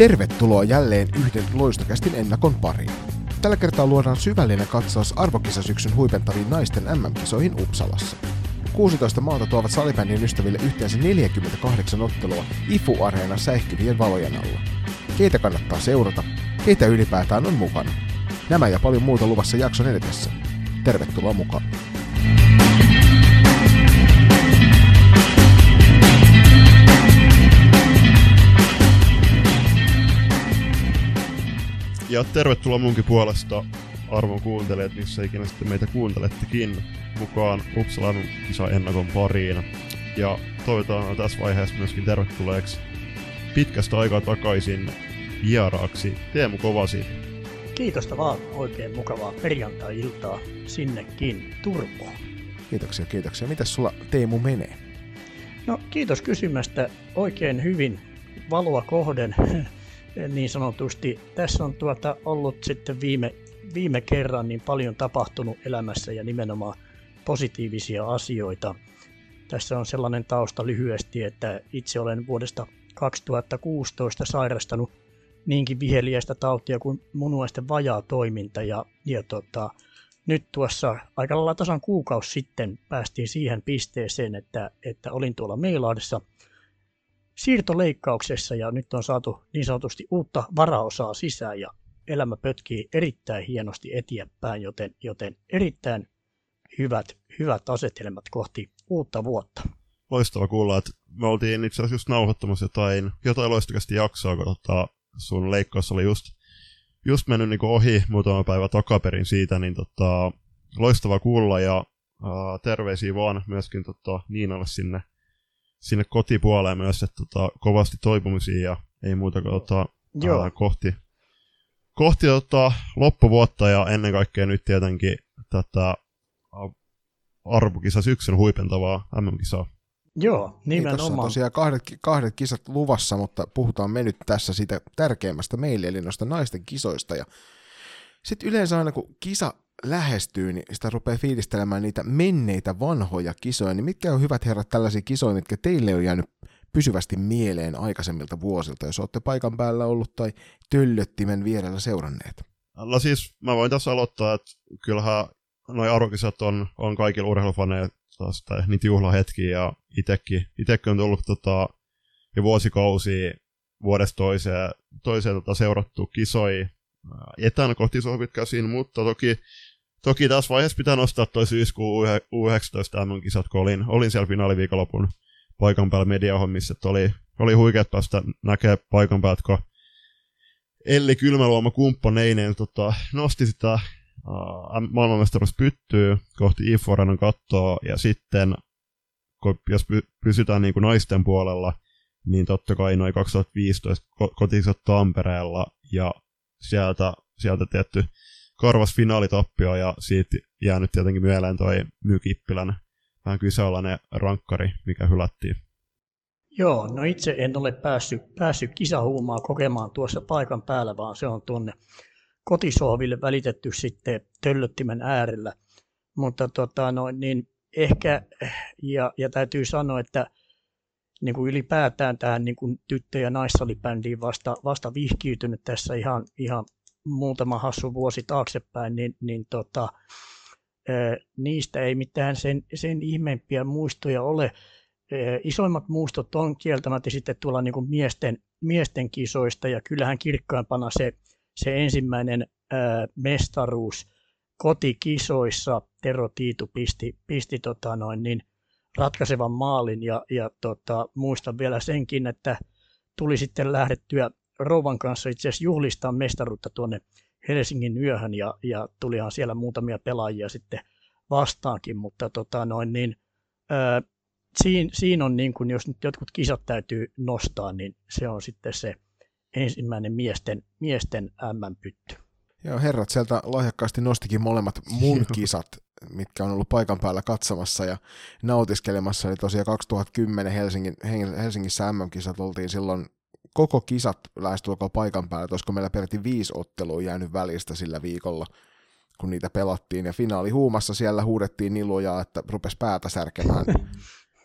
Tervetuloa jälleen yhden Loistokästin ennakon pariin. Tällä kertaa luodaan syvällinen katsaus arvokisasyksyn huipentaviin naisten MM-kisoihin Uppsalassa. 16 maata tuovat salibändin ystäville yhteensä 48 ottelua IFU-areenan säihkyvien valojen alla. Keitä kannattaa seurata? Keitä ylipäätään on mukana? Nämä ja paljon muuta luvassa jakson edetessä. Tervetuloa mukaan! Ja tervetuloa munkin puolesta arvon kuuntelijat, missä ikinä sitten meitä kuuntelettekin, mukaan Uppsalan kisaennakon pariin. Ja toivotaan tässä vaiheessa myöskin tervetulleeksi pitkästä aikaa takaisin vieraaksi Teemu Kovasi. Kiitosta vaan, oikein mukavaa perjantai-iltaa sinnekin Turkuun. Kiitoksia. Mitäs sulla Teemu menee? No kiitos kysymästä, oikein hyvin valoa kohden. Niin sanotusti. Tässä on ollut sitten viime kerran niin paljon tapahtunut elämässä ja nimenomaan positiivisia asioita. Tässä on sellainen tausta lyhyesti, että itse olen vuodesta 2016 sairastanut niinkin viheliäistä tautia kuin munuaisten vajaatoiminta. Ja nyt tuossa aika lailla tasan kuukausi sitten päästiin siihen pisteeseen, että olin tuolla Meilahdessa siirtoleikkauksessa ja nyt on saatu niin sanotusti uutta varaosaa sisään ja elämä pötkii erittäin hienosti eteenpäin, joten erittäin hyvät asetelmat kohti uutta vuotta. Loistava kuulla, että me oltiin itse asiassa just nauhoittamassa jotain loistakasti jaksoa, kun sun leikkaus oli just mennyt niin ohi muutama päivä takaperin siitä, niin loistava kuulla ja terveisiä vaan myöskin Niinalle sinne kotipuoleen myös, että kovasti toipumisia ja ei muuta kuin kohti loppuvuotta ja ennen kaikkea nyt tietenkin tätä arvokisasyksyn huipentavaa MM-kisaa. Joo, nimenomaan. Niin, tosiaan kahdet kisat luvassa, mutta puhutaan me nyt tässä siitä tärkeimmästä meille, eli noista naisten kisoista. Ja sitten yleensä aina kun kisa lähestyy, niin sitä rupeaa fiilistelemään niitä menneitä vanhoja kisoja, niin mitkä on hyvät herrat tällaisia kisoja, mitkä teille on jäänyt pysyvästi mieleen aikaisemmilta vuosilta, jos olette paikan päällä ollut tai töllöttimen vierellä seuranneet? No siis mä voin tässä aloittaa, että kyllähän noi arvokisat on kaikilla urheilufaneilla niitä juhlahetkiä ja itsekin on tullut jo vuosikausia vuodesta toiseen seurattua kisoja etänä kohti sohvitkäsin, mutta toki tässä vaiheessa pitää nostaa toi syyskuun U19 MM-kisat, kun olin siellä finaaliviikonlopun paikan päällä mediahommissa, että oli huikeat päästä näkee paikan päältä, kun Elli Kylmäluoma kumppaneinen nosti sitä maailmanmestaruus pyttyy kohti IFU-areenan kattoa, ja sitten jos pysytään niin kuin naisten puolella, niin totta kai noin 2015 kotikisat Tampereella, ja sieltä tietty karvas finaalitappio ja siitä jäänyt tietenkin mieleen toi My Kippilän vähän kyseenalainen rankkari, mikä hylättiin. Joo, no itse en ole päässyt kisahuumaa kokemaan tuossa paikan päällä, vaan se on tuonne kotisohville välitetty sitten töllöttimen äärellä. Mutta niin ehkä, ja täytyy sanoa, että niin kuin ylipäätään tähän niin kuin tyttö- ja naissalibändiin vasta vihkiytynyt tässä ihan muutama hassu vuosi taaksepäin, niistä ei mitään sen ihmeempiä muistoja ole. Isoimmat muistot on kieltämättä sitten tuolla niin kuin miesten kisoista, ja kyllähän kirkkaimpana se ensimmäinen mestaruus kotikisoissa Tero Tiitu pisti ratkaisevan maalin ja muistan vielä senkin, että tuli sitten lähdettyä rouvan kanssa itse asiassa juhlistaan mestaruutta tuonne Helsingin yöhön ja tulihan siellä muutamia pelaajia sitten vastaankin, mutta siinä on niin kuin, jos nyt jotkut kisat täytyy nostaa, niin se on sitten se ensimmäinen miesten MM-pytty. Joo, herrat sieltä lahjakkaasti nostikin molemmat mun kisat, mitkä on ollut paikan päällä katsomassa ja nautiskelemassa. Eli tosiaan 2010 Helsingissä MM-kisat oltiin silloin koko kisat lähestulkoon paikan päällä, koska meillä peräti 5 ottelua jäänyt välistä sillä viikolla, kun niitä pelattiin. Ja finaalihuumassa siellä huudettiin niin lujaa, että rupesi päätä särkemään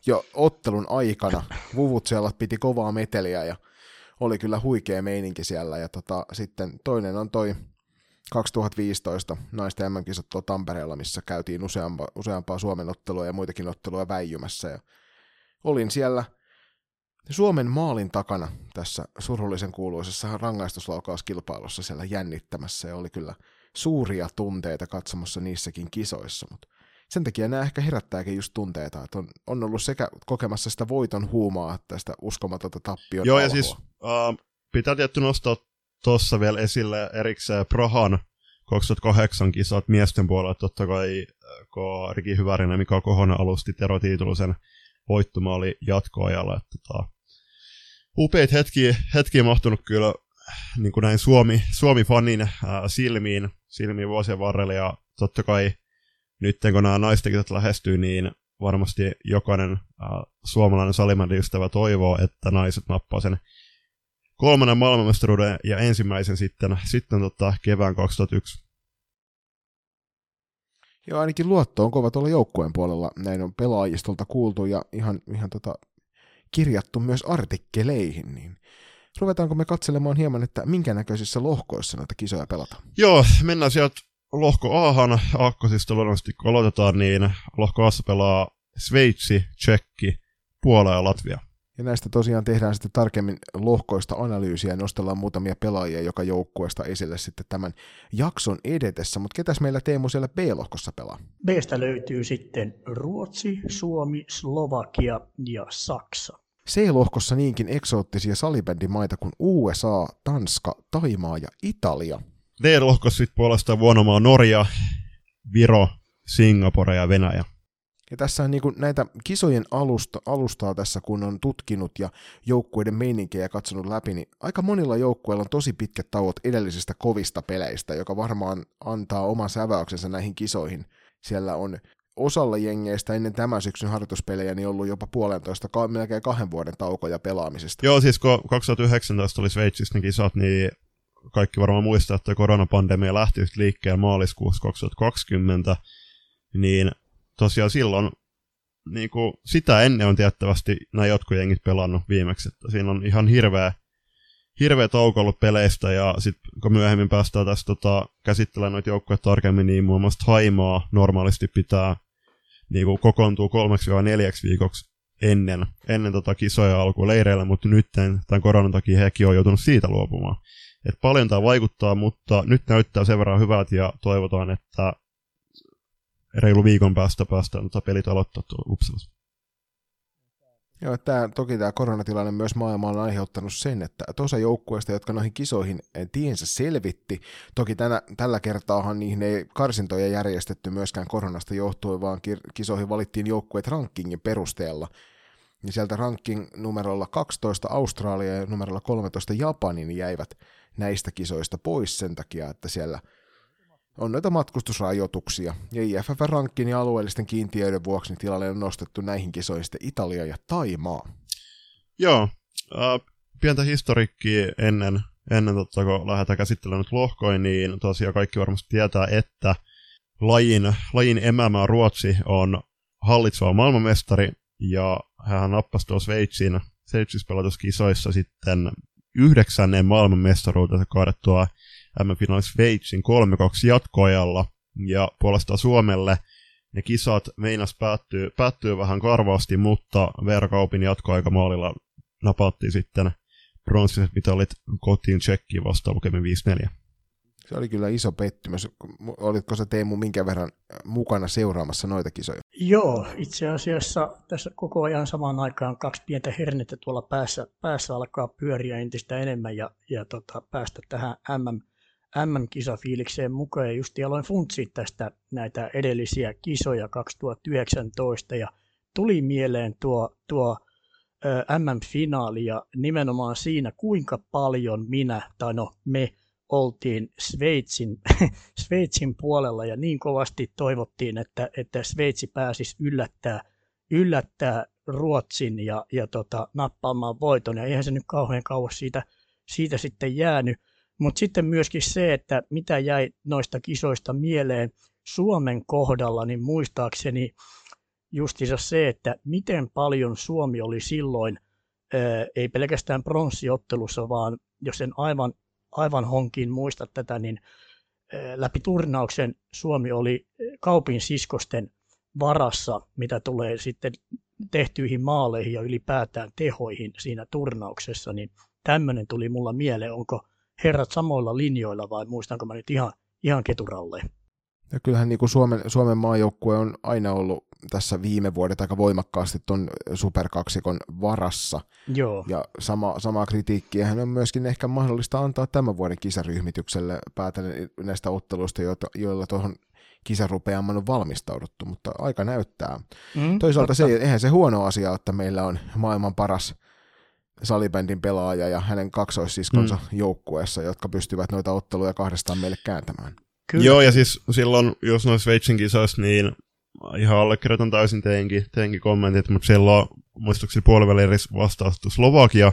jo ottelun aikana. Vuvut siellä piti kovaa meteliä ja oli kyllä huikea meininki siellä. Ja sitten toinen on toi 2015 naisten MM-kisat tuolla Tampereella, missä käytiin useampaa Suomen ottelua ja muitakin ottelua väijymässä. Ja olin siellä Suomen maalin takana tässä surullisen kuuluisessa rangaistuslaukauskilpailussa siellä jännittämässä, ja oli kyllä suuria tunteita katsomassa niissäkin kisoissa, mutta sen takia nämä ehkä herättääkin just tunteita, että on ollut sekä kokemassa sitä voiton huumaa että sitä uskomatonta tappion alhoa. Ja siis pitää tietty nostaa tuossa vielä esille erikseen Prahan 2008 kisat miesten puolella, totta kai kun Riki Hyvärinen ja Mika Kohonen alusti Tero Tiitulusen voittomaali jatkoajalla. Upeat hetkiä mahtunut kyllä niin kuin näin Suomi-fanin silmiin vuosien varrella, ja totta kai nyt kun nämä naistenkiset lähestyy, niin varmasti jokainen suomalainen salimänni-ystävä toivoo, että naiset nappaa sen kolmannen maailmanmestaruuden ja ensimmäisen sitten kevään 2001. Joo, ainakin luotto on kova tuolla joukkueen puolella, näin on pelaajistolta kuultu ja ihan kirjattu myös artikkeleihin, niin ruvetaanko me katselemaan hieman, että minkä näköisissä lohkoissa näitä kisoja pelataan? Joo, mennään sieltä lohko A:han, aakkosista luonnollisesti kun aloitetaan, niin lohko A:ssa pelaa Sveitsi, Tsekki, Puola ja Latvia. Ja näistä tosiaan tehdään sitten tarkemmin lohkoista analyysiä ja nostellaan muutamia pelaajia joka joukkueesta esille sitten tämän jakson edetessä. Mutta ketäs meillä Teemu siellä B-lohkossa pelaa? B:stä löytyy sitten Ruotsi, Suomi, Slovakia ja Saksa. C-lohkossa niinkin eksoottisia salibändimaita kuin USA, Tanska, Taimaa ja Italia. D-lohkossa sitten puolestaan vuonomaan Norja, Viro, Singapore ja Venäjä. Ja tässä on niin kuin näitä kisojen alustaa tässä, kun on tutkinut ja joukkueiden meininkiä ja katsonut läpi, niin aika monilla joukkueilla on tosi pitkät tauot edellisistä kovista peleistä, joka varmaan antaa oman säväyksensa näihin kisoihin. Siellä on osalla jengeistä ennen tämän syksyn harjoituspelejä niin ollut jopa melkein 2 vuoden taukoja pelaamisesta. Joo, siis kun 2019 oli Sveitsissä ne kisat, niin kaikki varmaan muistaa, että koronapandemia lähti liikkeelle maaliskuussa 2020, niin tosiaan silloin niin kuin sitä ennen on tiettävästi nämä jotkut jengit pelannut viimeksi. Että siinä on ihan hirveä tauko ollut peleistä, ja sitten kun myöhemmin päästään tässä käsittelemään noita joukkoja tarkemmin, niin muun muassa Haimaa normaalisti pitää niin kuin kokoontua 3-4 viikoksi ennen kisoja alkuun leireillä, mutta nyt tämän koronan takia hekin on joutunut siitä luopumaan. Et paljon tämä vaikuttaa, mutta nyt näyttää sen verran hyvältä ja toivotaan, että reilu viikon päästä pelit aloittaa tuolla Uppsalassa. Joo, toki tämä koronatilanne myös maailmalla on aiheuttanut sen, että osa joukkueista, jotka noihin kisoihin tiensä selvitti, toki tällä kertaahan niihin ei karsintoja järjestetty myöskään koronasta johtuen, vaan kisoihin valittiin joukkueet rankingin perusteella. Ja sieltä ranking numerolla 12 Australia ja numerolla 13 Japanin jäivät näistä kisoista pois sen takia, että siellä on noita matkustusrajoituksia, ja IFF-rankkin ja alueellisten kiintiöiden vuoksi niin tilalle on nostettu näihin kisoihin sitten Italia ja Taimaa. Joo, pientä historiikkiä ennen kun lähdetään käsittelemään lohkoin, niin tosiaan kaikki varmasti tietää, että lajin emämaa Ruotsi on hallitseva maailmanmestari, ja hän nappasi tuossa Sveitsissä pelatuskisoissa sitten 9. maailmanmestaruutensa kaadettua MM-finaali Sveitsin 3-2 jatkoajalla, ja puolestaan Suomelle ne kisat meinas päättyy vähän karvaasti, mutta Veera Kaupin jatkoaikamaalilla napattiin sitten bronssiset mitalit kotiin Tsekkiin vastaan lukemin 5-4. Se oli kyllä iso pettymys. Olitko sä Teemu minkä verran mukana seuraamassa noita kisoja? Joo, itse asiassa tässä koko ajan samaan aikaan 2 pientä hernettä tuolla päässä alkaa pyöriä entistä enemmän ja päästä tähän MM-kisafiilikseen mukaan, ja justi aloin funtsia tästä näitä edellisiä kisoja 2019, ja tuli mieleen tuo MM-finaali ja nimenomaan siinä, kuinka paljon me oltiin Sveitsin puolella, ja niin kovasti toivottiin, että Sveitsi pääsisi yllättää Ruotsin ja nappaamaan voiton, ja eihän se nyt kauhean kauas siitä sitten jäänyt. Mutta sitten myöskin se, että mitä jäi noista kisoista mieleen Suomen kohdalla, niin muistaakseni justiinsa se, että miten paljon Suomi oli silloin ei pelkästään pronssiottelussa, vaan jos en aivan honkiin muista tätä, niin läpi turnauksen Suomi oli Kaupin siskosten varassa, mitä tulee sitten tehtyihin maaleihin ja ylipäätään tehoihin siinä turnauksessa, niin tämmöinen tuli mulla mieleen, onko herrat samoilla linjoilla vai muistanko mä nyt ihan keturalleen. Ja kyllähän niin kuin Suomen maajoukkue on aina ollut tässä viime vuodet aika voimakkaasti tuon superkaksikon varassa. Joo. Ja samaa kritiikkiähän on myöskin ehkä mahdollista antaa tämän vuoden kisaryhmitykselle päätellen näistä otteluista, joilla tuohon kisarupeaman on valmistauduttu, mutta aika näyttää. Toisaalta eihän se huono asia, että meillä on maailman paras salibändin pelaaja ja hänen kaksoissiskonsa joukkueessa, jotka pystyvät noita otteluja kahdestaan meille kääntämään. Kyllä. Joo, ja siis silloin, jos noissa Sveitsin kisoissa, niin ihan allekirjoitan täysin teinkin kommentit, mutta silloin muistukseni puolivälierissä vastaastui Slovakia,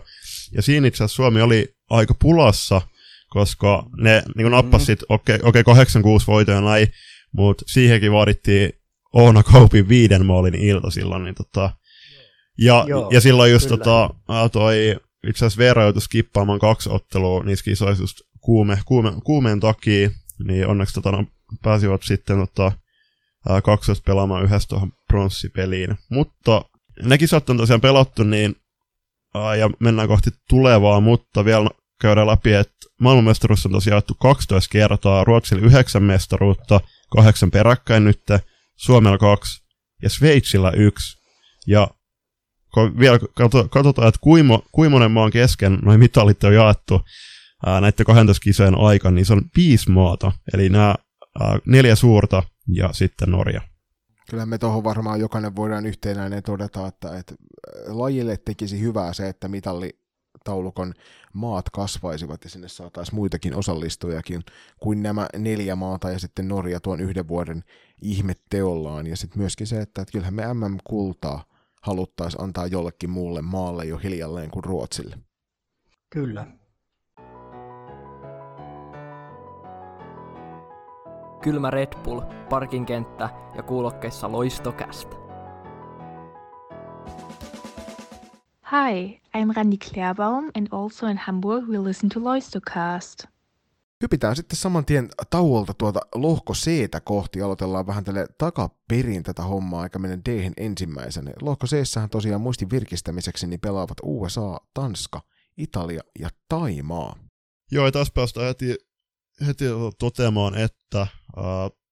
ja siinä itse asiassa Suomi oli aika pulassa, koska ne niin nappasit, okei, 86 voitajana ei, mutta siihenkin vaadittiin Oona Kaupin 5 maalin ilta silloin, niin ja silloin just toi itse asiassa Veera joutui skippaamaan 2 ottelua niissä kisoissa just kuumeen takia, niin onneksi pääsivät sitten 12 pelaamaan yhdessä tuohon pronssipeliin. Mutta ne kisat on tosiaan pelattu, niin ja mennään kohti tulevaa, mutta vielä käydään läpi, että maailmanmestaruus on tosiaan jaettu 12 kertaa, Ruotsilla 9 mestaruutta, 8 peräkkäin nyt, Suomella 2 ja Sveitsillä 1. Ja vielä katsotaan, että kuinka monen maan kesken noi mitalit on jaettu näiden 12 kisojen aikana, niin se on 5 maata, eli nämä 4 suurta ja sitten Norja. Kyllä me tuohon varmaan jokainen voidaan yhteenäinen todeta, että lajille tekisi hyvää se, että mitallitaulukon maat kasvaisivat ja sinne saataisiin muitakin osallistujakin kuin nämä 4 maata ja sitten Norja tuon 1 vuoden ihmetteollaan. Ja sitten myöskin se, että kyllähän me MM-kultaa haluttaisiin antaa jollekin muulle maalle jo hiljalleen kuin Ruotsille. Kyllä. Kylmä Red Bull, parkinkenttä ja kuulokkeissa Loistokästä. Hi, I'm Randi Klärbaum and also in Hamburg we listen to Loistocast. Hypitään sitten saman tien tauolta tuolta lohko C-tä kohti. Aloitellaan vähän tälle takaperin tätä hommaa, eikä mennä D-hen ensimmäisenä. Lohko C-sähän tosiaan muistin virkistämiseksi niin pelaavat USA, Tanska, Italia ja Taimaa. Joo, ja taas päästään heti toteamaan, että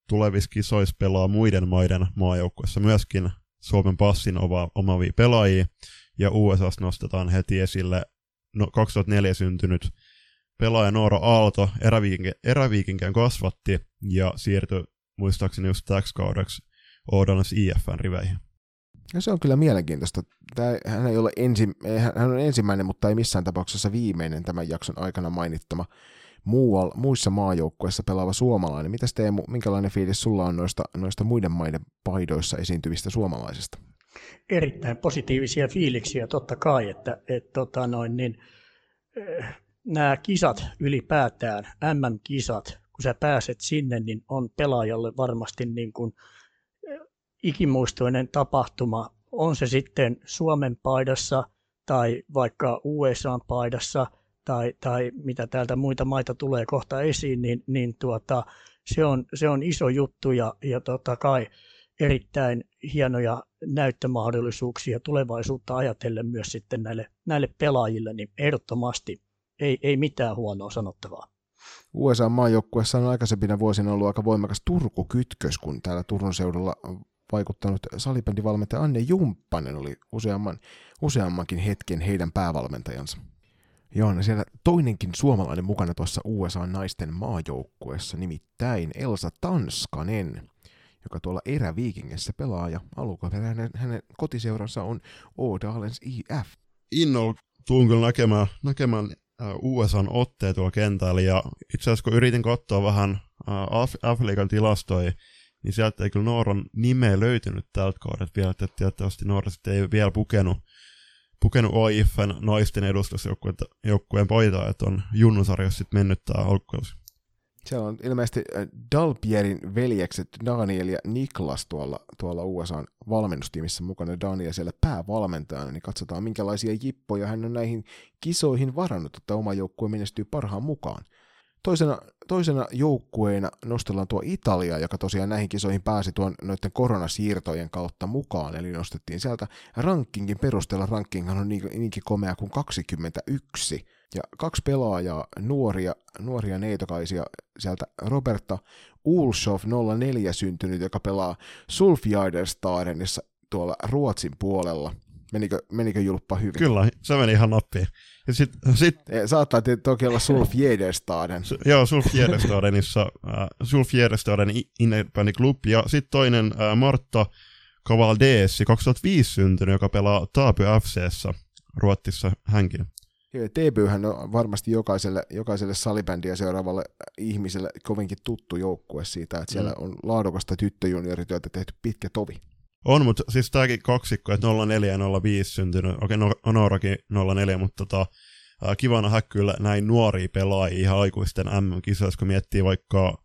tulevissa kisoissa pelaa muiden maiden maajoukkueessa myöskin Suomen passin omavia pelaajia, ja USAssa nostetaan heti esille 2004 syntynyt pelaaja Noora Aalto, eräviikinkään kasvatti, ja siirtyi muistaakseni just täksi kaudeksi Oudonas IF:n riveihin. Ja se on kyllä mielenkiintoista. Hän on ensimmäinen, mutta ei missään tapauksessa viimeinen tämän jakson aikana mainittama muissa maajoukkueissa pelaava suomalainen. Mitäs Teemu, minkälainen fiilis sulla on noista muiden maiden paidoissa esiintyvistä suomalaisista? Erittäin positiivisia fiiliksiä totta kai, että nämä kisat ylipäätään, MM-kisat, kun sä pääset sinne, niin on pelaajalle varmasti niin kuin ikimuistoinen tapahtuma. On se sitten Suomen paidassa tai vaikka USA:n paidassa, tai mitä täältä muita maita tulee kohta esiin, niin se on iso juttu ja totta kai erittäin hienoja näyttömahdollisuuksia tulevaisuutta ajatellen myös sitten näille pelaajille, niin ehdottomasti ei mitään huonoa sanottavaa. USA-maajoukkueessa on aikaisempina vuosina ollut aika voimakas Turku-kytkös, kun täällä Turun seudulla vaikuttanut salibändivalmentaja Anne Jumppanen oli useammankin hetken heidän päävalmentajansa. Joo, no siellä toinenkin suomalainen mukana tuossa USA-naisten maajoukkueessa, nimittäin Elsa Tanskanen, joka tuolla eräviikingissä pelaa ja alkuperäinen hänen kotiseuransa on Ådalens IF. Innolla tuun kyllä näkemään USAn otteet tuolla kentällä, ja itse asiassa kun yritin katsoa vähän F-liigan tilastoja, niin sieltä ei kyllä Nooran nimeä löytynyt tältä kaudelta vielä, että tietysti Noora sitten ei vielä pukenut OIF:n naisten edustusjoukkueen paitaa, että on junnusarjassa sitten mennyt tämä alkukausi. Siellä on ilmeisesti Dalpierin veljekset Daniel ja Niklas tuolla USA:n valmennustiimissä mukana. Daniel siellä päävalmentajana, niin katsotaan minkälaisia jippoja hän on näihin kisoihin varannut, että oma joukkue menestyy parhaan mukaan. Toisena joukkueena nostellaan tuo Italia, joka tosiaan näihin kisoihin pääsi noiden koronasiirtojen kautta mukaan, eli nostettiin sieltä rankingin perusteella. Rankinghan on niinkin komea kuin 21, ja 2 pelaajaa, nuoria neitokaisia sieltä, Roberta Ulshoff 04 syntynyt, joka pelaa Sulfjärderstarenissa tuolla Ruotsin puolella. Menikö julppa hyvin? Kyllä, se meni ihan nappiin. Ja sit... Saattaa toki olla Sulfjärderstaden. Joo, Sulfjärderstaden innerbandyklubi. Ja sitten toinen Martta Kavaldesi, 2005 syntynyt, joka pelaa Täby FC:ssä Ruotsissa hänkin. Täbyhän on varmasti jokaiselle salibändiä seuraavalle ihmiselle kovinkin tuttu joukkue siitä, että siellä on laadukasta tyttöjuniorityötä tehty pitkä tovi. On, mutta siis tämäkin kaksikko, että 04 ja 05 syntynyt, okei, Norakin 04, mutta kiva nähdä kyllä näin nuoria pelaajia ihan aikuisten MM-kisoissa, kun miettii vaikka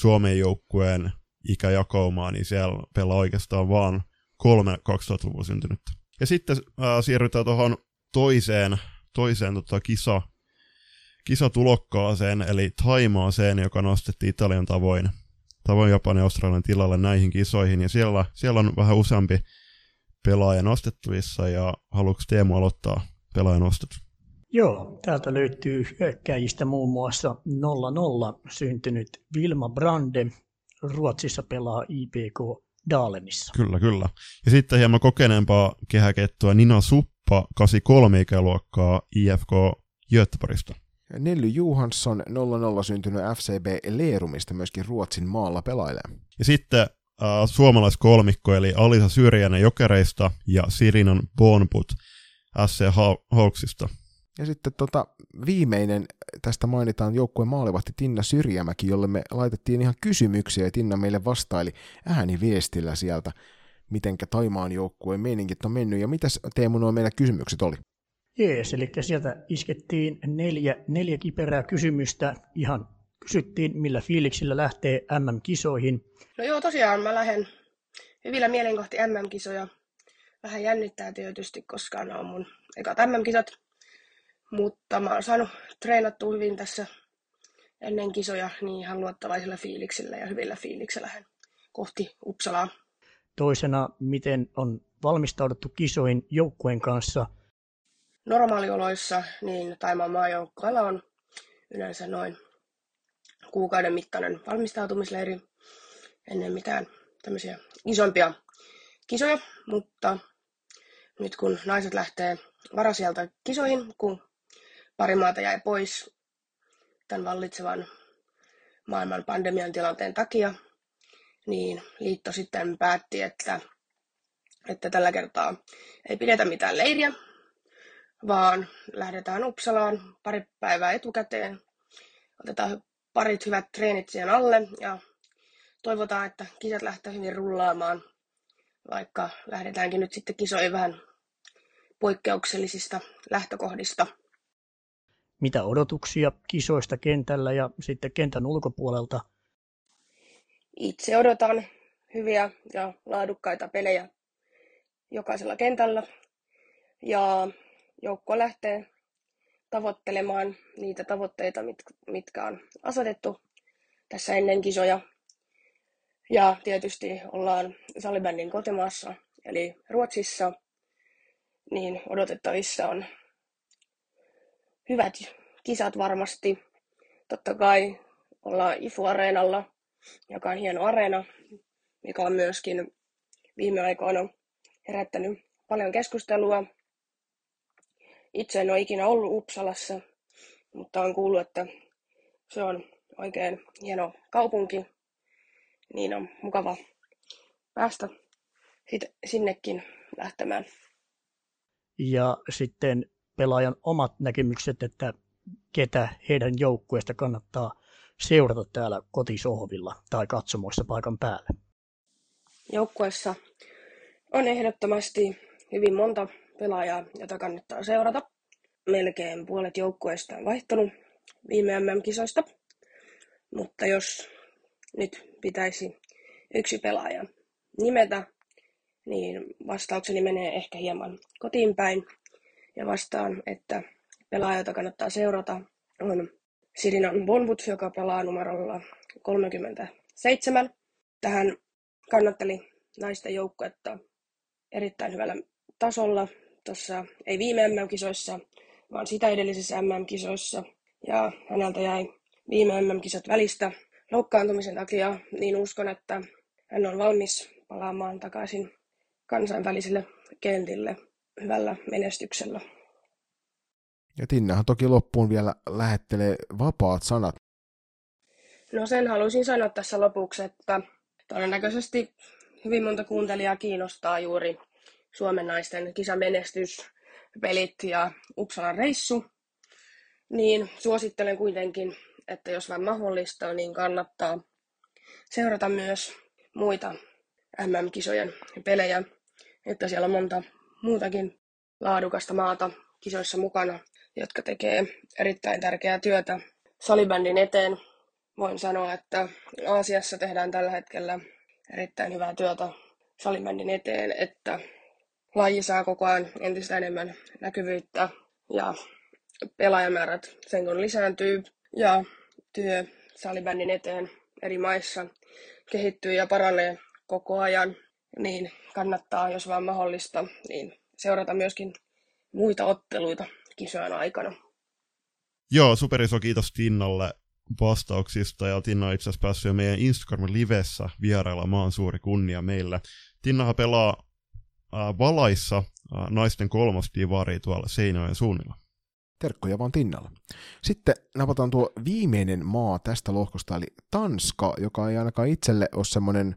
Suomen joukkueen ikäjakaumaa, niin siellä pelaa oikeastaan vaan 3 2000-luvun syntynyttä. Ja sitten siirrytään tuohon toiseen kisatulokkaaseen, eli Thaimaaseen, joka nostettiin Italian tavoin Japanin ja Australian tilalle näihin kisoihin, ja siellä on vähän useampi pelaaja nostettavissa, ja haluatko Teemu aloittaa pelaajan nostot? Joo, täältä löytyy hyökkäjistä muun muassa 00 syntynyt Vilma Brande, Ruotsissa pelaa IPK Dalemissa. Kyllä. Ja sitten hieman kokeneempaa kehäkettua Nina Suppa, 83 ikäluokkaa, IFK Göteborgista. Nelly Johansson, 00 syntynyt FCB Leerumista, myöskin Ruotsin maalla pelailee. Ja sitten suomalaiskolmikko, eli Alisa Syrjänen Jokereista ja Sirinan Bonput SC Hawksista. Ja sitten viimeinen, tästä mainitaan joukkueen maalivahti Tinna Syrjämäki, jolle me laitettiin ihan kysymyksiä, ja Tinna meille vastaili ääniviestillä sieltä, mitenkä Thaimaan joukkueen meininkit on mennyt, ja mitäs Teemu nuo meidän kysymykset oli? Jees, eli sieltä iskettiin neljä kiperää kysymystä. Ihan kysyttiin, millä fiiliksillä lähtee MM-kisoihin. No joo, tosiaan mä lähden hyvillä mielen kohti MM-kisoja. Vähän jännittää tietysti, koska nämä on mun ekat MM-kisat. Mutta mä oon saanut treenattua hyvin tässä ennen kisoja, niin ihan luottavaisilla fiiliksillä ja hyvillä fiiliksillä lähden kohti Uppsalaa. Toisena, miten on valmistauduttu kisoihin joukkueen kanssa? Normaalioloissa niin Thaimaan maajoukkueella on yleensä noin kuukauden mittainen valmistautumisleiri ennen mitään tämmöisiä isompia kisoja, mutta nyt kun naiset lähtee varasijalta kisoihin, kun pari maata jäi pois tämän vallitsevan maailman pandemian tilanteen takia, niin liitto sitten päätti, että tällä kertaa ei pidetä mitään leiriä, vaan lähdetään Uppsalaan pari päivää etukäteen, otetaan parit hyvät treenit siihen alle ja toivotaan, että kisat lähtee hyvin rullaamaan, vaikka lähdetäänkin nyt sitten kisoihin vähän poikkeuksellisista lähtökohdista. Mitä odotuksia kisoista kentällä ja sitten kentän ulkopuolelta? Itse odotan hyviä ja laadukkaita pelejä jokaisella kentällä, ja joukko lähtee tavoittelemaan niitä tavoitteita, mitkä on asetettu tässä ennen kisoja. Ja tietysti ollaan salibändin kotimaassa, eli Ruotsissa, niin odotettavissa on hyvät kisat varmasti. Totta kai ollaan IFU-areenalla, joka on hieno areena, mikä on myöskin viime aikoina herättänyt paljon keskustelua. Itse en ole ikinä ollut Uppsalassa, mutta olen kuullut, että se on oikein hieno kaupunki, niin on mukava päästä sinnekin lähtemään. Ja sitten pelaajan omat näkemykset, että ketä heidän joukkueesta kannattaa seurata täällä kotisohvilla tai katsomoissa paikan päällä. Joukkueessa on ehdottomasti hyvin monta pelaajaa, jota kannattaa seurata. Melkein puolet joukkueista on vaihtunut viime MM-kisoista. Mutta jos nyt pitäisi yksi pelaaja nimetä, niin vastaukseni menee ehkä hieman kotiin päin. Ja vastaan, että pelaaja, jota kannattaa seurata, on Sirinan Bonbuts, joka pelaa numerolla 37. Tähän kannatteli naisten joukkuetta erittäin hyvällä tasolla. Tuossa ei viime MM-kisoissa, vaan sitä edellisissä MM-kisoissa. Ja häneltä jäi viime MM-kisat välistä loukkaantumisen takia, niin uskon, että hän on valmis palaamaan takaisin kansainvälisille kentille hyvällä menestyksellä. Ja Tinnahan toki loppuun vielä lähettelee vapaat sanat. No sen haluaisin sanoa tässä lopuksi, että todennäköisesti hyvin monta kuuntelijaa kiinnostaa juuri Suomen naisten kisamenestys, pelit ja Uppsalan reissu. Niin suosittelen kuitenkin, että jos vain mahdollista, niin kannattaa seurata myös muita MM-kisojen pelejä, että siellä on monta muutakin laadukasta maata kisoissa mukana, jotka tekee erittäin tärkeää työtä salibändin eteen. Voin sanoa, että Aasiassa tehdään tällä hetkellä erittäin hyvää työtä salibändin eteen, että laji saa koko ajan entistä enemmän näkyvyyttä ja pelaajamäärät sen kun lisääntyy ja työ salibändin eteen eri maissa kehittyy ja paranee koko ajan, niin kannattaa, jos vaan mahdollista, niin seurata myöskin muita otteluita kisojen aikana. Joo, superiso kiitos Tinnalle vastauksista, ja Tinna on itse asiassa päässyt jo meidän Instagram-livessä vierailla, maan suuri kunnia meillä. Tinnahan pelaa Valaissa naisten kolmostivaria tuolla Seinäjoen suunnilla. Terkkoja vaan Tinnalla. Sitten napataan tuo viimeinen maa tästä lohkosta, eli Tanska, joka ei ainakaan itselle ole semmoinen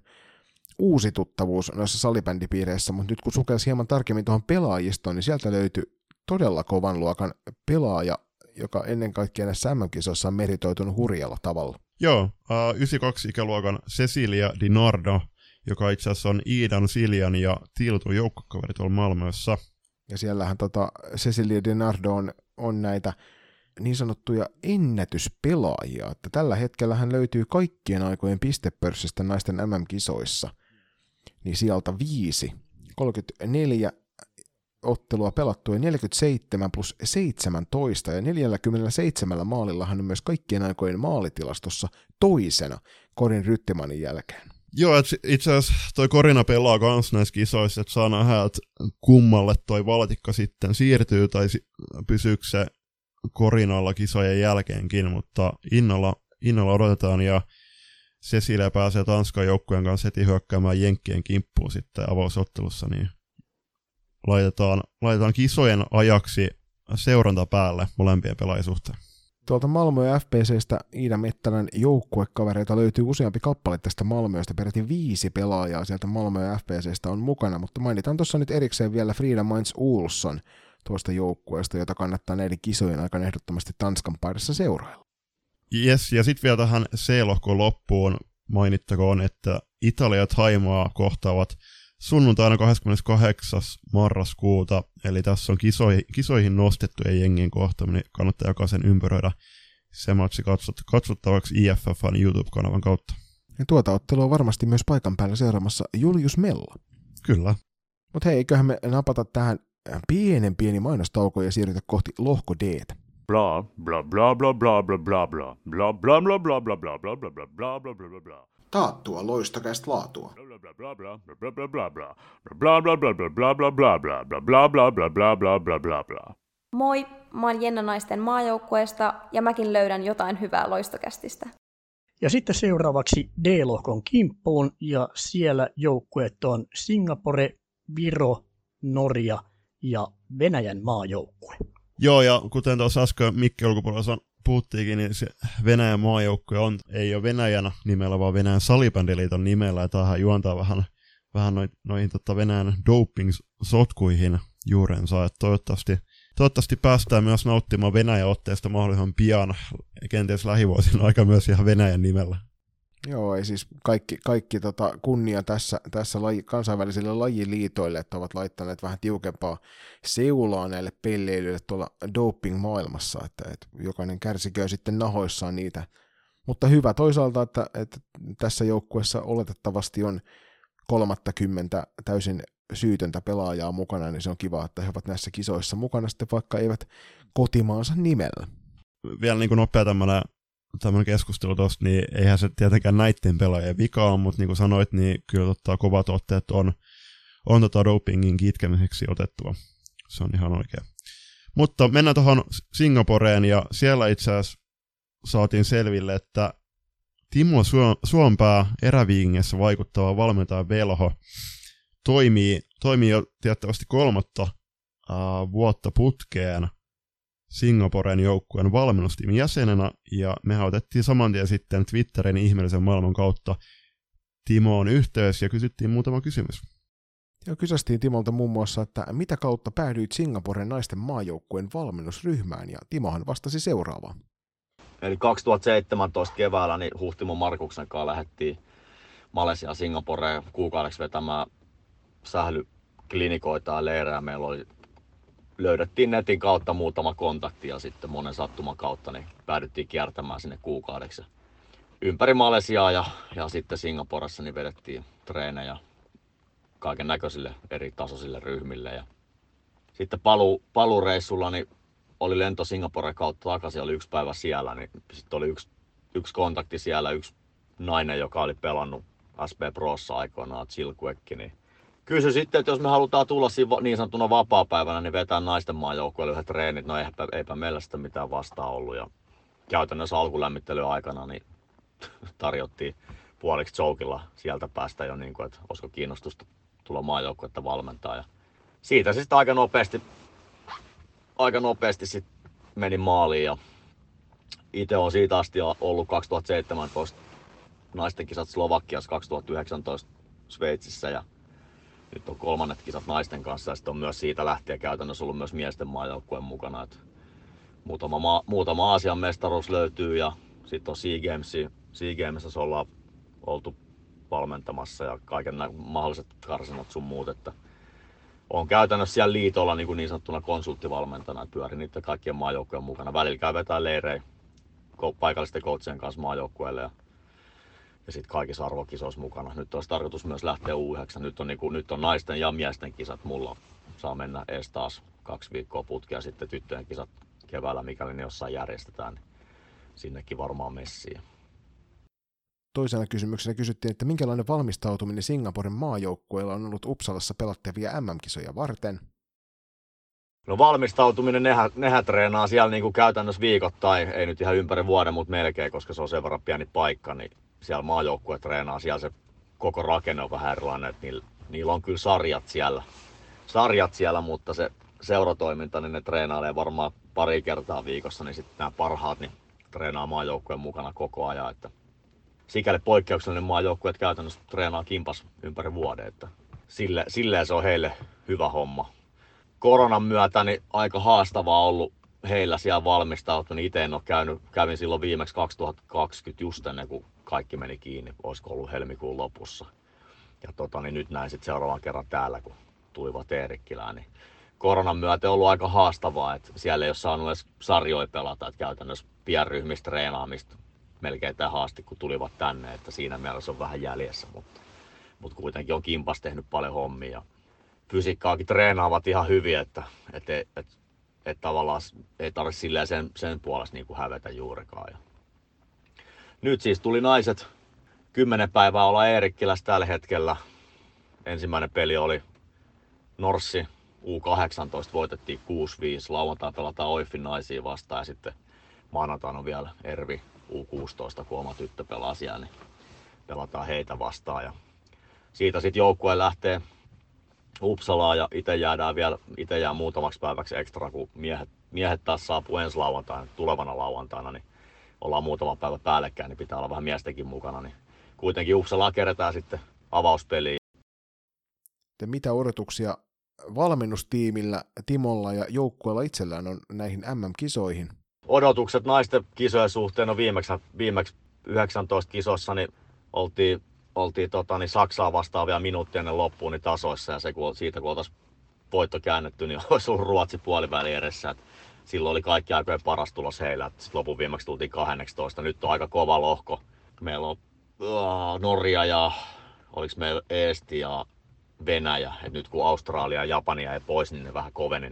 uusi tuttavuus noissa salibändipiireissä, mutta nyt kun sukelsi hieman tarkemmin tuohon pelaajistoon, niin sieltä löytyi todella kovan luokan pelaaja, joka ennen kaikkea näissä MM-kisoissa on meritoitunut hurjalla tavalla. Joo, 92-ikäluokan Cecilia Di Nardo, joka itse asiassa on Iidan, Siljan ja Tiltun joukkokaveri tuolla Malmössä. Ja siellähän Cecilia Di Nardo on näitä niin sanottuja ennätyspelaajia, että tällä hetkellä hän löytyy kaikkien aikojen pistepörssistä naisten MM-kisoissa, niin sieltä 5, 34 ottelua pelattu ja 47 plus 17, ja 47 maalilla hän on myös kaikkien aikojen maalitilastossa toisena Corin Ryttimanin jälkeen. Joo, itse asiassa toi Corina pelaa kans näissä kisoissa, että saa nähdä, että kummalle toi valtikka sitten siirtyy, tai pysyykö se Korinalla kisojen jälkeenkin, mutta innolla odotetaan, ja Cecilia pääsee Tanskan joukkueen kanssa heti hyökkäämään jenkkien kimppuun sitten avausottelussa, niin laitetaan kisojen ajaksi seuranta päälle molempien pelaajasuhteen. Tuolta Malmö ja FPCstä Iida Mettälän joukkuekavereita löytyy useampi kappale tästä Malmöstä, peräti 5 pelaajaa sieltä Malmö ja FPCstä on mukana, mutta mainitaan tuossa nyt erikseen vielä Frida Mainz Olsson tuosta joukkueesta, jota kannattaa näiden kisojen aikana ehdottomasti Tanskan parissa seurailla. Yes, ja sitten vielä tähän C-lohkon loppuun mainittakoon, että Italia ja Thaimaa kohtaavat sunnuntaina 28. marraskuuta, eli tässä on kisoihin nostettujen jengien kohtaaminen, kannattaa jokaisen ympäröidä se matsi katsottavaksi IFF:n YouTube-kanavan kautta. Ja tuota ottelua varmasti myös paikan päällä seuraamassa Julius Mella. Kyllä. Mutta hei, eiköhän me napata tähän pieni mainostauko ja siirrytä kohti lohko D:tä. Bla bla bla bla bla bla bla bla bla bla bla bla bla bla bla bla bla bla bla bla. Taattua loistokästä laatua. Moi, mä oon Jenna naisten maajoukkueesta ja mäkin löydän jotain hyvää loistokästistä. Ja sitten seuraavaksi D-lohkon kimppuun, ja siellä joukkueet on Singapore, Viro, Norja ja Venäjän maajoukkue. Joo, ja kuten tuossa äsken Mikki ulkopuolella puhuttiinkin, niin se Venäjän maajoukkue ei ole Venäjän nimellä, vaan Venäjän salibändiliiton nimellä, ja tämähän juontaa vähän noihin Venäjän doping-sotkuihin juurensa, että toivottavasti päästään myös nauttimaan Venäjän otteesta mahdollisimman pian, kenties lähivuosina aika myös ihan Venäjän nimellä. Joo, ei siis kaikki kunnia tässä kansainvälisille lajiliitoille, että ovat laittaneet vähän tiukempaa seulaa näille pelleilyille tuolla doping-maailmassa, että jokainen kärsiköön sitten nahoissaan niitä Mutta hyvä toisaalta, että tässä joukkuessa oletettavasti on 30 täysin syytöntä pelaajaa mukana, niin se on kiva, että he ovat näissä kisoissa mukana sitten, vaikka eivät kotimaansa nimellä. Vielä niin kuin nopea tämmöinen keskustelu tuosta, niin eihän se tietenkään näitten pelaajien vikaa, mutta niin kuin sanoit, niin kyllä kovat otteet on dopingin kitkemiseksi otettua. Se on ihan oikea. Mutta mennään tuohon Singaporeen, ja siellä itse asiassa saatiin selville, että Timo Suompää eräviikingissä vaikuttava valmentaja Velho toimii jo tiettävästi 3. vuotta putkeen Singaporen joukkueen valmennustiimin jäsenenä, ja mehän otettiin saman tien sitten Twitterin ihmeellisen maailman kautta Timoon yhteys ja kysyttiin muutama kysymys. Ja kysästiin Timolta muun muassa, että mitä kautta päädyit Singaporen naisten maajoukkueen valmennusryhmään, ja Timohan vastasi seuraavaan. Eli 2017 keväällä niin Huhtimon Markuksen kanssa lähdettiin Malesiaan Singaporeen kuukaudeksi vetämään sählyklinikoita ja leirejä. Meillä oli, löydettiin netin kautta muutama kontakti ja sitten monen sattuman kautta niin päädyttiin kiertämään sinne kuukaudeksi. Ympäri Malesiaa ja sitten Singaporessa niin vedettiin treenejä kaiken näköisille eri tasoisille ryhmille. Ja sitten paluureissulla niin oli lento Singaporen kautta takaisin, oli yksi päivä siellä, niin sitten oli yksi kontakti siellä, yksi nainen, joka oli pelannut SB Prossa aikoinaan, Chilkuekki, niin kysyi sitten, että jos me halutaan tulla siinä niin sanottuna vapaapäivänä, niin vetää naisten maajoukkueelle yhdet treenit, no eipä meillä sitä mitään vastaan ollut, ja käytännössä alkulämmittelyn aikana niin tarjottiin puoliksi joukilla sieltä päästä jo, niin kuin, että olisiko kiinnostusta tulla maajoukkuetta valmentaa, ja siitä sitten aika nopeasti sit meni maaliin, ja itse olen siitä asti ollut 2017 naisten kisat Slovakiassa, 2019 Sveitsissä, ja nyt on 3. kisat naisten kanssa, ja sitten on myös siitä lähtien käytännössä ollut myös miesten maajoukkueen mukana. Et muutama Aasian mestaruus löytyy, ja sitten on SEA Gamesissa ollaan oltu valmentamassa ja kaiken mahdolliset karsinat sun muut. Olen käytännössä siellä liitolla niin sanottuna konsulttivalmentajana, pyörin niitä kaikkien maajoukkueen mukana. Välillä käy vetää leirejä paikallisten coachien kanssa maajoukkueelle ja sitten kaikissa arvokisoissa mukana. Nyt olisi tarkoitus myös lähteä U9. Nyt on naisten ja miesten kisat. Mulla saa mennä ees taas 2 viikkoa putkea, sitten tyttöjen kisat keväällä, mikäli ne jossain järjestetään. Niin sinnekin varmaan messiin. Toisena kysymyksenä kysyttiin, että minkälainen valmistautuminen Singaporen maajoukkueella on ollut Uppsalassa pelattavia MM-kisoja varten? No valmistautuminen, nehän treenaa siellä niin kuin käytännössä viikoittain, ei nyt ihan ympäri vuoden, mutta melkein, koska se on sen verran pieni paikka, niin siellä maajoukkue treenaa, siellä se koko rakenne on vähän erilainen, että niillä on kyllä sarjat siellä, mutta se seuratoiminta, niin ne treenailee varmaan pari kertaa viikossa, niin sitten nämä parhaat niin treenaa maajoukkueen mukana koko ajan, että sikäli poikkeuksellinen maajoukkueet käytännössä treenaa kimpas ympäri vuoden, että silleen se on heille hyvä homma. Koronan myötä niin aika haastavaa ollut heillä siellä valmistautunut. Itse en ole kävin silloin viimeksi 2020 just ennen kuin kaikki meni kiinni, olisiko ollut helmikuun lopussa. Ja niin nyt näin sitten seuraavan kerran täällä, kun tulivat Eerikkilään. Niin koronan myötä on ollut aika haastavaa, että siellä ei ole saanut edes sarjoja pelata, että käytännössä pienryhmistä treenaamista melkein tähän asti, kun tulivat tänne, että siinä mielessä on vähän jäljessä, mutta kuitenkin on kimpas tehnyt paljon hommia. Fysiikkaakin treenaavat ihan hyvin, että tavallaan ei tarvitse silleen sen puolesta niin kuin hävetä juurikaan. Ja nyt siis tuli naiset 10 päivää olla Eerikkilässä tällä hetkellä. Ensimmäinen peli oli Norssi U18, voitettiin 6-5, lauantaina pelataan Oifin naisia vastaan ja sitten maanantaina on vielä Ervi U16, kun oma tyttö pelaa siellä, niin pelataan heitä vastaan. Ja siitä sitten joukkue lähtee Uppsalaan ja itse jää muutamaksi päiväksi ekstra, kun miehet taas saapuu ensi lauantaina, tulevana lauantaina, niin ollaan muutama päivä päällekkäin, niin pitää olla vähän miestenkin mukana. Niin kuitenkin Uppsalaa kerätään sitten avauspeliin. Mitä odotuksia valmennustiimillä, Timolla ja joukkueella itsellään on näihin MM-kisoihin? Odotukset naisten kisojen suhteen on viimeksi 19 kisossa, niin oltiin Saksaa vastaavia minuuttia ennen loppuun niin tasoissa, ja se, kun oltaisiin voitto käännetty, niin olisi ollut Ruotsi puoliväli edessä. Et silloin oli kaikki aikojen paras tulos heillä. Sitten lopun viimeksi tultiin 12. Nyt on aika kova lohko. Meillä on Norja ja oliko meillä Eesti ja Venäjä. Et nyt kun Australia ja Japania ei pois, niin ne vähän koveni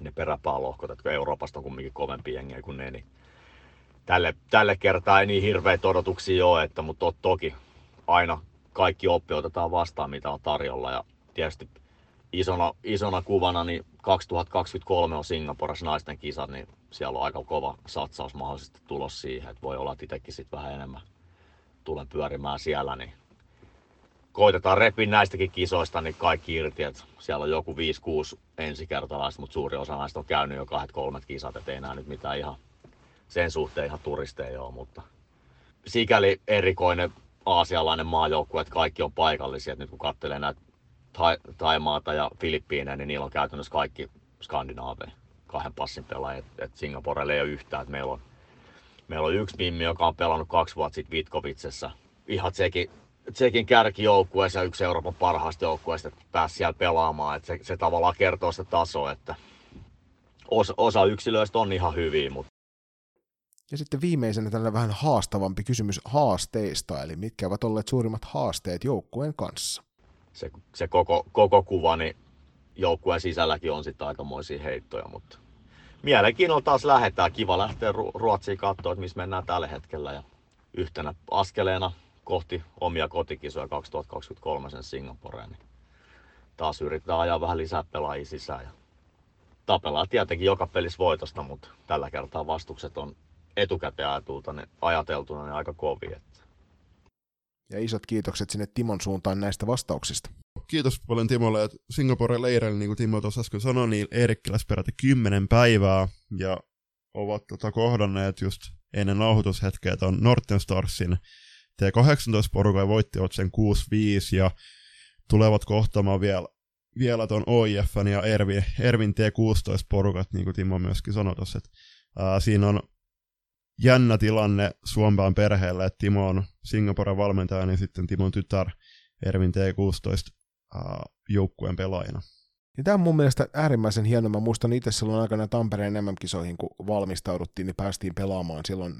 ne peräpäälohkot. Et kun Euroopasta on kumminkin kovempi jengiä kuin ne, niin tälle kertaa ei niin hirveitä odotuksia ole, että, mutta toki aina kaikki oppi otetaan vastaan, mitä on tarjolla. Ja tietysti isona kuvana niin 2023 on Singaporessa naisten kisat, niin siellä on aika kova satsaus mahdollisesti tulos siihen, että voi olla, että itsekin sit vähän enemmän tulen pyörimään siellä. Niin koitetaan repiä näistäkin kisoista niin kaikki irti, että siellä on joku 5-6 ensikertalaista, mutta suuri osa näistä on käynyt jo 2-3 kisat, ettei enää nyt mitään ihan sen suhteen ihan turisteja ole, mutta sikäli erikoinen aasialainen maajoukkue, että kaikki on paikallisia. Et nyt kun katselee näitä Thaimaata ja Filippiinejä, niin niillä on käytännössä kaikki skandinaaveja, 2 passin pelaajia. Singaporelle ei ole yhtään. Et meillä on yksi mimmi, joka on pelannut 2 vuotta sitten Vitkovitsessa. Ihan Tsekin kärkijoukkueessa ja yksi Euroopan parhaista joukkueista pääsi siellä pelaamaan. Et se tavallaan kertoo sitä tasoa, että osa yksilöistä on ihan hyviä, mutta ja sitten viimeisenä tällainen vähän haastavampi kysymys haasteista, eli mitkä ovat olleet suurimmat haasteet joukkueen kanssa? Se koko kuva, niin joukkueen sisälläkin on sitten aikamoisia heittoja, mutta mielenkiinnolla taas lähdetään. Kiva lähteä Ruotsiin katsoa, että missä mennään tällä hetkellä. Ja yhtenä askeleena kohti omia kotikisoja 2023 sen Singaporeen, niin taas yritetään ajaa vähän lisää pelaajia sisään. Ja tapellaan tietenkin joka pelissä voitosta, mutta tällä kertaa vastukset on etukäteen ajateltuna ne aika kovia. Ja isot kiitokset sinne Timon suuntaan näistä vastauksista. Kiitos paljon Timolle, että Singaporen leireillä, niin kuin Timo tuossa äsken sanoi, niin Eerikkilässä peräti 10 päivää ja ovat kohdanneet just ennen nauhoitushetkeä tuon Northern Starsin T18-porukan ja voittivat sen 6-5 ja tulevat kohtaamaan vielä tuon OIFn ja Ervin T16-porukat, niin kuin Timo myöskin sanoi tuossa, että siinä on jännä tilanne Suompään perheelle, että Timo on Singaporen valmentaja, niin sitten Timon tytär Ervin T16 joukkueen pelaajana. Ja tämä on mun mielestä äärimmäisen hieno. Mä muistan itse silloin aikana Tampereen MM-kisoihin, kun valmistauduttiin, niin päästiin pelaamaan silloin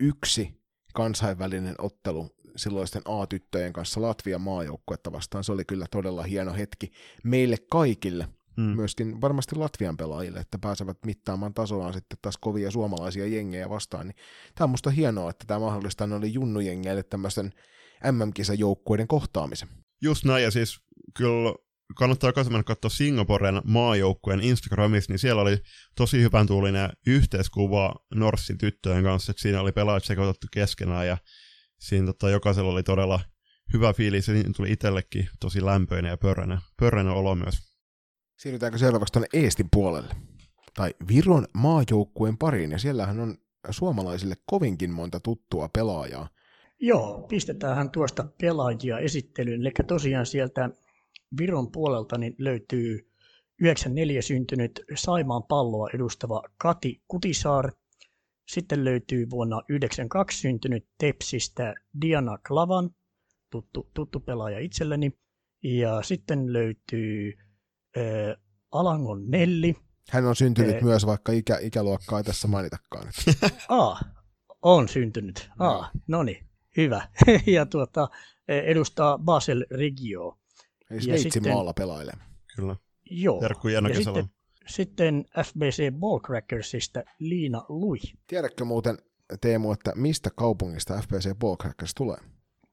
1 kansainvälinen ottelu silloisten A-tyttöjen kanssa Latvian maajoukkuetta vastaan. Se oli kyllä todella hieno hetki meille kaikille. Myöskin varmasti Latvian pelaajille, että pääsevät mittaamaan tasoaan sitten taas kovia suomalaisia jengejä vastaan. Niin tämä on musta hienoa, että tämä mahdollistaa noille junnujengeille tämmöisen MM-kisajoukkueiden kohtaamisen. Just näin, ja siis kyllä kannattaa myös mennä katsoa Singaporen maajoukkueen Instagramissa, niin siellä oli tosi hyvän tuulinen yhteiskuva Norsin tyttöjen kanssa, että siinä oli pelaajat sekoitettu keskenään, ja siinä jokaisella oli todella hyvä fiilis, ja tuli itsellekin tosi lämpöinen ja pörränä olo myös. Siirrytäänkö seuraavaksi tuonne Eestin puolelle, tai Viron maajoukkueen pariin, ja siellähän on suomalaisille kovinkin monta tuttua pelaajaa. Joo, pistetäänhän tuosta pelaajia esittelyyn, eli tosiaan sieltä Viron puolelta niin löytyy 94 syntynyt Saimaan Palloa edustava Kati Kutisaar, sitten löytyy vuonna 92 syntynyt Tepsistä Diana Klavan, tuttu pelaaja itselleni, ja sitten löytyy Alangon Nelli. Hän on syntynyt myös, vaikka ikäluokkaa ei tässä mainitakaan. On syntynyt. No niin, hyvä. Ja edustaa Basel Regio. Eli Sveitsin maalla pelailee. Kyllä. Joo. Terkku Janno Kesällä. Sitten FBC Ballcrackersista Liina Lui. Tiedätkö muuten, Teemu, että mistä kaupungista FBC Ballcrackers tulee?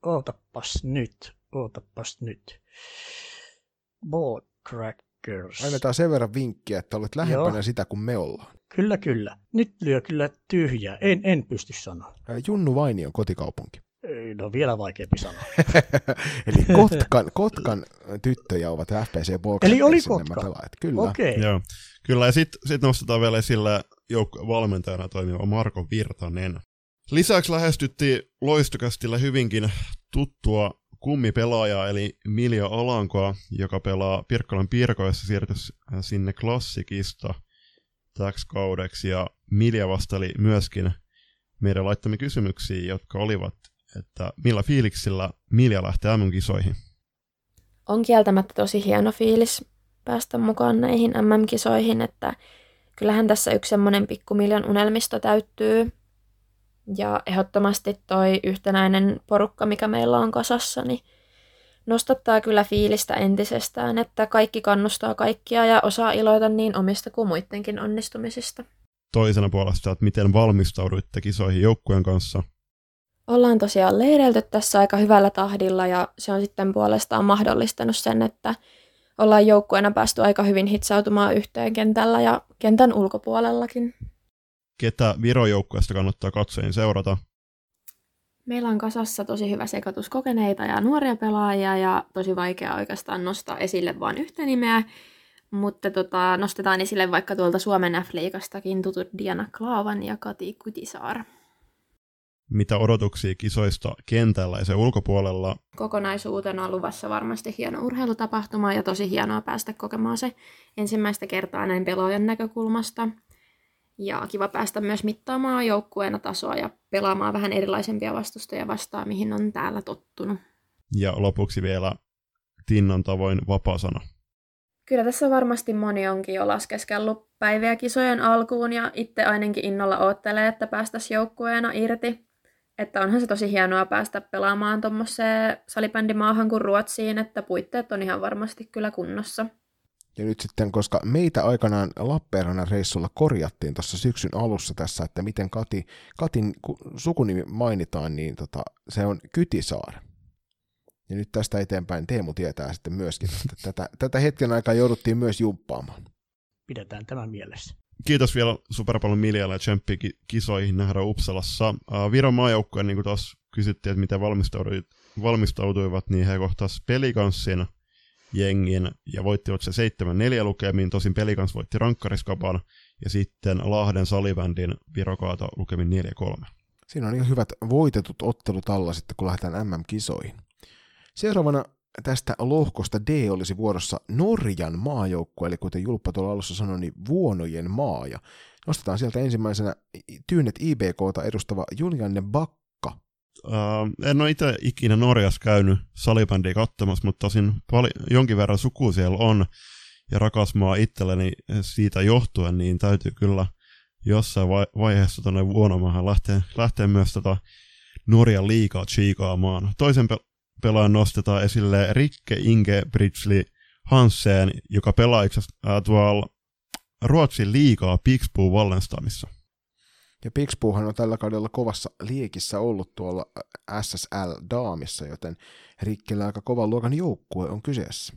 Ootapas nyt. Ballcrackers. Annetaan sen verran vinkkiä, että olet lähempänä sitä kuin me ollaan. Kyllä. Nyt lyö kyllä tyhjää. En pysty sanoa. Junnu Vainion kotikaupunki. No vielä vaikeampi sanoa. Eli Kotkan tyttöjä ovat FPC Ballcrackers. Eli oli Kotka. Kyllä. Okay. Joo. Kyllä, ja sitten nostetaan vielä sillä valmentajana toimiva Marko Virtanen. Lisäksi lähestyttiin Loistokästillä hyvinkin tuttua kummipelaaja eli Milja Alankoa, joka pelaa Pirkkalan Pirkoissa, siirtyi sinne Klassikista täksi kaudeksi, ja Milja vastaili myöskin meidän laittamiin kysymyksiin, jotka olivat, että millä fiiliksillä Milja lähtee MM-kisoihin? On kieltämättä tosi hieno fiilis päästä mukaan näihin MM-kisoihin, että kyllähän tässä yksi semmoinen pikkumiljan unelmisto täyttyy. Ja ehdottomasti toi yhtenäinen porukka, mikä meillä on kasassa, niin nostattaa kyllä fiilistä entisestään, että kaikki kannustaa kaikkia ja osaa iloita niin omista kuin muidenkin onnistumisista. Toisena puolesta, että miten valmistauduitte kisoihin joukkueen kanssa? Ollaan tosiaan leireilty tässä aika hyvällä tahdilla ja se on sitten puolestaan mahdollistanut sen, että ollaan joukkueena päästy aika hyvin hitsautumaan yhteen kentällä ja kentän ulkopuolellakin. Ketä Viro-joukkueesta kannattaa katsojien seurata? Meillä on kasassa tosi hyvä sekoitus kokeneita ja nuoria pelaajia ja tosi vaikea oikeastaan nostaa esille vain yhtä nimeä, mutta nostetaan esille vaikka tuolta Suomen F-liigastakin tutut Diana Klaavan ja Kati Kutisaar. Mitä odotuksia kisoista kentällä ja sen ulkopuolella? Kokonaisuutena on luvassa varmasti hieno urheilutapahtuma ja tosi hienoa päästä kokemaan se ensimmäistä kertaa näin pelaajan näkökulmasta. Ja kiva päästä myös mittaamaan joukkueena tasoa ja pelaamaan vähän erilaisempia vastustajia vastaan, mihin on täällä tottunut. Ja lopuksi vielä Tinnan tavoin vapaasana. Kyllä tässä varmasti moni onkin jo laskeskellut päiviä kisojen alkuun ja itse ainakin innolla oottelee, että päästäisiin joukkueena irti. Että onhan se tosi hienoa päästä pelaamaan tuommoiseen salibändimaahan kuin Ruotsiin, että puitteet on ihan varmasti kyllä kunnossa. Ja nyt sitten, koska meitä aikanaan Lappeenrannan reissulla korjattiin tuossa syksyn alussa tässä, että miten Katin sukunimi mainitaan, niin se on Kytisaar. Ja nyt tästä eteenpäin Teemu tietää sitten myöskin, että tätä hetken aikaa jouduttiin myös jumppaamaan. Pidetään tämän mielessä. Kiitos vielä superpallon Miljalle ja tsemppiä kisoihin nähdään Uppsalassa. Viron maajoukkoja, niin kuin taas kysyttiin, että miten valmistautuivat, niin he kohtasivat Pelikanssin jengin ja voittivat se 7-4 lukemiin. Tosin Pelikans voitti rankkariskapan ja sitten Lahden salibändin Virokaata lukemin 4-3. Siinä on ihan hyvät voitetut ottelut alla sitten, kun lähdetään MM-kisoihin. Seuraavana tästä lohkosta D olisi vuorossa Norjan maajoukkue, eli kuten Julppa tuolla alussa sanoi, niin vuonojen maa. Ja nostetaan sieltä ensimmäisenä Tyynet IBK:ta edustava Julianne Bakka. En ole itse ikinä Norjassa käynyt salibändiä katsomassa, mutta tosin jonkin verran suku siellä on. Ja rakas maa itselleni siitä johtuen, niin täytyy kyllä jossain vaiheessa tuonne vuonomaahan lähteä myös Norjan liigaa tsiikaamaan. Toisen pelaan nostetaan esille Rikke Ingebrigtsli Hansen, joka pelaa itse tuolla Ruotsin liigaa Pixbo Wallenstamissa. Ja Pixbohan on tällä kaudella kovassa liekissä ollut tuolla SSL-daamissa, joten Rikkellä aika kovan luokan joukkue on kyseessä.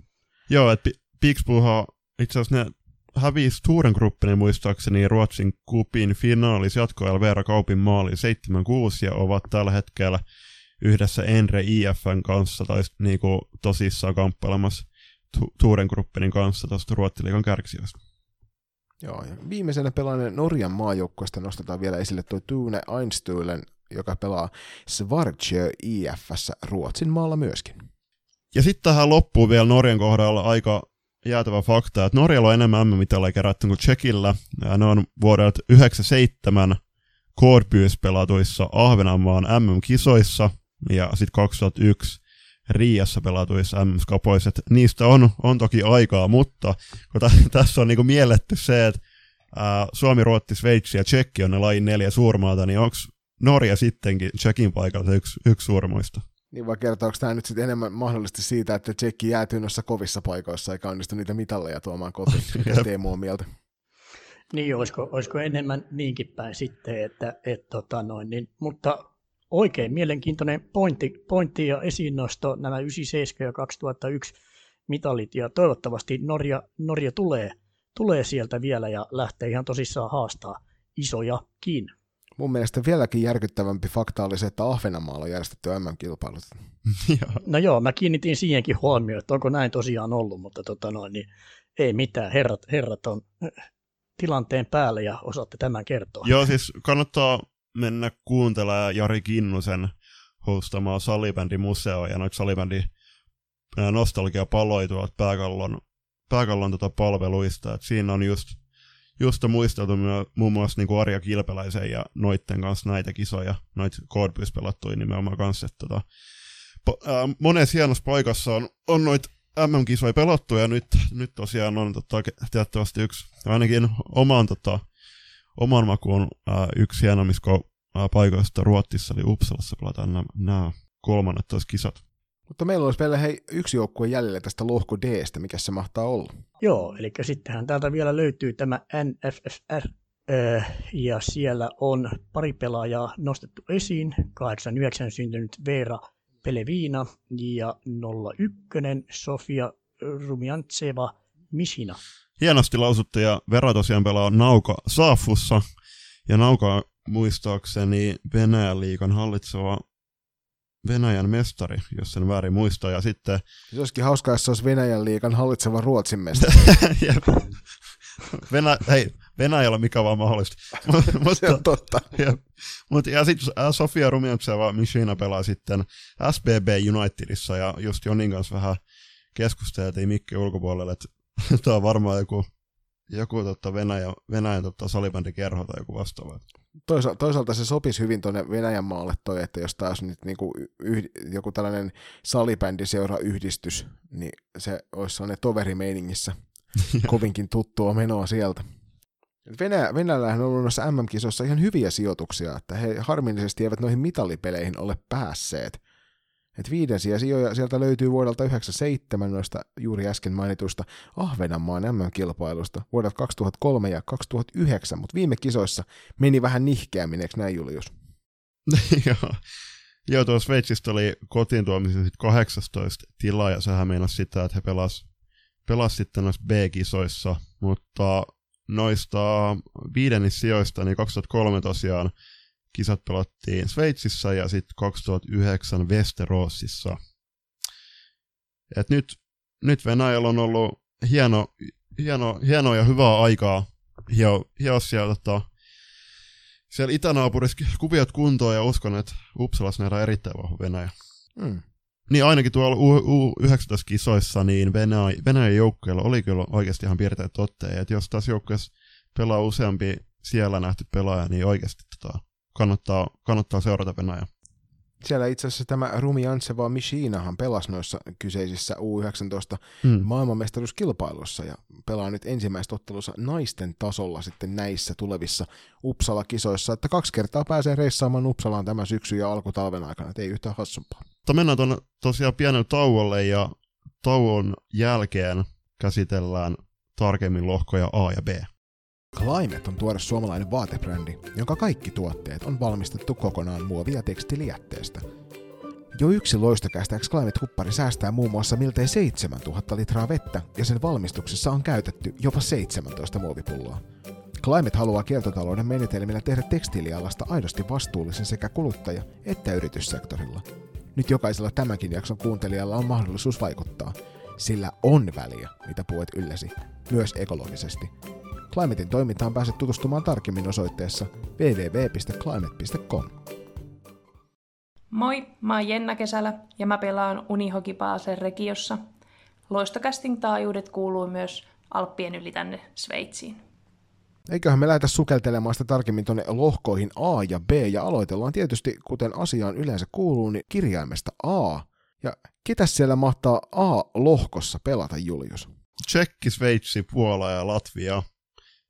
Joo, että Pixbohan itse asiassa ne hävisi Thorengruppinen muistaakseni Ruotsin kupin finaalis jatkoajalla Veera Kaupin maaliin 7-6 ja ovat tällä hetkellä yhdessä Enre IF:n kanssa tai niinku tosissaan kamppailemassa Thorengruppinin kanssa tuosta Ruotsiliigan kärkisijoista. Joo, ja viimeisenä pelaajan Norjan maajoukkueesta nostetaan vielä esille tuo Tune Einstühlen, joka pelaa Svartsjö IF:ssä Ruotsin maalla myöskin. Ja sitten tähän loppuu vielä Norjan kohdalla aika jäätävä fakta, että Norjalla on enemmän MM-mitaleja kerätty kuin Tsekillä. Ne on vuodelta 1997 Kårbyssä pelatuissa Ahvenanmaan MM-kisoissa. Ja sitten 2001 Riiassa pelatuissa MM-skapoiset. Niistä on toki aikaa, mutta tässä on niinku mielletty se, että Suomi, Ruotsi, Sveitsi ja Tsekki on ne lajin 4 suurmaata, niin onko Norja sittenkin Tsekin paikalla yksi suurmoista? Niin vaan kertaako tämä nyt sitten enemmän mahdollisesti siitä, että Tsekki jäätyy noissa kovissa paikoissa eikä onnistu niitä mitalleja tuomaan kotiin, mitä Teemu on mieltä? Niin, olisiko enemmän niinkin päin sitten, että mutta oikein mielenkiintoinen pointti ja esiinnosto nämä 97 ja 2001 mitalit, ja toivottavasti Norja tulee sieltä vielä ja lähtee ihan tosissaan haastaa isojakin. Mun mielestä vieläkin järkyttävämpi fakta oli se, että Ahvenanmaalla on järjestetty MM-kilpailut. No joo, mä kiinnitin siihenkin huomioon, että onko näin tosiaan ollut, mutta niin ei mitään, herrat on tilanteen päällä ja osaatte tämän kertoa. Joo, siis kannattaa mennä kuuntelemaan Jari Kinnusen hostamaa salibändimuseoa ja noita salibändi nostalgiapaloja tuolta pääkallon palveluista. Et siinä on just muisteltu muun muassa niinku Arja Kilpeläisen ja noitten kanssa näitä kisoja, noita Kårbyssä pelattuja nimenomaan kanssa. Monessa hienossa paikassa on noita MM-kisoja pelattu ja nyt tosiaan on tiettävästi yksi, ainakin oman, oman makuun yksi hienommisko paikoista Ruotsissa, eli Uppsalassa pelataan nämä 13 kisat. Mutta meillä olisi vielä hei, yksi joukkue jäljellä tästä lohko D:stä, mikä se mahtaa olla? Joo, eli sittenhän täältä vielä löytyy tämä NFFR, ja siellä on pari pelaajaa nostettu esiin, 89 syntynyt Vera Peleviina ja 01 Sofia Rumiantseva-Mishina. Hienosti lausuttu, ja Vera tosiaan pelaa Nauka Saafussa, ja Nauka muistaakseni Venäjän liigan hallitseva Venäjän mestari, jos en väärin muista, ja sitten... Se olisikin hauskaa, jos se olisi Venäjän liigan hallitseva Ruotsin mestari. Venäjällä mikä vaan mahdollista. Se on totta. Ja sitten Sofia Rumiantseva-Mishina pelaa sitten SBB Unitedissa, ja just Jonin kanssa vähän keskusteltiin Mikki ulkopuolelle, että tämä on varmaan joku Venäjän salibändikerho tai joku vastaava. Toisaalta se sopisi hyvin tuonne Venäjän maalle toi, että jos taas nyt niinku joku tällainen salibändiseurayhdistys, niin se olisi sellainen toverimeiningissä kovinkin tuttua menoa sieltä. Venäjällähän on ollut noissa MM-kisoissa ihan hyviä sijoituksia, että he harmillisesti eivät noihin mitalipeleihin ole päässeet. Et 5. sijoja sieltä löytyy vuodelta 1997 noista juuri äsken mainituista Ahvenanmaan MM-kilpailusta vuodelta 2003 ja 2009, mutta viime kisoissa meni vähän nihkeämmin, eikö näin Julius? Joo, tuossa Sveitsistä oli kotiin tuomisen 18 tilaa ja sehän meinasi sitä, että he pelasivat sitten noissa B-kisoissa, mutta noista 5. sijoista niin 2003 tosiaan kisat pelattiin Sveitsissä ja sitten 2009 Westerosissa. Et nyt Venäjällä on ollut hieno ja hyvää aikaa. Siellä itänaapurissa kuviot kuntoon ja uskon, että Uppsalassa nähdään erittäin vahva Venäjä. Niin ainakin tuolla U19-kisoissa niin Venäjän joukkueella oli kyllä oikeasti ihan piirteet otteja. Et jos taas joukkueessa pelaa useampi siellä nähty pelaaja, niin oikeasti kannattaa seurata Venäjää. Siellä itse asiassa tämä Rumiantseva-Mishinahan pelasi noissa kyseisissä U19 maailmanmestaruuskilpailussa ja pelaa nyt ensimmäistä ottelussa naisten tasolla sitten näissä tulevissa Uppsala-kisoissa, että 2 kertaa pääsee reissaamaan Uppsalaan tämän syksyn ja alkutalven aikana, ei yhtään hassumpaa. Mennään tuonne tosiaan pienelle tauolle ja tauon jälkeen käsitellään tarkemmin lohkoja A ja B. Climate on tuore suomalainen vaatebrändi, jonka kaikki tuotteet on valmistettu kokonaan muovia tekstiilijätteestä. Jo yksi loistokästä Climate-huppari säästää muun muassa miltei 7000 litraa vettä ja sen valmistuksessa on käytetty jopa 17 muovipulloa. Climate haluaa kiertotalouden menetelmillä tehdä tekstiilialasta aidosti vastuullisen sekä kuluttaja- että yrityssektorilla. Nyt jokaisella tämänkin jakson kuuntelijalla on mahdollisuus vaikuttaa. Sillä on väliä, mitä puet ylläsi, myös ekologisesti. Climatein toimintaan pääset tutustumaan tarkemmin osoitteessa www.climate.com. Moi, mä oon Jenna Kesälä ja mä pelaan Unihokipaasen Regiossa. Loistokästin taajuudet kuuluu myös Alppien yli tänne Sveitsiin. Eiköhän me lähdetä sukeltelemaan sitä tarkemmin tuonne lohkoihin A ja B ja aloitellaan tietysti, kuten asiaan yleensä kuuluu, niin kirjaimesta A. Ja ketäs siellä mahtaa A-lohkossa pelata, Julius? Tsekki, Sveitsi, Puola ja Latvia.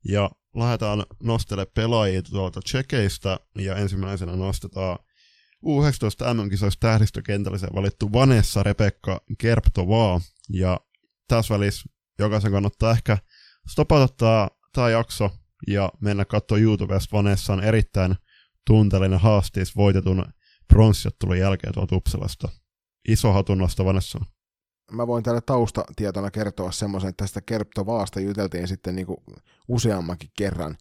Ja lähdetään nostele pelaajia tuolta Tsekeistä ja ensimmäisenä nostetaan U19 MM-kisoissa tähdistökentälliseen valittu Vanessa Rebekka Gerbtovaa. Ja tässä välissä jokaisen kannattaa ehkä stopata tämä jakso ja mennä katsoa YouTubesta Vanessan erittäin tunteellinen haastis voitetun pronssiottelun jälkeen tuolta Uppsalasta. Iso hatunnosto Vanessa. Mä voin täällä taustatietona kertoa semmoisen, että tästä Gerbtovaasta juteltiin sitten niinku useammankin kerran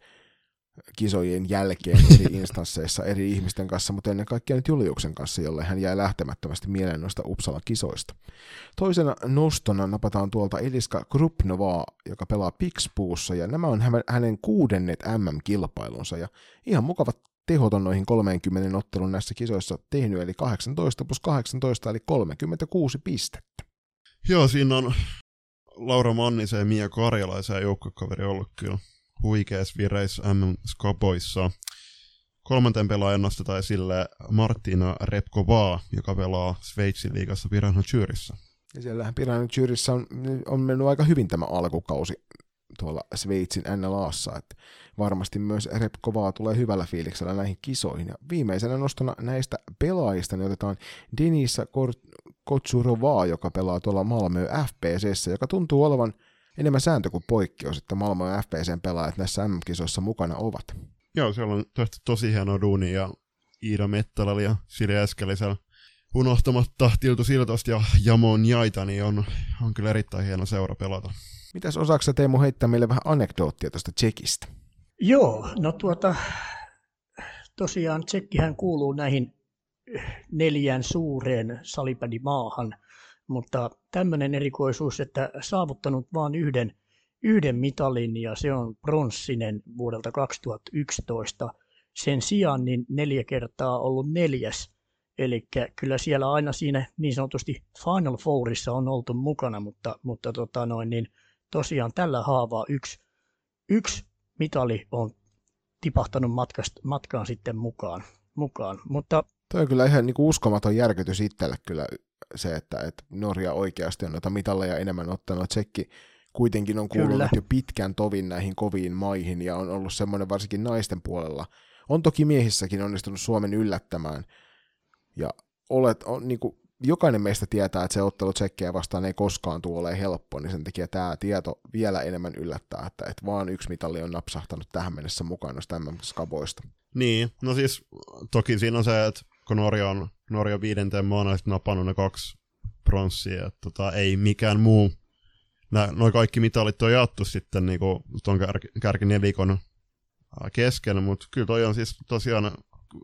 kisojen jälkeen eri instansseissa eri ihmisten kanssa, mutta ennen kaikkea nyt Juliuksen kanssa, jolle hän jäi lähtemättömästi mieleen noista Uppsala-kisoista. Toisena nostona napataan tuolta Eliska Krupnovaa, joka pelaa Pixbuussa, ja nämä on hänen 6. MM-kilpailunsa, ja ihan mukavat tehot on noihin 30 ottelun näissä kisoissa tehnyt, eli 18 plus 18, eli 36 pistettä. Joo, siinä on Laura Mannisen ja Mia Karjalaisen joukkokaveri ollut kyllä huikeassa vireissä MM-skaboissa. 3. pelaajan nostetaan esille Martina Repkovaa, joka pelaa Sveitsin liigassa Viranho-Tjyrissä. Ja siellähän Piranjyrissä on mennyt aika hyvin tämä alkukausi tuolla Sveitsin NLAssa, että varmasti myös Rep Kovaa tulee hyvällä fiiliksellä näihin kisoihin. Ja viimeisenä nostona näistä pelaajista niin otetaan Denisa Kotsurovaa, joka pelaa tuolla Malmö FPC:ssä, joka tuntuu olevan enemmän sääntö kuin poikkeus, että Malmö FPC:n pelaajat näissä MM-kisoissa mukana ovat. Joo, siellä on tosi hieno duuni ja Iida Mettalalla ja Siri Äskelisellä unohtamatta Tiltu Siltosta ja Jamon Jaita, niin on kyllä erittäin hieno seura pelata. Mitäs osaako Teemu heittää meille vähän anekdoottia tuosta Tsekistä? Joo, no tosiaan Tsekkihän kuuluu näihin 4 suureen salipädimaahan, mutta tämmöinen erikoisuus, että saavuttanut vain yhden mitalin, ja se on pronssinen vuodelta 2011. Sen sijaan niin 4 kertaa ollut 4. Eli kyllä siellä aina siinä niin sanotusti Final Fourissa on oltu mukana, mutta niin tosiaan tällä haavaa yksi mitali on tipahtanut matkaan sitten mukaan. Mutta toi on kyllä ihan niin kuin uskomaton järkytys itselle kyllä se, että Norja oikeasti on noita mitalleja enemmän ottanut. Tsekki kuitenkin on kuulunut kyllä jo pitkän tovin näihin koviin maihin ja on ollut semmoinen varsinkin naisten puolella. On toki miehissäkin onnistunut Suomen yllättämään. Ja niin kuin jokainen meistä tietää, että se ottelu Tsekkiä vastaan ei koskaan tule olemaan helppo, niin sen takia tämä tieto vielä enemmän yllättää, että vaan yksi mitalli on napsahtanut tähän mennessä mukaan noista MM-skaboista. Niin, no siis toki siinä on se, että kun Norja on 5. maana sitten napannut ne 2 pronssia, että ei mikään muu. Noi kaikki mitalit on jaettu sitten niin kuin tuon kärkinelikon kesken, mutta kyllä toi on siis tosiaan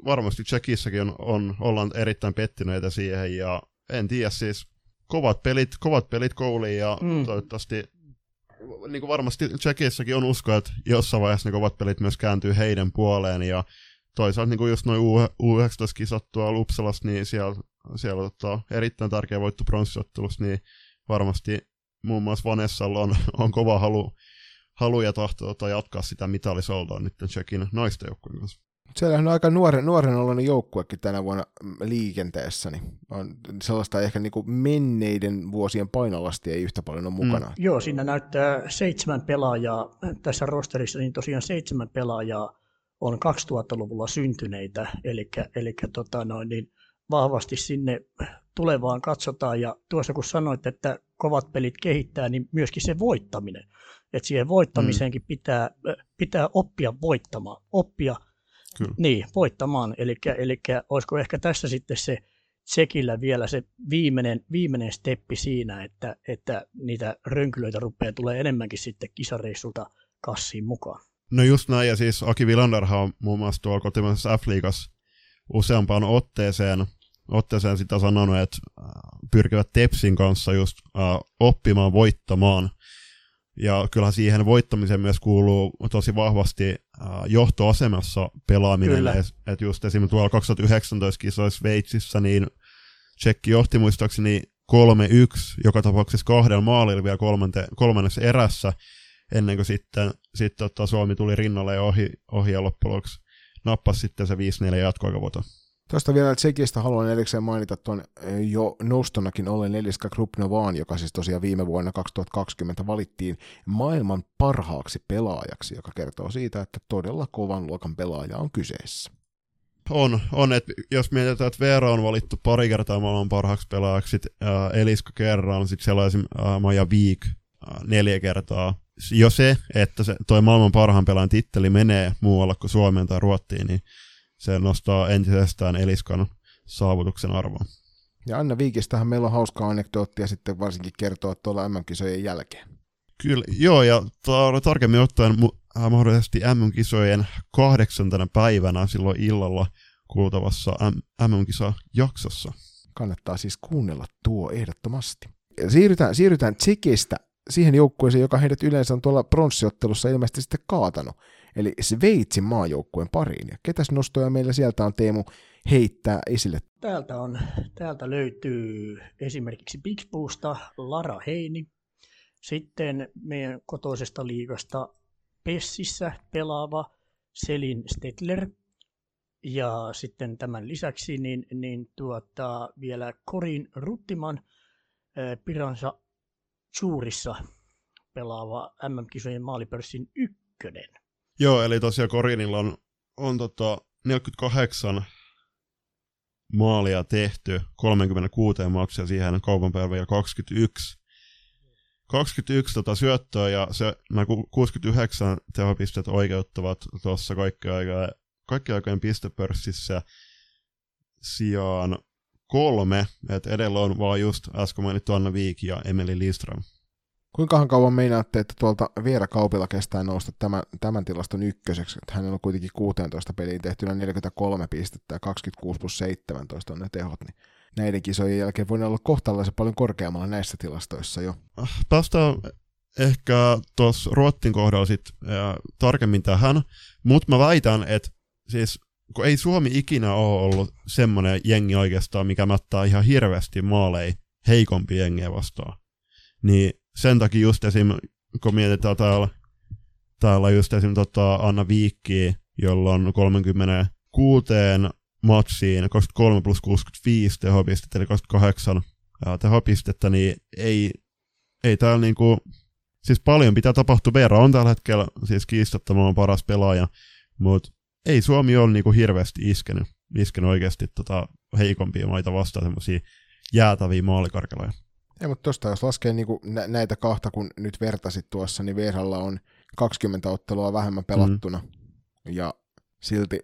varmasti Tsekissäkin ollaan erittäin pettyneitä siihen, ja en tiedä siis, kovat pelit kouliin, ja toivottavasti, niin kuin varmasti Tsekissäkin on uskoa, että jossain vaiheessa ne kovat pelit myös kääntyy heidän puoleen, ja toisaalta niin kuin just noin U19-kisat tuolla Uppsalassa, niin siellä erittäin tärkeä voittu pronssiottelussa, niin varmasti muun muassa Vanessalla on kova halu ja tahto jatkaa sitä mitalisoltaa nyt Tsekin naisten joukkueen kanssa. Siellähän on aika nuoren oloinen joukkuekin tänä vuonna liikenteessä, niin on sellaista ehkä niin kuin menneiden vuosien painolasti ei yhtä paljon ole mukana. Joo, siinä näyttää 7 pelaajaa, tässä rosterissa niin tosiaan 7 pelaajaa on 2000-luvulla syntyneitä, eli niin vahvasti sinne tulevaan katsotaan, ja tuossa kun sanoit, että kovat pelit kehittää, niin myöskin se voittaminen, että siihen voittamiseenkin pitää oppia voittamaan, Kyllä. Niin, voittamaan. Eli olisiko ehkä tässä sitten se Tsekillä vielä se viimeinen steppi siinä, että niitä rönkylöitä rupeaa tulee enemmänkin sitten kisareissulta kassiin mukaan. No just näin, ja siis Aki Vilanderhan on muun muassa tuolla kotimaisessa F-liigassa useampaan otteeseen sitä sanonut, että pyrkivät Tepsin kanssa just oppimaan voittamaan. Ja kyllähän siihen voittamiseen myös kuuluu tosi vahvasti johtoasemassa pelaaminen. Että just esimerkiksi tuolla 2019 kisoissa Sveitsissä, niin Tsekki johti muistaakseni 3-1, joka tapauksessa 2 maalilla vielä kolmannessa erässä, ennen kuin sitten Suomi tuli rinnalle ja ohi ja loppuloksi nappasi sitten se 5-4 jatkoaikavoton. Tuosta vielä Tsekistä haluan erikseen mainita tuon jo noustonakin olleen Eliska Krupnovaan, joka siis tosiaan viime vuonna 2020 valittiin maailman parhaaksi pelaajaksi, joka kertoo siitä, että todella kovan luokan pelaaja on kyseessä. On että jos mietitään, että Veera on valittu pari kertaa maailman parhaaksi pelaajaksi, Eliska kerran, sitten siellä on esimerkiksi Maja Viik 4 kertaa. Jo se, että tuo maailman parhaan pelaajan titteli menee muualla kuin Suomeen tai Ruottiin, niin se nostaa entisestään Eliskan saavutuksen arvoa. Ja Anna Viikistähän meillä on hauskaa anekdoottia sitten varsinkin kertoa tuolla MM-kisojen jälkeen. Kyllä, joo, ja tarkemmin ottaen mahdollisesti MM-kisojen 8. päivänä silloin illalla kuultavassa MM-kisajaksossa. Kannattaa siis kuunnella tuo ehdottomasti. Ja siirrytään Tsekistä siihen joukkueeseen, joka heidät yleensä on tuolla pronssiottelussa ilmeisesti sitten kaatanut. Eli Sveitsin maajoukkueen pariin. Ja ketäs nostoja meillä sieltä on Teemu heittää esille? Täältä löytyy esimerkiksi Big Boosta Lara Heini. Sitten meidän kotoisesta liigasta Pessissä pelaava Selin Stettler. Ja sitten tämän lisäksi niin vielä Corin Ruttiman Piransa Suurissa pelaava MM-kisojen maalipörssin ykkönen. Joo, eli tosiaan Korinilla on 48 maalia tehty, 36 mauksia siihen kaupan päivä ja 21 syöttöä ja se, nämä 69 tehopisteet oikeuttavat tuossa kaikki aikojen pistepörssissä sijaan 3, että edellä on vaan just äsken mainittu Anna Viik ja Emeli Lindström. Kuinkahan kauan meinaatte, että tuolta Veera Kaupila kestää nousta tämän tilaston ykköseksi? Että hänellä on kuitenkin 16 peliin tehtynä 43 pistettä ja 26 plus 17 on ne tehot, niin näiden kisojen jälkeen voi olla kohtalaisen paljon korkeammalla näissä tilastoissa jo. Päästään ehkä tuossa Ruotsin kohdalla sitten tarkemmin tähän, mutta mä väitän, että siis kun ei Suomi ikinä ole ollut semmoinen jengi oikeastaan, mikä mättää ihan hirveästi maaleja heikompi jengiä vastaan, niin sen takia just esim. Kun mietitään täällä just esim. Anna Viikkiä, jolla on 36 matsiin 23 plus 65 tehopistettä, eli 28 tehopistettä, niin ei täällä niinku, siis paljon pitää tapahtua. Veera on tällä hetkellä siis kiistattoman paras pelaaja, mutta ei Suomi ole niinku hirveästi iskenyt oikeasti heikompia maita vastaan semmoisia jäätäviä maalikarkeloja. Ei, mutta tuosta jos laskee niinku näitä kahta, kun nyt vertasit tuossa, niin Veeralla on 20 ottelua vähemmän pelattuna. Ja silti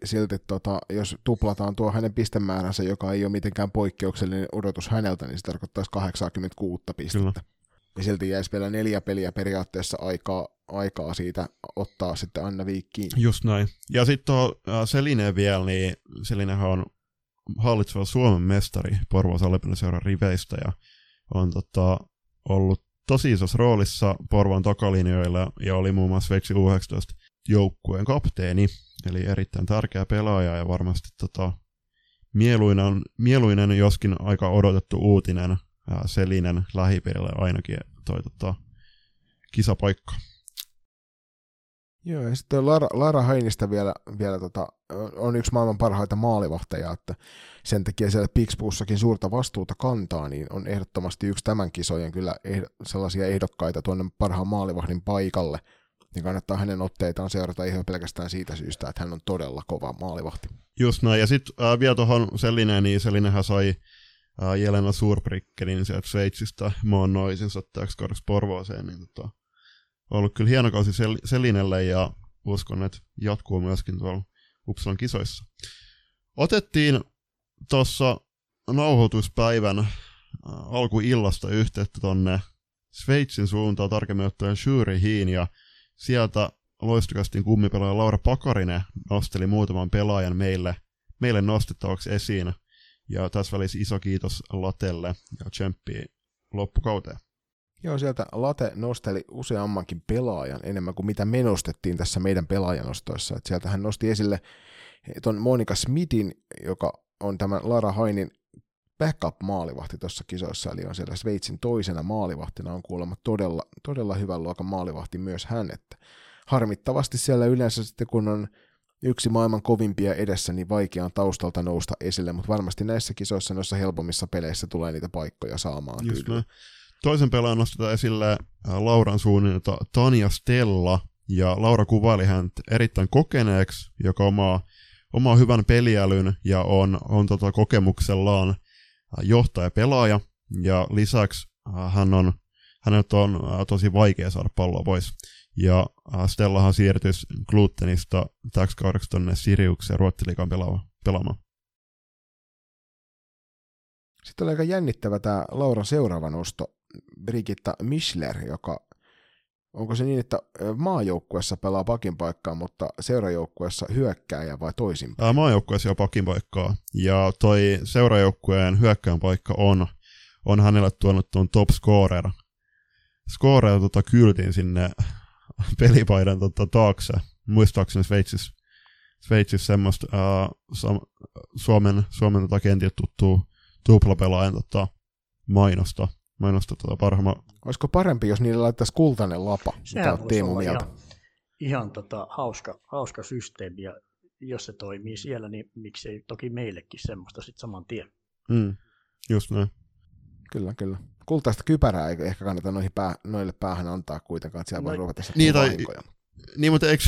jos tuplataan tuo hänen pistemääränsä, joka ei ole mitenkään poikkeuksellinen odotus häneltä, niin se tarkoittaisi 86 pistettä. Kyllä. Ja silti jäisi vielä 4 peliä periaatteessa aikaa siitä ottaa sitten Anna Viikkiin. Just näin. Ja sitten tuo Selinen vielä, niin Selinenhän on hallitseva Suomen mestari Porvoon Sallipinnaseuran riveistä ja on ollut tosi isossa roolissa Porvoon takalinjoilla ja oli muun muassa Sveitsi U19-joukkueen kapteeni, eli erittäin tärkeä pelaaja ja varmasti mieluinen, joskin aika odotettu uutinen Selinen lähipiirille ainakin toi kisapaikka. Joo, ja sitten Lara Hainista vielä on yksi maailman parhaita maalivahteja, että sen takia siellä Pixbussakin suurta vastuuta kantaa, niin on ehdottomasti yksi tämän kisojen kyllä sellaisia ehdokkaita tuonne parhaan maalivahdin paikalle, niin kannattaa hänen otteitaan seurata ihan pelkästään siitä syystä, että hän on todella kova maalivahti. Just näin, ja sitten vielä tuohon Selineen, niin Selinenhän sai Jelena Suurprikkelin sieltä Sveitsistä maan noisensa täksi kaudeksi Porvooseen, niin ollut kyllä hieno kausi Selinelle ja uskon, että jatkuu myöskin tuolla Uppsalan kisoissa. Otettiin tuossa nauhoituspäivän alkuillasta yhteyttä tonne Sveitsin suuntaan, tarkemmin ottaen Zürichiin, ja sieltä Loistokästin kummipelaaja Laura Pakarinen nosteli muutaman pelaajan meille nostettavaksi esiin. Ja tässä välissä iso kiitos Latelle ja tsemppiä loppukauteen. Joo, sieltä Late nosteli useammankin pelaajan enemmän kuin mitä me nostettiin tässä meidän pelaajanostoissa. Et sieltä hän nosti esille ton Monika Smithin, joka on tämän Lara Hainin backup-maalivahti tuossa kisoissa, eli on siellä Sveitsin toisena maalivahtina, on kuulemma todella hyvän luokan maalivahti myös hän. Että harmittavasti siellä yleensä sitten kun on yksi maailman kovimpia edessä, niin vaikea on taustalta nousta esille, mutta varmasti näissä kisoissa, noissa helpommissa peleissä tulee niitä paikkoja saamaan. Just kyllä. Toisen pelaajan nostetaan esille Lauran suunnilta Tanja Stella, ja Laura kuvaili häntä erittäin kokeneeksi, joka omaa hyvän peliälyn ja on kokemuksellaan johtajapelaaja, ja lisäksi hänet on tosi vaikea saada palloa pois. Ja Stellahan siirtyisi Glutenista täksi kaudeksi tonne Siriukseen Ruotsiliigaan pelaamaan. Sitten oli aika jännittävä tämä Lauran seuraava nosto, Brigitta Mischler, joka, onko se niin, että maajoukkuessa pelaa pakin paikkaa, mutta seurajoukkuessa hyökkääjä vai toisinpäin? Maajoukkuessa on pakin paikkaa, ja toi seurajoukkueen hyökkäjän paikka on hänelle tuonut tuon top scorer kyltin sinne pelipaidan taakse, muistaakseni Sveitsissä semmoista Suomen kentiltä tuttuu tuplapelaajan mainosta parhaimman. Olisiko parempi, jos niille laittaisi kultainen lapa? Sehän voisi olla ihan hauska systeemi, ja jos se toimii siellä, niin miksei toki meillekin semmoista sitten saman tien. Just näin. Kyllä, kyllä. Kultaista kypärää ei ehkä kannata noille päähän antaa kuitenkaan, että siellä voi ruveta niin, vahinkoja. Niin, mutta eikö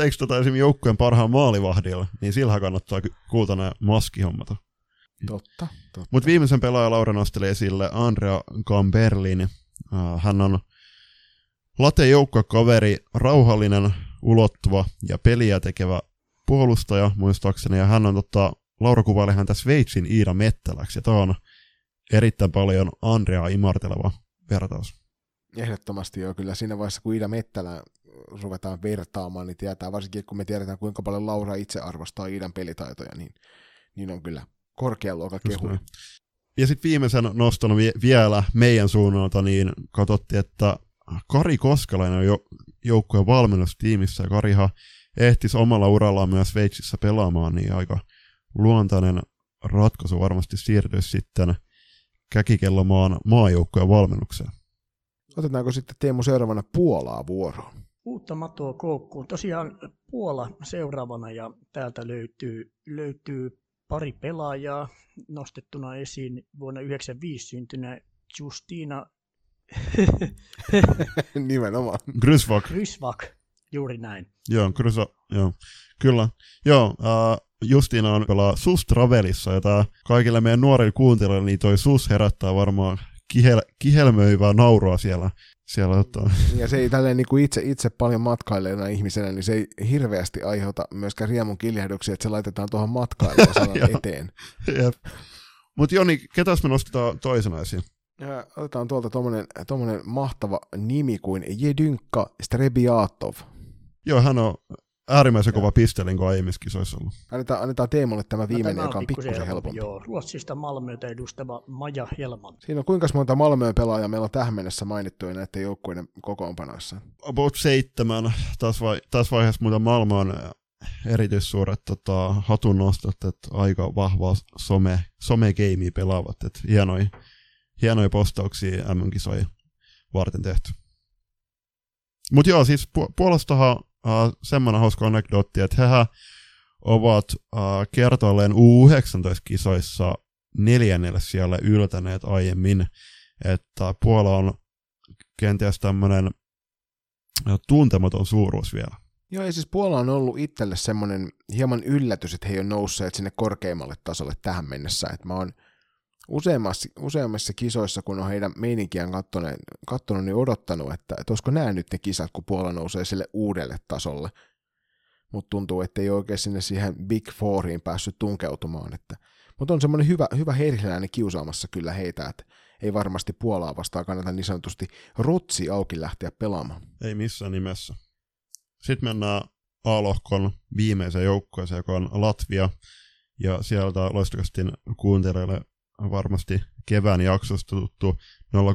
esimerkiksi joukkueen parhaan maalivahdilla, niin sillä kannattaa kultana maski hommata. Totta, totta. Mutta viimeisen pelaaja Laura nosteli esille Andrea Gamberlin. Hän on late-joukkokaveri, rauhallinen, ulottuva ja peliä tekevä puolustaja, muistaakseni. Ja hän on, Laura kuvaili häntä Sveitsin Iida Mettäläksi, ja tämä on erittäin paljon Andreaa imarteleva vertaus. Ehdottomasti joo, kyllä siinä vaiheessa, kun Iida Mettälä ruvetaan vertaamaan, niin tietää, varsinkin kun me tiedetään, kuinka paljon Laura itse arvostaa Iidan pelitaitoja, niin on kyllä korkean luokan kehuja. Ja sitten viimeisen noston vielä meidän suunnalta, niin katsottiin, että Kari Koskelainen on joukkueen valmennustiimissä, ja Karihan ehtisi omalla urallaan myös Sveitsissä pelaamaan, niin aika luontainen ratkaisu varmasti siirtyisi sitten Käkikellomaan maajoukkojen valmennukseen. Otetaanko sitten Teemu seuraavana Puolaa vuoroon? Uutta matoa koukkuun. Tosiaan Puola seuraavana, ja täältä löytyy pari pelaajaa nostettuna esiin. Vuonna 1995 syntynä Justina nimenomaan. Grysvak. Juuri näin. Joo, joo. Kyllä. Joo, Justina on pelaa SUS-travelissa, ja tää kaikille meidän nuorille kuuntelijoille, niin toi SUS herättää varmaan kihelmöivää naurua siellä ottaa. Ja se ei tälleen niin kuin itse paljon matkailijana ihmisenä, niin se ei hirveästi aiheuta myöskään riemun kiljahduksia, että se laitetaan tuohon matkailuun sanan eteen. Mutta Joni, ketäs me nostetaan toisena esiin? Ja otetaan tuolta tommonen mahtava nimi kuin Jedynkka Strebiatov. Joo, hän on äärimmäisen kova pistelin, kun aiemmissa kisoissa ollut. Annetaan Teemolle tämä viimeinen, tämä joka on pikkusen helpompi. Joo, Ruotsista Malmötä edustava Maja Hjelman. Siinä on kuinka monta Malmöön pelaajaa meillä on tähän mennessä mainittuja näiden joukkueiden kokoonpanoissa? About 7. Tässä vaiheessa muuten Malmö on erityissuuret hatun nostat, että aika vahvaa somegeimiä pelaavat. Että hienoja postauksia MM-kisoja varten tehty. Mutta joo, siis Puolastahan semmoinen hauska anekdootti, että hehän ovat kertoilleen U19-kisoissa 4. siellä yltäneet aiemmin, että Puola on kenties tämmöinen tuntematon suuruus vielä. Joo, ja siis Puola on ollut itselle semmoinen hieman yllätys, että he on nousseet sinne korkeimmalle tasolle tähän mennessä, että mä oon useimmissa kisoissa, kun on heidän meininkiään katsonut, niin odottanut, että olisiko nämä nyt ne kisat, kun Puola nousee sille uudelle tasolle. Mutta tuntuu, ettei oikein sinne siihen Big Fouriin päässyt tunkeutumaan. Mutta on semmoinen hyvä herhiläinen kiusaamassa kyllä heitä, että ei varmasti Puolaa vastaan kannata niin sanotusti rotsi auki lähteä pelaamaan. Ei missään nimessä. Sitten mennään A-lohkon viimeiseen joukkueeseen, joka on Latvia. Ja sieltä loistakasti kuuntelijoille varmasti kevään jaksosta tuttu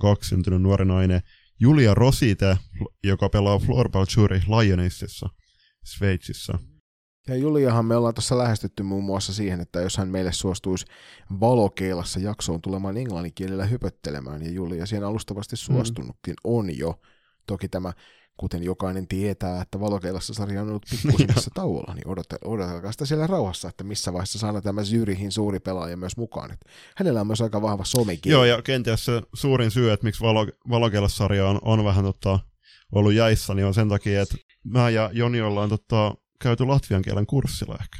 02 syntynyt nuori nainen Julia Rosite, joka pelaa Floorball Zurich Lionsissa Sveitsissä. Ja Juliahan me ollaan tuossa lähestytty muun muassa siihen, että jos hän meille suostuisi valokeilassa jaksoon tulemaan englanninkielellä höpöttelemään, ja Julia siinä alustavasti suostunutkin on jo. Toki tämä, kuten jokainen tietää, että valokeilassa sarja on ollut pikkuisemmassa tauolla, niin odotelkaa sitä siellä rauhassa, että missä vaiheessa saadaan tämä Zürichin suuri pelaaja myös mukaan. Että hänellä on myös aika vahva somekin. Joo, ja kenties se suurin syy, että miksi valokeilassarja on vähän ollut jäissä, niin on sen takia, että mä ja Joni ollaan käyty latvian kielen kurssilla ehkä.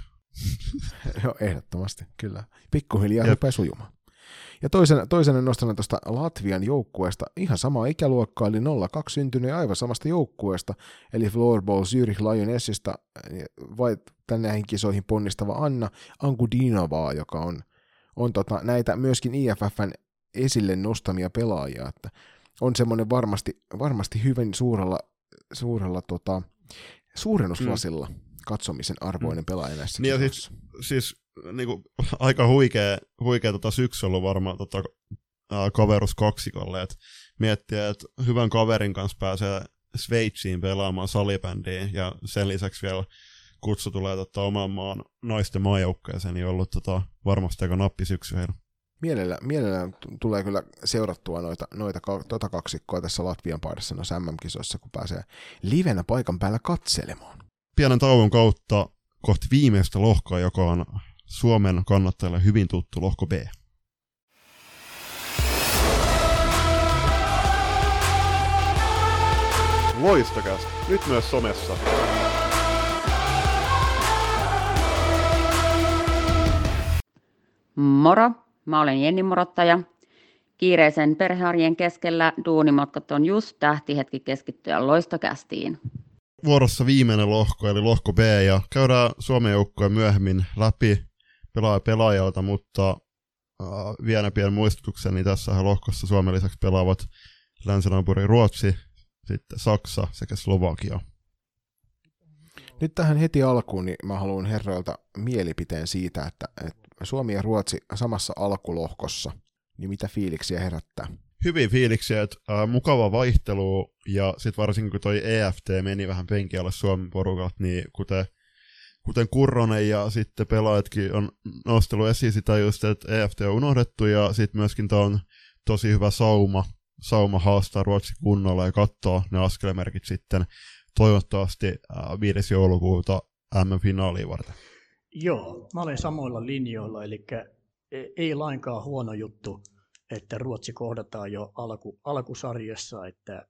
Joo, ehdottomasti, kyllä. Pikkuhiljaa rupea sujumaan. Ja toisena nostana tuosta Latvian joukkueesta, ihan samaa ikäluokkaa, eli 02 syntynyt aivan samasta joukkueesta, eli Floorball Zürich Lionessista vai tänne kisoihin ponnistava Anna Angudinovaa, joka on näitä myöskin IFFn esille nostamia pelaajia, että on semmoinen varmasti hyvin suurella suurennuslasilla katsomisen arvoinen pelaaja näissä kisoissa. Niinku, aika huikea syksy ollut varmaan kaveruskaksikolle, että miettii, että hyvän kaverin kanssa pääsee Sveitsiin pelaamaan salibändiin, ja sen lisäksi vielä kutsu tulee oman maan naisten maajoukkueeseen, niin on ollut varmasti aika nappisyksy heillä. Mielellään tulee kyllä seurattua noita kaksikkoa tässä Latvian paidassa noissa MM-kisoissa, kun pääsee livenä paikan päällä katselemaan. Pienen tauon kautta kohti viimeistä lohkoa, joka on Suomen kannattajille hyvin tuttu lohko B. Loistokäs, nyt myös somessa. Moro, mä olen Jenni Morottaja. Kiireisen perhearjen keskellä duunimatkat on just tähtihetki keskittyä Loistokästiin. Vuorossa viimeinen lohko, eli lohko B, ja käydään Suomen joukkoja myöhemmin läpi pelaajalta, mutta vielä pienen muistutuksen, niin tässä lohkossa Suomen lisäksi pelaavat länsinaapuri Ruotsi, sitten Saksa sekä Slovakia. Nyt tähän heti alkuun niin mä haluan herroilta mielipiteen siitä, että Suomi ja Ruotsi samassa alkulohkossa, niin mitä fiiliksiä herättää? Hyvin fiiliksiä, että mukava vaihtelu, ja sitten varsinkin kun toi EFT meni vähän penkin alle Suomen porukat, niin kuten Kurronen ja sitten pelaajatkin on nostellut esiin sitä just, että EFT on unohdettu, ja sitten myöskin tämä on tosi hyvä sauma haastaa Ruotsi kunnolla ja katsoa ne askelemerkit sitten toivottavasti 5. joulukuuta M-finaaliin varten. Joo, mä olen samoilla linjoilla, eli ei lainkaan huono juttu, että Ruotsi kohdataan jo alkusarjassa, että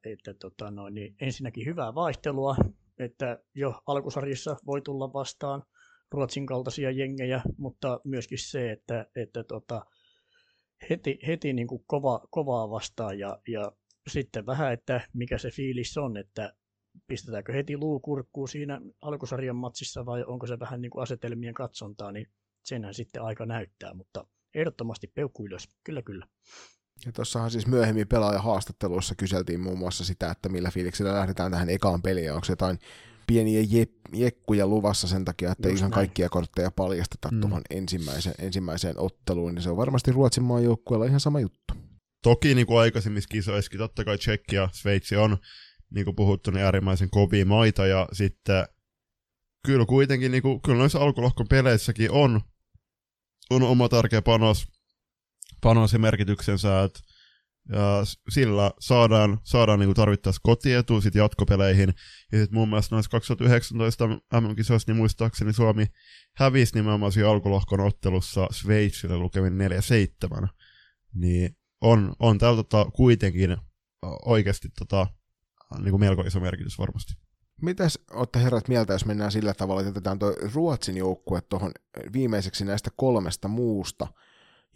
ensinnäkin hyvää vaihtelua, että jo alkusarjassa voi tulla vastaan Ruotsin kaltaisia jengejä, mutta myöskin se, että heti niin kuin kovaa vastaan ja sitten vähän, että mikä se fiilis on, että pistetäänkö heti luukurkkuun siinä alkusarjan matsissa vai onko se vähän niin kuin asetelmien katsontaa, niin senhän sitten aika näyttää, mutta ehdottomasti peukku ylös, kyllä. Ja tuossahan siis myöhemmin pelaajahaastatteluissa kyseltiin muun muassa sitä, että millä fiiliksellä lähdetään tähän ekaan peliin, onko jotain pieniä jekkuja luvassa sen takia, että ihan kaikkia kortteja paljasteta tuohon ensimmäiseen otteluun, niin se on varmasti Ruotsin maajoukkueella ihan sama juttu. Toki niin kuin aikaisemmissa kisoissakin, totta kai Tšekki ja Sveitsi on, niin kuin puhuttu, niin äärimmäisen kovia maita, ja sitten kyllä kuitenkin, niin kuin, kyllä noissa alkulohkon peleissäkin on oma tärkeä panos ja merkityksensä, että sillä saadaan niin tarvittaessa kotietua sitten jatkopeleihin. Ja sitten mun mielestä noissa 2019 MM-kisoissa, niin muistaakseni Suomi hävisi nimenomaan siinä alkulohkon ottelussa Sveitsille lukemin 4-7. Niin on täällä kuitenkin oikeasti niin melko iso merkitys varmasti. Mitäs olette herrat mieltä, jos mennään sillä tavalla, että jätetään tuo Ruotsin joukkue tuohon viimeiseksi näistä kolmesta muusta,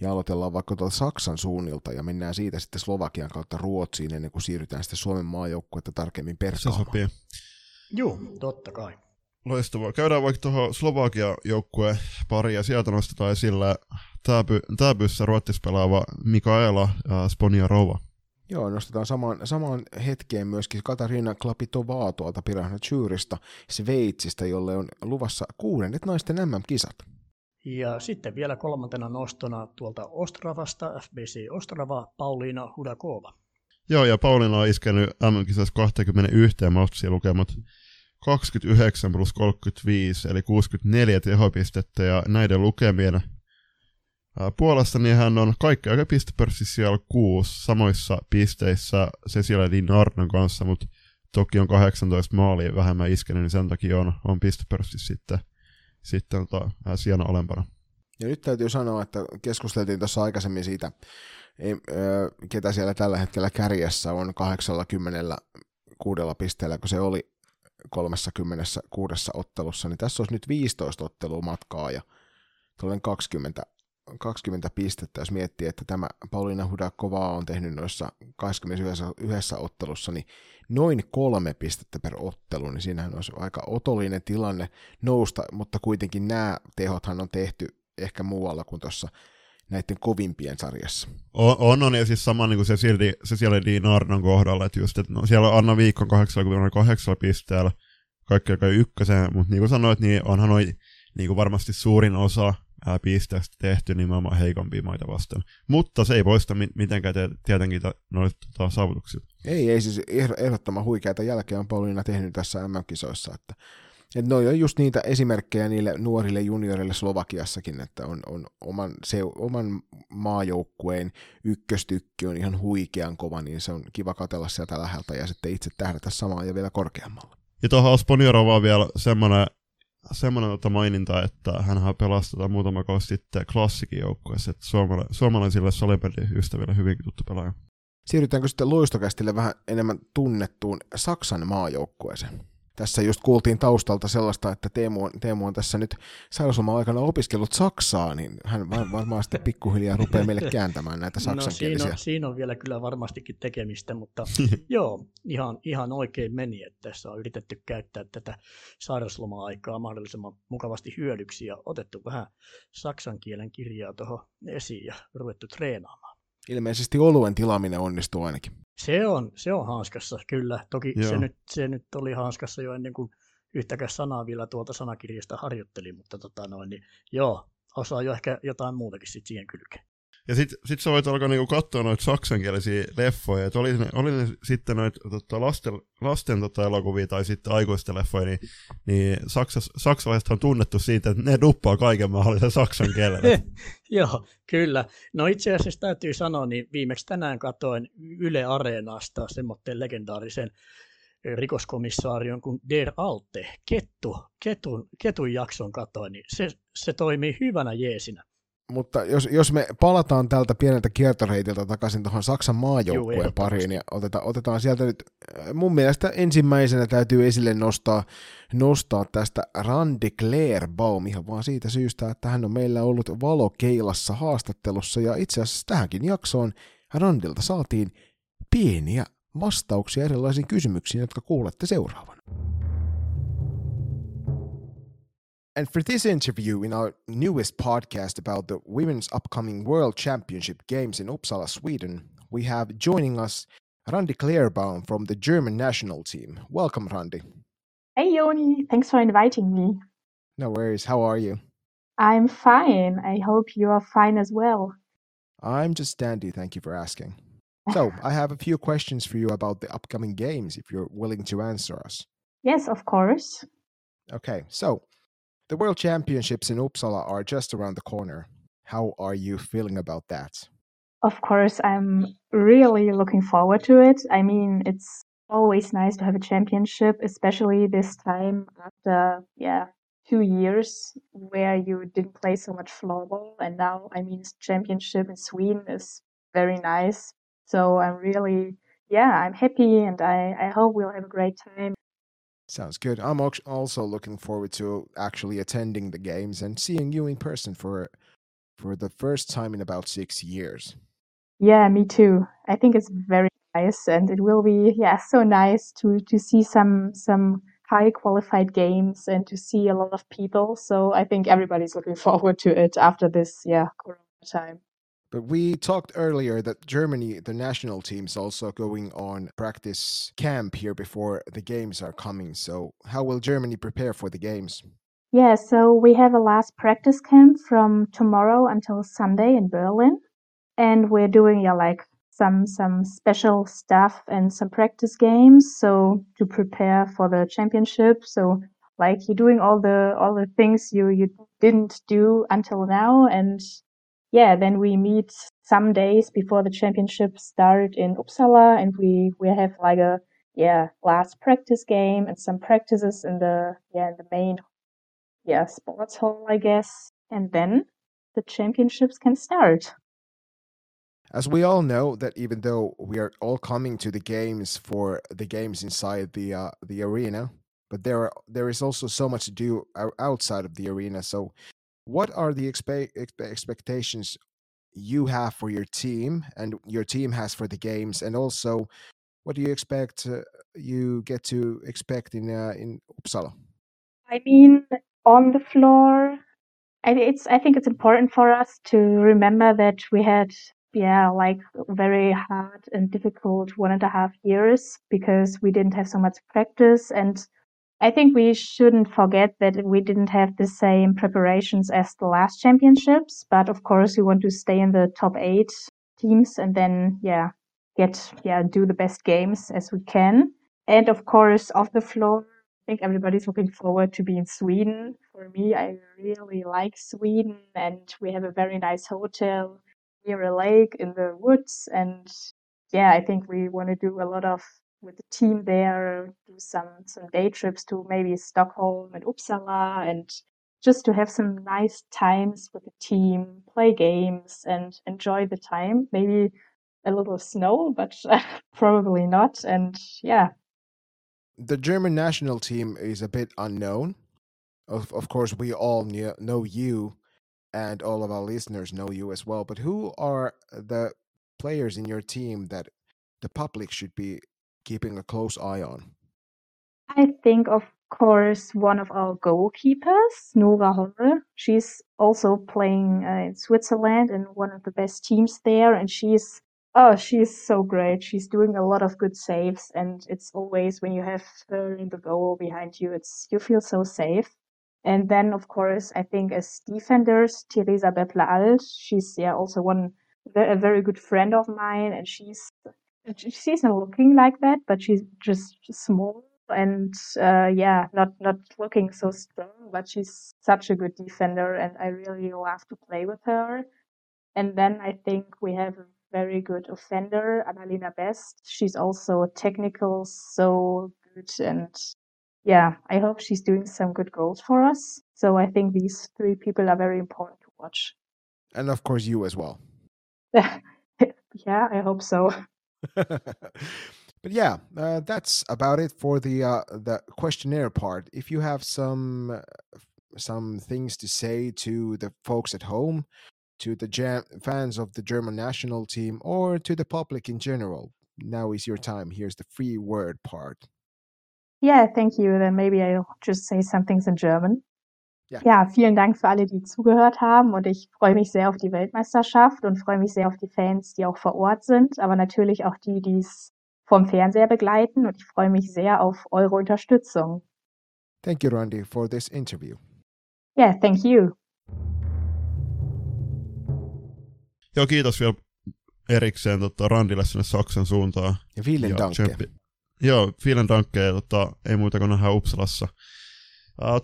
ja aloitellaan vaikka tuolta Saksan suunnilta, ja mennään siitä sitten Slovakian kautta Ruotsiin, ennen kuin siirrytään sitten Suomen maajoukkuetta tarkemmin perkaamaan. Se sopii. Joo, totta kai. Loistavaa. Käydään vaikka tuohon Slovakian joukkueen pari, ja sieltä nostetaan esille Täbyssä Ruotsissa pelaava Mikaela Sponjarova. Joo, nostetaan samaan hetkeen myöskin Katarina Klapitovaa tuolta Piranhačyrista, Sveitsistä, jolle on luvassa 6. naisten MM-kisat. Ja sitten vielä kolmantena nostona tuolta Ostravasta, FBC Ostrava, Pauliina Hudakova. Joo, ja Pauliina on iskenyt MM-kisassa 21 matsia lukemat 29+35, eli 64 tehopistettä, ja näiden lukemien puolesta niin hän on kaikkiaika pistepörssissä siellä 6 samoissa pisteissä Cecilia Dinardon kanssa, mutta toki on 18 maalia vähemmän iskenyt, niin sen takia on pistepörssissä sitten sijana alempana. Ja nyt täytyy sanoa, että keskusteltiin tuossa aikaisemmin siitä, ketä siellä tällä hetkellä kärjessä on 86 pisteellä, kun se oli 36 ottelussa, niin tässä olisi nyt 15 ottelua matkaa ja 20 pistettä, jos miettii, että tämä Pauliina Hudakovaa on tehnyt noissa 21 ottelussa, niin noin 3 pistettä per ottelu, niin siinähän olisi aika otollinen tilanne nousta, mutta kuitenkin nämä tehothan on tehty ehkä muualla kuin tuossa näiden kovimpien sarjassa. On ja siis sama niin kuin se siellä Dinardon kohdalla, että just, että no, siellä on Anna Viikon 88 pisteellä, kaikki aika ykkösen, mutta niin kuin sanoit, niin onhan noi niin kuin varmasti suurin osa pisteestä tehty nimenomaan heikompia maita vastaan. Mutta se ei poista mitenkään tietenkin noita saavutuksia. Ei siis ehdottoman huikeata jälkeä on Pauliina tehnyt tässä MM-kisoissa. Että ne on just niitä esimerkkejä niille nuorille junioreille Slovakiassakin, että on oman maajoukkueen ykköstykki on ihan huikean kova, niin se on kiva katsella sieltä läheltä ja sitten itse tähdätä samaan ja vielä korkeammalla. Ja tuohon Sponjarovaan vielä semmoinen maininta, että hänhän pelasi muutama kausi sitten klassikin joukkueessa, että suomalaisille salibändiystäville hyvinkin tuttu pelaaja. Siirrytäänkö sitten Loistokästille vähän enemmän tunnettuun Saksan maajoukkueeseen? Tässä just kuultiin taustalta sellaista, että Teemu on tässä nyt sairausloma-aikana opiskellut saksaa, niin hän varmaan sitten pikkuhiljaa rupeaa meille kääntämään näitä saksankielisiä. No siinä on vielä kyllä varmastikin tekemistä, mutta joo, ihan oikein meni, että tässä on yritetty käyttää tätä sairausloma-aikaa mahdollisimman mukavasti hyödyksi ja otettu vähän saksan kielen kirjaa tuohon esiin ja ruvettu treenaamaan. Ilmeisesti oluen tilaaminen onnistuu ainakin. Se on hanskassa, kyllä. Toki se nyt oli hanskassa jo ennen kuin yhtäkään sanaa vielä tuolta sanakirjasta harjoittelin, mutta niin, joo, osaa jo ehkä jotain muutakin sit siihen kylkeen. Ja sit sä voit alkaa niinku katsoa noita saksankielisiä leffoja, että oli ne sitten noita lasten elokuvia tai sitten aikuisten leffoja, niin saksalaiset on tunnettu siitä, että ne duppaa kaiken mahdollisen saksan kielellä. Joo, kyllä. No itse asiassa täytyy sanoa, niin viimeksi tänään katsoin Yle Areenasta semmoisen legendaarisen rikoskomissaarion kuin Der Alte, Ketun jakson katsoin, niin se toimii hyvänä jeesinä. Mutta jos me palataan tältä pieneltä kiertoreitiltä takaisin tuohon Saksan maajoukkueen pariin ja otetaan sieltä nyt, mun mielestä ensimmäisenä täytyy esille nostaa tästä Randi Klerbaum ihan vaan siitä syystä, että hän on meillä ollut Valokeilassa haastattelussa ja itse asiassa tähänkin jaksoon Randilta saatiin pieniä vastauksia erilaisiin kysymyksiin, jotka kuulette seuraavana. And for this interview in our newest podcast about the Women's upcoming World Championship Games in Uppsala, Sweden, we have joining us Randi Klerbaum from the German national team. Welcome, Randi. Hey, Joni. Thanks for inviting me. No worries. How are you? I'm fine. I hope you are fine as well. I'm just dandy. Thank you for asking. So I have a few questions for you about the upcoming games, if you're willing to answer us. Yes, of course. Okay, so the World Championships in Uppsala are just around the corner. How are you feeling about that? Of course, I'm really looking forward to it. I mean, it's always nice to have a championship, especially this time after 2 years where you didn't play so much floorball. And now, I mean, championship in Sweden is very nice. So I'm really, I'm happy and I hope we'll have a great time. Sounds good. I'm also looking forward to actually attending the games and seeing you in person for the first time in about 6 years. Yeah, me too. I think it's very nice and it will be so nice to see some high qualified games and to see a lot of people. So I think everybody's looking forward to it after this corona time. But we talked earlier that Germany, the national team, is also going on practice camp here before the games are coming. So how will Germany prepare for the games? Yeah, so we have a last practice camp from tomorrow until Sunday in Berlin. And we're doing some special stuff and some practice games. So to prepare for the championship. So you're doing all the things you didn't do until now and then we meet some days before the championship start in Uppsala and we have a last practice game and some practices in the main sports hall, I guess. And then the championships can start. As we all know that even though we are all coming to the games for the games inside the arena, but there is also so much to do outside of the arena. So what are the expectations you have for your team and your team has for the games? And also, what do you expect in Uppsala? I mean, on the floor, I think it's important for us to remember that we had, very hard and difficult 1.5 years because we didn't have so much practice and I think we shouldn't forget that we didn't have the same preparations as the last championships, but of course we want to stay in the top 8 teams and then, do the best games as we can. And of course, off the floor, I think everybody's looking forward to be in Sweden. For me, I really like Sweden and we have a very nice hotel near a lake in the woods. And I think we want to do a lot of with the team there, do some day trips to maybe Stockholm and Uppsala and just to have some nice times with the team, play games and enjoy the time. Maybe a little snow, but probably not. And yeah. The German national team is a bit unknown. Of course, we all know you, and all of our listeners know you as well. But who are the players in your team that the public should be keeping a close eye on? I think, of course, one of our goalkeepers, Nora Horre. She's also playing in Switzerland and one of the best teams there. And she's so great. She's doing a lot of good saves. And it's always when you have her in the goal behind you, you feel so safe. And then, of course, I think as defenders, Teresa Beppler-Alt, she's also a very good friend of mine. And she's not looking like that, but she's just small. And not looking so strong, but she's such a good defender, and I really love to play with her. And then I think we have a very good offender, Annalena Best. She's also technical, so good, and I hope she's doing some good goals for us. So I think these three people are very important to watch. And of course you as well. Yeah, I hope so. But that's about it for the questionnaire part. If you have some things to say to the folks at home, to the fans of the German national team, or to the public in general, now is your time. Here's the free word part. Yeah, thank you. Then maybe I'll just say some things in German. Yeah. Ja, vielen Dank für alle, die zugehört haben, und ich freue mich sehr auf die Weltmeisterschaft und freue mich sehr auf die Fans, die auch vor Ort sind, aber natürlich auch die, die es vom Fernseher begleiten, und ich freue mich sehr auf eure Unterstützung. Thank you, Randy, for this interview. Yeah, thank you. Joo, kiitos vielä erikseen Randille sinne Saksan suuntaan. Ja vielen danke. Joo, vielen danke, ei muuta kuin nähdään Uppsalassa.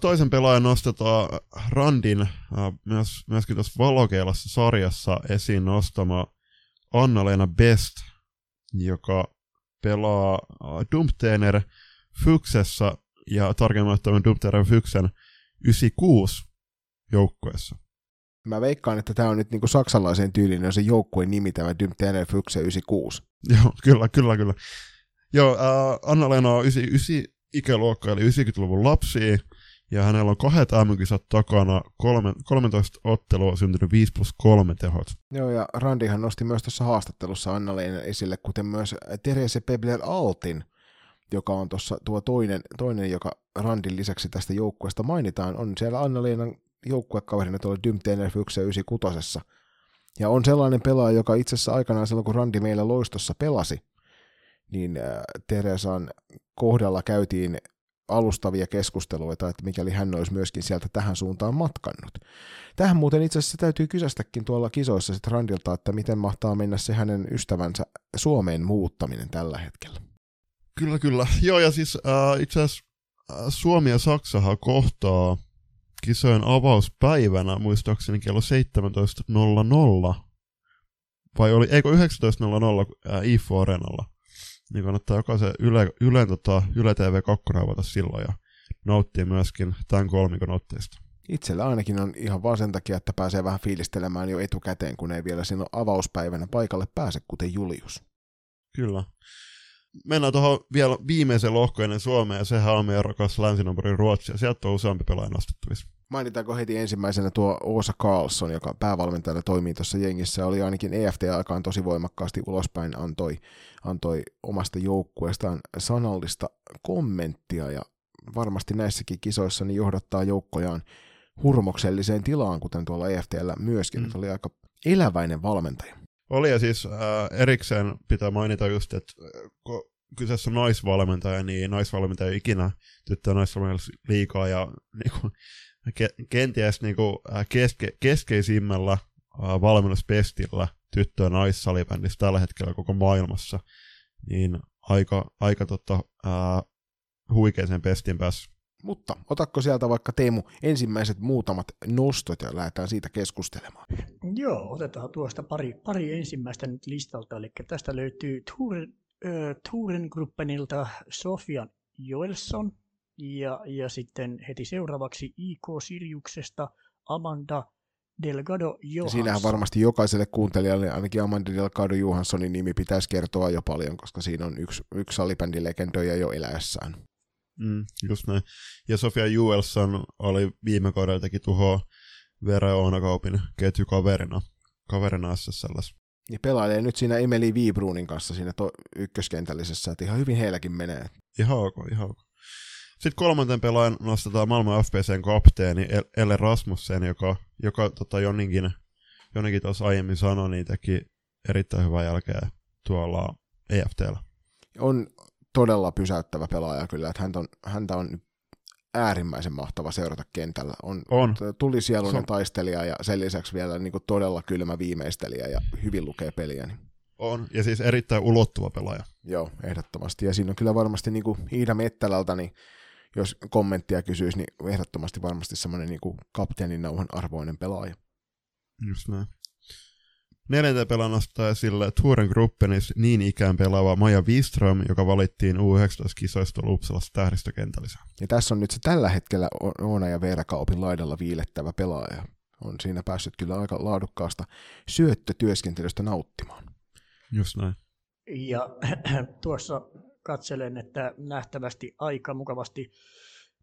Toisen pelaajan nostetaan Randin myöskin tuossa Valokeilassa sarjassa esiin nostama Annalena Best, joka pelaa Dumptener Füchsessä, ja tarkemmin ottaen Dumptener Füchsen 96 joukkueessa. Mä veikkaan, että tää on nyt niinku saksalaisen tyylinen se joukkueen nimi, tämä Dumptener Füchsen 96. Joo, kyllä. Joo, Anna-Leena on 99 ikäluokka, eli 90-luvun lapsia, ja hänellä on 2 MM-kisat takana, 13 ottelua, syntynyt 5+3 tehot. Joo, ja Randihan nosti myös tuossa haastattelussa Anna-Leena esille, kuten myös Therese Beppler-Altin, joka on tuossa tuo toinen, joka Randin lisäksi tästä joukkueesta mainitaan, on siellä Anna-Leenan joukkuekaverina tuolla Dumptener Füchsen 96. Ja on sellainen pelaaja, joka itse asiassa aikanaan silloin, kun Randi meillä Loistossa pelasi, niin Teresan kohdalla käytiin alustavia keskusteluita, että mikäli hän olisi myöskin sieltä tähän suuntaan matkannut. Tähän muuten itse asiassa täytyy kysästäkin tuolla kisoissa sitten Randilta, että miten mahtaa mennä se hänen ystävänsä Suomeen muuttaminen tällä hetkellä. Kyllä. Joo, ja siis itse asiassa Suomi ja Saksahan kohtaa kisojen avauspäivänä, muistaakseni kello 17.00, eikö 19.00 IFO-areenalla. Niin kannattaa jokaisen Yle TV2 avata silloin ja nauttia myöskin tämän kolmikon otteesta. Itsellä ainakin on ihan vaan sen takia, että pääsee vähän fiilistelemään jo etukäteen, kun ei vielä silloin avauspäivänä paikalle pääse, kuten Julius. Kyllä. Mennään tuohon vielä viimeisen lohkoon ennen Suomea, ja sehän on meidän rakas länsinaapurin Ruotsi, ja sieltä on useampi pelaaja nostettavissa. Mainitaanko heti ensimmäisenä tuo Åsa Karlsson, joka päävalmentajana toimii tuossa jengissä, oli ainakin EFT-aikaan tosi voimakkaasti ulospäin, antoi omasta joukkueestaan sanallista kommenttia, ja varmasti näissäkin kisoissa niin johdattaa joukkojaan hurmokselliseen tilaan, kuten tuolla EFT:llä myöskin. Se oli aika eläväinen valmentaja. Oli, ja siis erikseen pitää mainita just, että kun kyseessä on naisvalmentaja, niin naisvalmentaja ei ikinä tyttöä naisvalmentaja liikaa, ja niinku kenties niinku keskeisimmällä valmennuspestillä tyttö- ja naissalibändissä tällä hetkellä koko maailmassa, niin aika huikeisen pestin päässä. Mutta otatko sieltä vaikka Teemu ensimmäiset muutamat nostot ja lähdetään siitä keskustelemaan? Joo, otetaan tuosta pari ensimmäistä nyt listalta, eli tästä löytyy Turengruppenilta Sofian Joelsson, ja sitten heti seuraavaksi IK Sirjuksesta Amanda Delgado Johansson. Siinähän varmasti jokaiselle kuuntelijalle ainakin Amanda Delgado Johanssonin nimi pitäisi kertoa jo paljon, koska siinä on yksi salibändilegendoja jo eläessään. Just näin. Ja Sofia Juelsson oli viime kaudella teki tuhoa Verona Kaupin ketjukaverina SSL:ssä. Ja pelailee nyt siinä Emeli Viibruunin kanssa siinä ykköskentällisessä, että ihan hyvin heilläkin menee. Ihan ok. Sitten kolmanten pelaajan nostetaan Malmö FPC:n kapteeni Elle Rasmussen, joka jonnekin tuossa aiemmin sanoi, niin teki erittäin hyvää jälkeä tuolla EFT:llä. On todella pysäyttävä pelaaja kyllä, että häntä on äärimmäisen mahtava seurata kentällä. On. Tulisieluinen taistelija ja sen lisäksi vielä niin kuin todella kylmä viimeistelijä ja hyvin lukee peliä. Niin. On, ja siis erittäin ulottuva pelaaja. Joo, ehdottomasti. Ja siinä on kyllä varmasti niin kuin Iida Mettälältä, niin jos kommenttia kysyisi, niin ehdottomasti varmasti semmoinen niin kuin kapteeninauhan arvoinen pelaaja. Just näin. Neljänteen pelaajan nostaa esille Turen Gruppenis niin ikään pelaava Maja Wiström, joka valittiin U19-kisoista Uppsalassa tähdistökentällisään. Ja tässä on nyt se tällä hetkellä Oona ja Veera Kaupin laidalla viilettävä pelaaja. On siinä päässyt kyllä aika laadukkaasta syöttötyöskentelystä nauttimaan. Just näin. Ja tuossa katselen, että nähtävästi aika mukavasti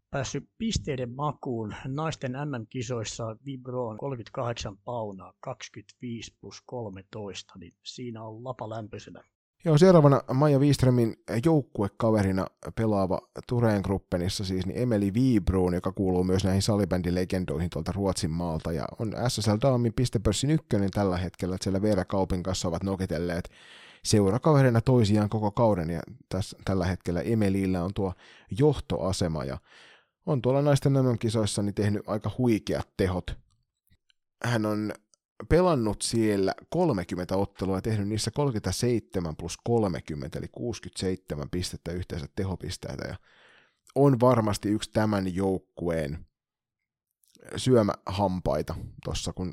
päässyt pisteiden makuun naisten MM-kisoissa Vibroon 38 paunaa, 25 plus 13, niin siinä on lapa lämpöisenä. Joo, seuraavana Maija Wiströmin joukkuekaverina pelaava Tureen Gruppenissa siis niin Emeli Viibruun, joka kuuluu myös näihin salibändilegendoihin tuolta Ruotsin maalta ja on SSL Daamin pistepörssin ykkönen tällä hetkellä, että siellä Veera Kaupin kanssa ovat nokitelleet seurakaverina toisiaan koko kauden ja tällä hetkellä Emelillä on tuo johtoasema ja on tuolla naisten MM-kisoissa niin tehnyt aika huikeat tehot. Hän on pelannut siellä 30 ottelua ja tehnyt niissä 37 plus 30, eli 67 pistettä yhteensä tehopisteitä. Ja on varmasti yksi tämän joukkueen syömähampaita tuossa, kun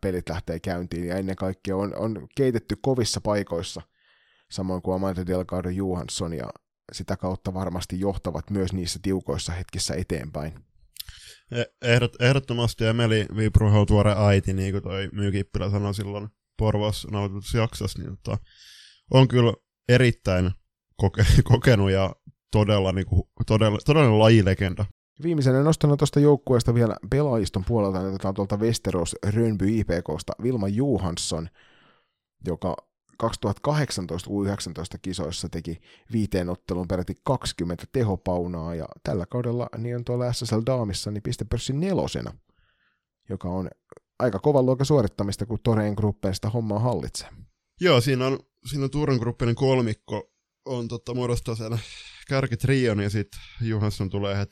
pelit lähtee käyntiin. Ja ennen kaikkea on keitetty kovissa paikoissa, samoin kuin Amanda Delgado Johansson, ja sitä kautta varmasti johtavat myös niissä tiukoissa hetkissä eteenpäin. Ehdottomasti Emeli Viibruun on tuore äiti, niin kuin toi Myykippilä sanoi silloin Porvos-naututusjaksossa, niin on kyllä erittäin kokenut ja todella lajilegenda. Viimeisenä nostana tuosta joukkueesta vielä pelaajiston puolelta, niin otetaan tuolta Westeros Rönnby IPKsta Vilma Johansson, joka 2018 U19-kisoissa teki 5 otteluun peräti 20 tehopaunaa, ja tällä kaudella niin on tuolla SSL Daamissa niin pistepörssin 4, joka on aika kovan luokan suorittamista, kun Toreen Gruppen sitä hommaa hallitsee. Joo, siinä on Turen Gruppen kolmikko, on muodostaa sen kärkitrion, ja sitten Johansson tulee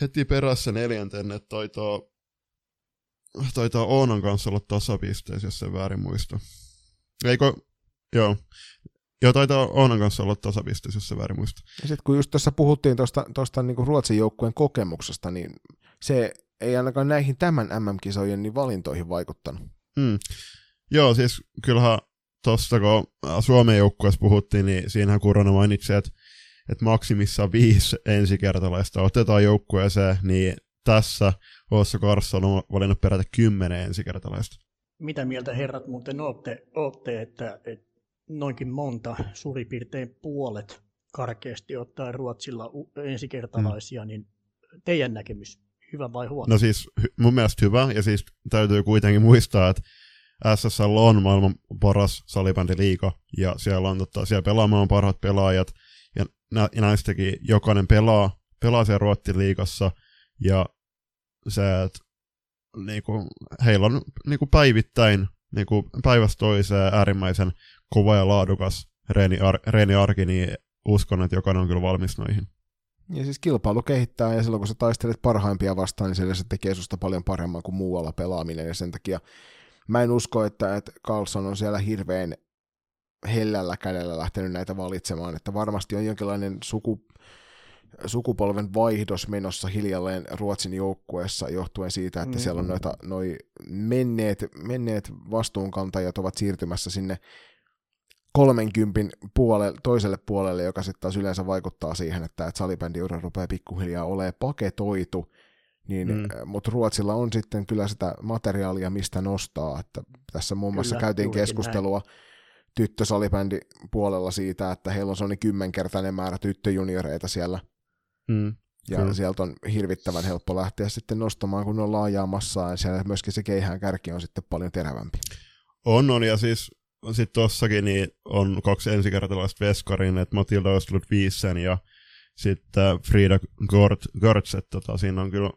heti perässä neljänten, että taitaa Oonan kanssa olla tasapisteissä, jos en väärin muista. Eikö? Joo, taitaa Oonan kanssa olla tasapisteissä, jos se väärin muista. Ja sitten kun just tuossa puhuttiin tuosta niinku Ruotsin joukkueen kokemuksesta, niin se ei ainakaan näihin tämän MM-kisojen niin valintoihin vaikuttanut. Joo, siis kyllähän tuosta kun Suomen joukkueessa puhuttiin, niin siinähän Kuronen mainitsi, että maksimissaan 5 ensikertalaista otetaan joukkueeseen, niin tässä Ossa Karlsson on valinnut peräti 10 ensikertalaista. Mitä mieltä herrat muuten olette, että noinkin monta, suurin piirtein puolet karkeasti ottaen Ruotsilla ensikertalaisia, niin teidän näkemys, hyvä vai huono? No siis mun mielestä hyvä, ja siis täytyy kuitenkin muistaa, että SSL on maailman paras salibändiliiga, ja siellä pelaamaan parhaat pelaajat, ja näistäkin jokainen pelaa siellä Ruotsin liigassa, ja se, että heillä on päivittäin päivästä toiseen äärimmäisen kova ja laadukas reeniarki, niin uskon, että jokainen on kyllä valmis noihin. Ja siis kilpailu kehittää, ja silloin kun sä taistelet parhaimpia vastaan, niin siellä se tekee susta paljon paremman kuin muualla pelaaminen, ja sen takia mä en usko, että Karlsson on siellä hirveän hellällä kädellä lähtenyt näitä valitsemaan, että varmasti on jonkinlainen sukupolven vaihdos menossa hiljalleen Ruotsin joukkueessa johtuen siitä, että siellä on noi menneet vastuunkantajat ovat siirtymässä sinne 30 toiselle puolelle, joka sitten taas yleensä vaikuttaa siihen, että salibändiura rupeaa pikkuhiljaa olemaan paketoitu niin, mutta Ruotsilla on sitten kyllä sitä materiaalia, mistä nostaa. Että tässä muun muassa käytiin keskustelua tyttösalibändi puolella siitä, että heillä on sellainen 10-kertainen määrä tyttöjunioreita siellä. Ja sieltä on hirvittävän helppo lähteä sitten nostamaan, kun on laajaa massaa, ja siellä myöskin se keihään kärki on sitten paljon terävämpi. On, ja siis sitten tuossakin niin on kaksi ensikertalaista veskarin, että Matilda Östlund Wiesen ja sitten Frida Görtz, että siinä on kyllä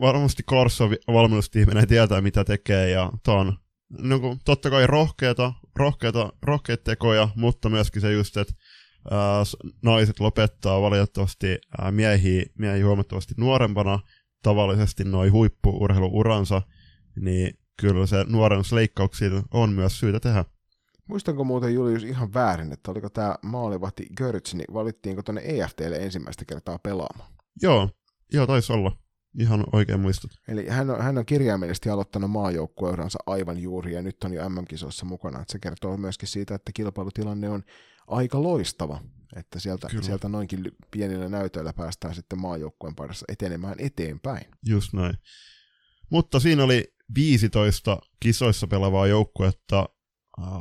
varmasti Klarsson valmennustiiminen tietää, mitä tekee, ja tämä on niin kuin, totta kai rohkeita tekoja, mutta myöskin se just, että naiset lopettaa valitettavasti miehiä huomattavasti nuorempana tavallisesti noi huippu-urheiluuransa, niin kyllä se nuorennusleikkauksilla on myös syytä tehdä. Muistanko muuten, Julius, ihan väärin, että oliko tämä maalivahti Görtz, niin valittiinko tuonne EFT:lle ensimmäistä kertaa pelaamaan? Joo, taisi olla. Ihan oikein muistat. Eli hän on kirjaimellisesti aloittanut maajoukkueuransa aivan juuri, ja nyt on jo MM-kisoissa mukana. Se kertoo myöskin siitä, että kilpailutilanne on aika loistava, että sieltä noinkin pienillä näytöillä päästään sitten maajoukkueen parissa etenemään eteenpäin. Just näin. Mutta siinä oli 15 kisoissa pelaavaa joukkuetta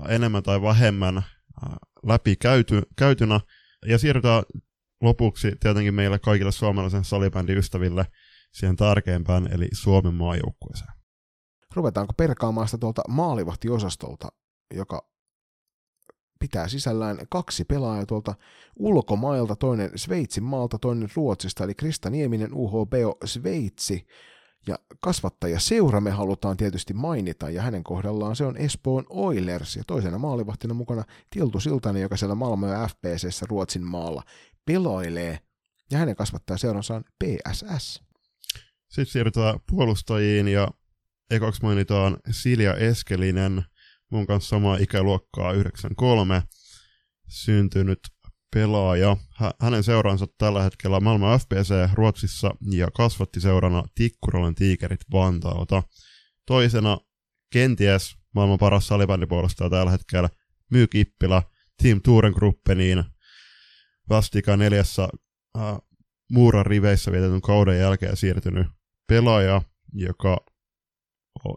enemmän tai vähemmän läpi käytynä, ja siirrytään lopuksi tietenkin meille kaikille suomalaisen salibändin ystäville siihen tärkeimpään, eli Suomen maajoukkueeseen. Ruvetaanko perkaamaan sitä tuolta maalivahtiosastolta, joka pitää sisällään kaksi pelaajaa tuolta ulkomailta, toinen Sveitsin maalta, toinen Ruotsista, eli Krista Nieminen, UHBO Sveitsi. Ja kasvattajaseura me halutaan tietysti mainita, ja hänen kohdallaan se on Espoon Oilers, ja toisena maalivahtina mukana Tiltu Siltanen, joka siellä Malmö FPC:ssä Ruotsin maalla pelailee, ja hänen kasvattajaseuransa on PSS. Sitten siirrytään puolustajiin, ja ekaksi mainitaan Silja Eskelinen, mun kanssa samaa ikäluokkaa 93, syntynyt pelaaja. Hänen seuransa tällä hetkellä Malmö FPC Ruotsissa ja kasvatti seurana Tikkurolan Tiikerit Vantaalta. Toisena kenties maailman paras salibändipuolustaja tällä hetkellä Myy Kippilä Team Turengruppeniin vastikään 4. Muuran riveissä vietetyn kauden jälkeen siirtynyt pelaaja,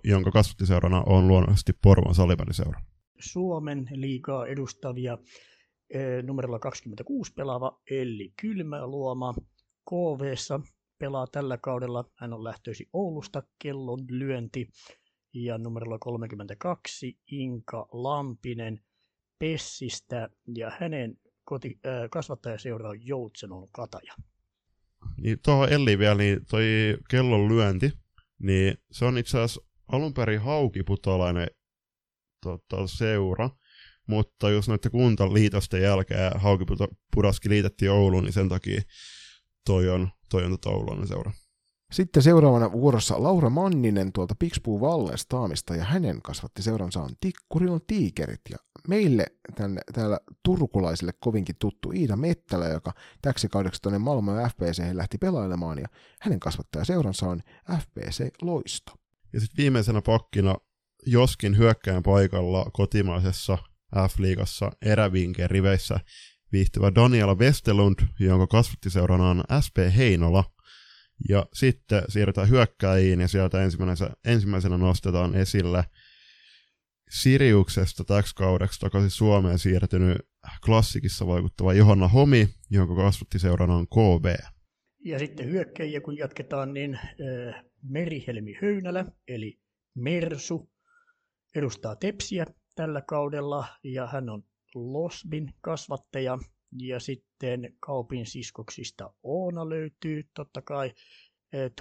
jonka kasvattiseurana on luonnollisesti Porvoon salibändiseura. Suomen liigaa edustavia numerolla 26 pelaava Elli Kylmäluoma KV:ssa pelaa tällä kaudella. Hän on lähtöisin Oulusta, kellon lyönti, ja numerolla 32 Inka Lampinen Pessistä, ja hänen kasvattajaseura on Joutsenon Kataja. Niin tuohon Elli vielä, niin toi kellon lyönti, niin se on itse asiassa alunperin haukiputalainen seura, mutta jos noiden kuntaliitosten jälkeen Haukipudaski liitettiin Ouluun, niin sen takia toi on oululainen seura. Sitten seuraavana vuorossa Laura Manninen tuolta Pixbuu Vallestaamista, ja hänen kasvatti seuransa on Tikkurilan Tiikerit, ja meille täällä turkulaisille kovinkin tuttu Iida Mettälä, joka täksi kaudeksi tuonne Malmö FPC lähti pelailemaan, ja hänen kasvattaja seuransa on FPC Loisto. Ja sitten viimeisenä pakkina joskin hyökkäjän paikalla kotimaisessa F-liigassa erävinkien riveissä viihtyvä Daniela Westerlund, jonka kasvattiseurana on SP Heinola. Ja sitten siirrytään hyökkääjiin, ja sieltä ensimmäisenä nostetaan esille Siriuksesta täksi kaudeksi takaisin Suomeen siirtynyt Klassikissa vaikuttava Johanna Homi, jonka kasvattiseurana on KB. Ja sitten hyökkääjiä kun jatketaan, niin Merihelmi Höynälä, eli Mersu, edustaa Tepsiä tällä kaudella, ja hän on Losbin kasvattaja, ja sitten Kaupin siskoksista Oona löytyy totta kai,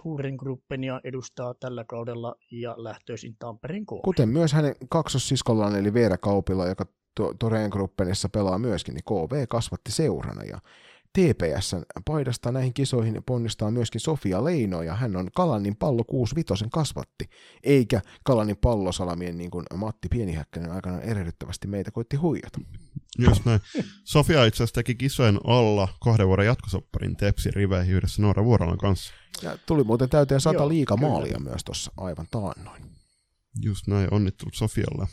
Turengroupenia edustaa tällä kaudella ja lähtöisin Tampereen KV. Kuten myös hänen kaksossiskollaan eli Veera Kaupila, joka Turengruppenissa pelaa myöskin, niin KV kasvatti seurana, ja TPS:n paidasta näihin kisoihin ponnistaa myöskin Sofia Leino, ja hän on Kalannin Pallo 65 kasvatti, eikä Kalannin Pallosalamien niin kuin Matti Pienihäkkänen aikana erehdyttävästi meitä koitti huijata. Just näin. Sofia itse asiassa teki kisojen alla 2 vuoden jatkosopparin Tepsin riveihin yhdessä Noora Vuoralan kanssa. Ja tuli muuten täyteen 100 liigamaalia myös tuossa aivan taannoin. Just näin, onnittelut Sofialle.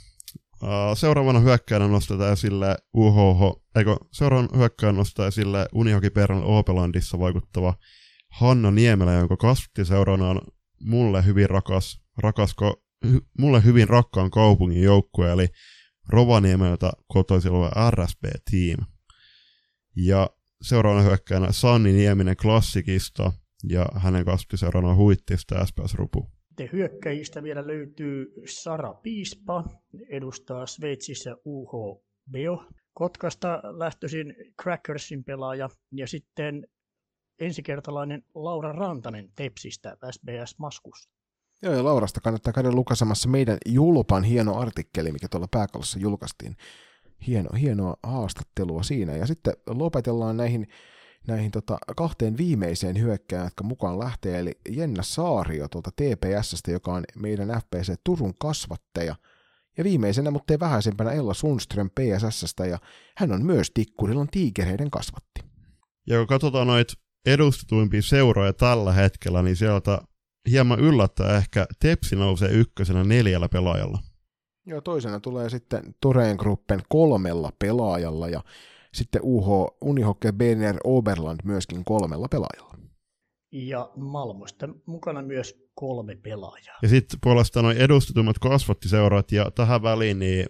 Seuraavana hyökkäänä nostetaan esille Unihoki Perron Opelandissa vaikuttava Hanna Niemelä, jonka kasvattiseurana on mulle hyvin rakkaan kaupungin joukkue, eli Rovaniemeltä kotoisin oleva RSP Team. Ja seuraavana hyökkäänä Sanni Nieminen Klassikista ja hänen kasvattiseurana Huittista SPS Rupu. Hyökkäjistä vielä löytyy Sara Piispa, edustaa Sveitsissä UHBO. Kotkasta lähtöisin Crackersin pelaaja ja sitten ensikertalainen Laura Rantanen Tepsistä SBS Maskusta. Joo, ja Laurasta kannattaa käydä lukasemassa meidän Julpan hieno artikkeli, mikä tuolla Pääkallossa julkaistiin. Hienoa haastattelua siinä. Ja sitten lopetellaan näihin kahteen viimeiseen hyökkään, jotka mukaan lähtee, eli Jenna Saario tuolta TPS:stä, joka on meidän FPC Turun kasvattaja. Ja viimeisenä, mutta ei vähäisempänä, Ella Sundström PSS:stä, ja hän on myös Tikkurillan Tiikereiden kasvatti. Ja kun katsotaan noita edustetuimpia seuroja tällä hetkellä, niin sieltä hieman yllättää ehkä Tepsi nousee ykkösenä 4 pelaajalla. Joo, toisena tulee sitten Toreen Gruppen 3 pelaajalla, ja sitten Unihockey Berner Oberland myöskin 3 pelaajalla. Ja Malmosta mukana myös 3 pelaajaa. Ja sitten puolestaan nuo edustetummat kasvattiseurat, ja tähän väliin niin,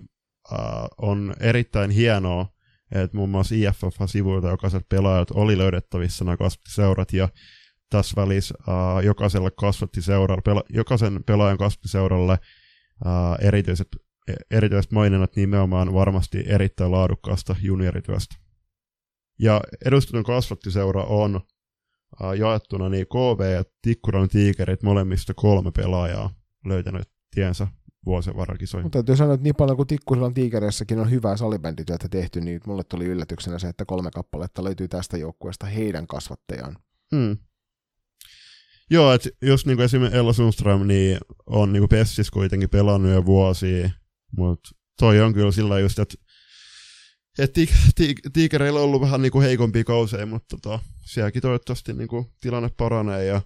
on erittäin hienoa, että muun muassa IFF-sivuilta jokaiset pelaajat oli löydettävissä nämä kasvattiseurat, ja tässä välissä jokaisen pelaajan kasvattiseuralle erityiset maininnat nimenomaan varmasti erittäin laadukkaasta juniorityöstä. Ja edustetun kasvattiseura on jaettuna niin KV ja Tikkuran Tiikerit, molemmista 3 pelaajaa löytänyt tiensä vuosien varrakisoihin. Mutta täytyy sanoa, että niin paljon kuin Tikkuran Tiikereissäkin on hyvää salibändityötä tehty, niin mulle tuli yllätyksenä se, että 3 kappaletta löytyy tästä joukkueesta heidän kasvattajaan. Mm. Joo, että jos niinku esimerkiksi Ella Sundström niin on niinku Pessissä kuitenkin pelannut jo vuosia, mutta toi on kyllä sillä just, että Tiikereillä on ollut vähän niinku heikompia kauseja, mutta sielläkin toivottavasti niinku tilanne paranee ja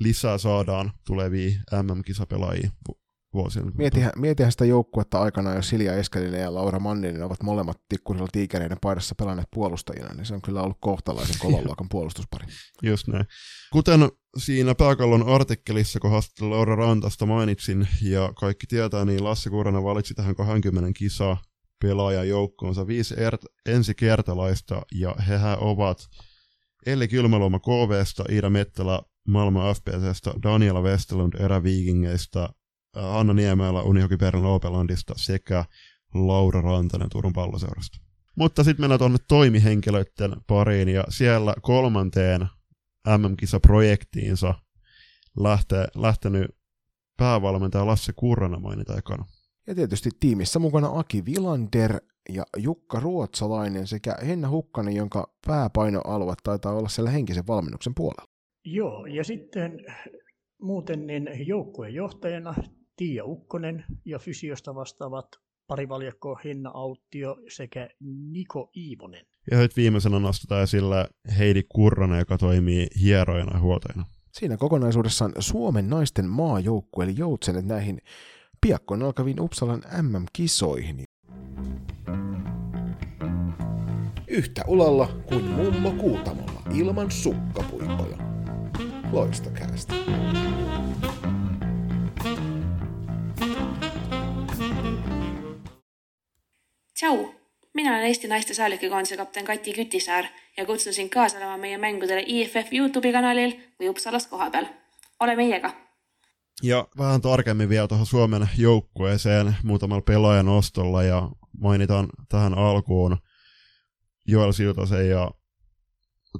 lisää saadaan tulevia MM-kisapelaajia vuosien. Mietihän sitä joukkuetta aikana, jos Silja Eskelinen ja Laura Manninen ovat molemmat Tikkurilla Tiikereiden paidassa pelanneet puolustajina, niin se on kyllä ollut kohtalaisen kovan luokan puolustuspari. Just näin. Kuten siinä Pääkallon artikkelissa, kun haastattelin Laura Rantasta mainitsin, ja kaikki tietää, niin Lasse Kurana valitsi tähän 20 kisaa pelaajan joukkoonsa 5 ensikertalaista, ja hehän ovat Elli Kylmäluoma KV:sta, Iida Mettelä Malmö FPC:stä, Daniela Westerlund Eräviikingeistä, Hanna Niemelä Unihockey Berlin Opelandista sekä Laura Rantanen Turun Palloseurasta. Mutta sitten mennään tuonne toimihenkilöiden pariin, ja siellä 3. MM-kisaprojektiinsa lähtenyt päävalmentaja Lasse Kurrana mainita ekana. Ja tietysti tiimissä mukana Aki Vilander ja Jukka Ruotsalainen sekä Henna Hukkanen, jonka pääpainoalue taitaa olla siellä henkisen valmennuksen puolella. Joo, ja sitten muuten niin joukkueen johtajana Tiia Ukkonen ja fysiosta vastaavat parivaljakko Henna Auttio sekä Niko Iivonen. Ja nyt viimeisenä nostetaan esille Heidi Kurronen, joka toimii hierojana ja huoltajana. Siinä kokonaisuudessaan Suomen naisten maajoukkue, eli joutsenet näihin piakkoon alkaviin Uppsalan MM-kisoihin. Yhtä ulalla kuin mummo Kuutamolla ilman sukkapuikkoja. Loistokäästä. Ciao! Minä olen Eesti naisten saalikikonstikapteen Kati Kytisaar ja kutsun sind kaasa olema meie mängudele IFF YouTube-kanalil või Uppsalas kohapeal. Ole meiega! Ja vähän tarkemmin vielä tuohon Suomen joukkueeseen muutamalla pelaajan ostolla, ja mainitaan tähän alkuun Joel Siltasen ja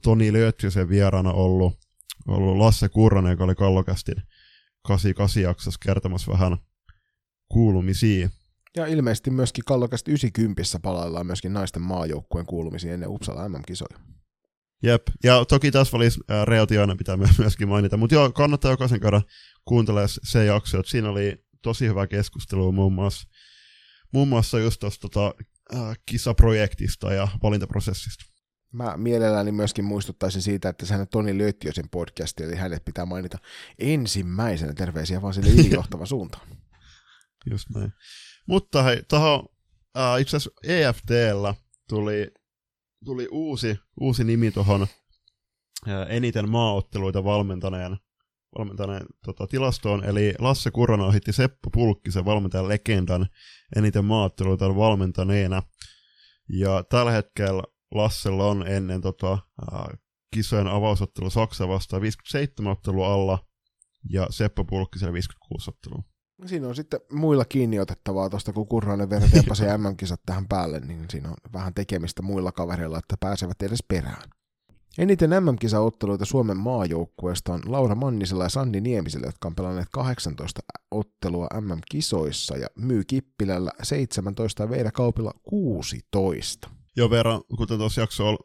Toni Lötkösen vieraana ollut Lasse Kurronen, joka oli Kallokästin 88-jaksossa kertomassa vähän kuulumisia. Ja ilmeisesti myöskin Kallokäst 90 palaillaan myöskin naisten maajoukkueen kuulumisiin ennen Uppsala MM-kisoja. Jep, ja toki tässä välissä Reo Tiainen pitää myöskin mainita, mutta joo, kannattaa jokaisen käydä kuuntelemaan se jakso, että siinä oli tosi hyvää keskustelua muun muassa just tuosta kisaprojektista ja valintaprosessista. Mä mielelläni myöskin muistuttaisin siitä, että sehän on Toni Lötkösen podcast, eli hänet pitää mainita ensimmäisenä, terveisiä vaan sille ylijohtava suuntaan. Just näin. Mutta hei, itse asiassa EFT:llä tuli uusi nimi tuohon eniten maaotteluita valmentaneen tilastoon, eli Lasse Kurana ohitti Seppo Pulkkisen valmentajan legendan eniten maaotteluita valmentaneena. Ja tällä hetkellä Lassella on ennen kisojen avausottelu Saksa vastaan 57 ottelua alla ja Seppo Pulkkisella 56 ottelua. Siinä on sitten muilla kiinni otettavaa tuosta, kun Kurranen verteenpä se MM-kisat tähän päälle, niin siinä on vähän tekemistä muilla kavereilla, että pääsevät edes perään. Eniten MM-kisaotteluita Suomen maajoukkueesta on Laura Mannisella ja Sanni Niemisellä, jotka on pelanneet 18 ottelua MM-kisoissa ja Myy Kippilällä 17 ja Veera Kaupilla 16. Joo, Veera, kuten tuossa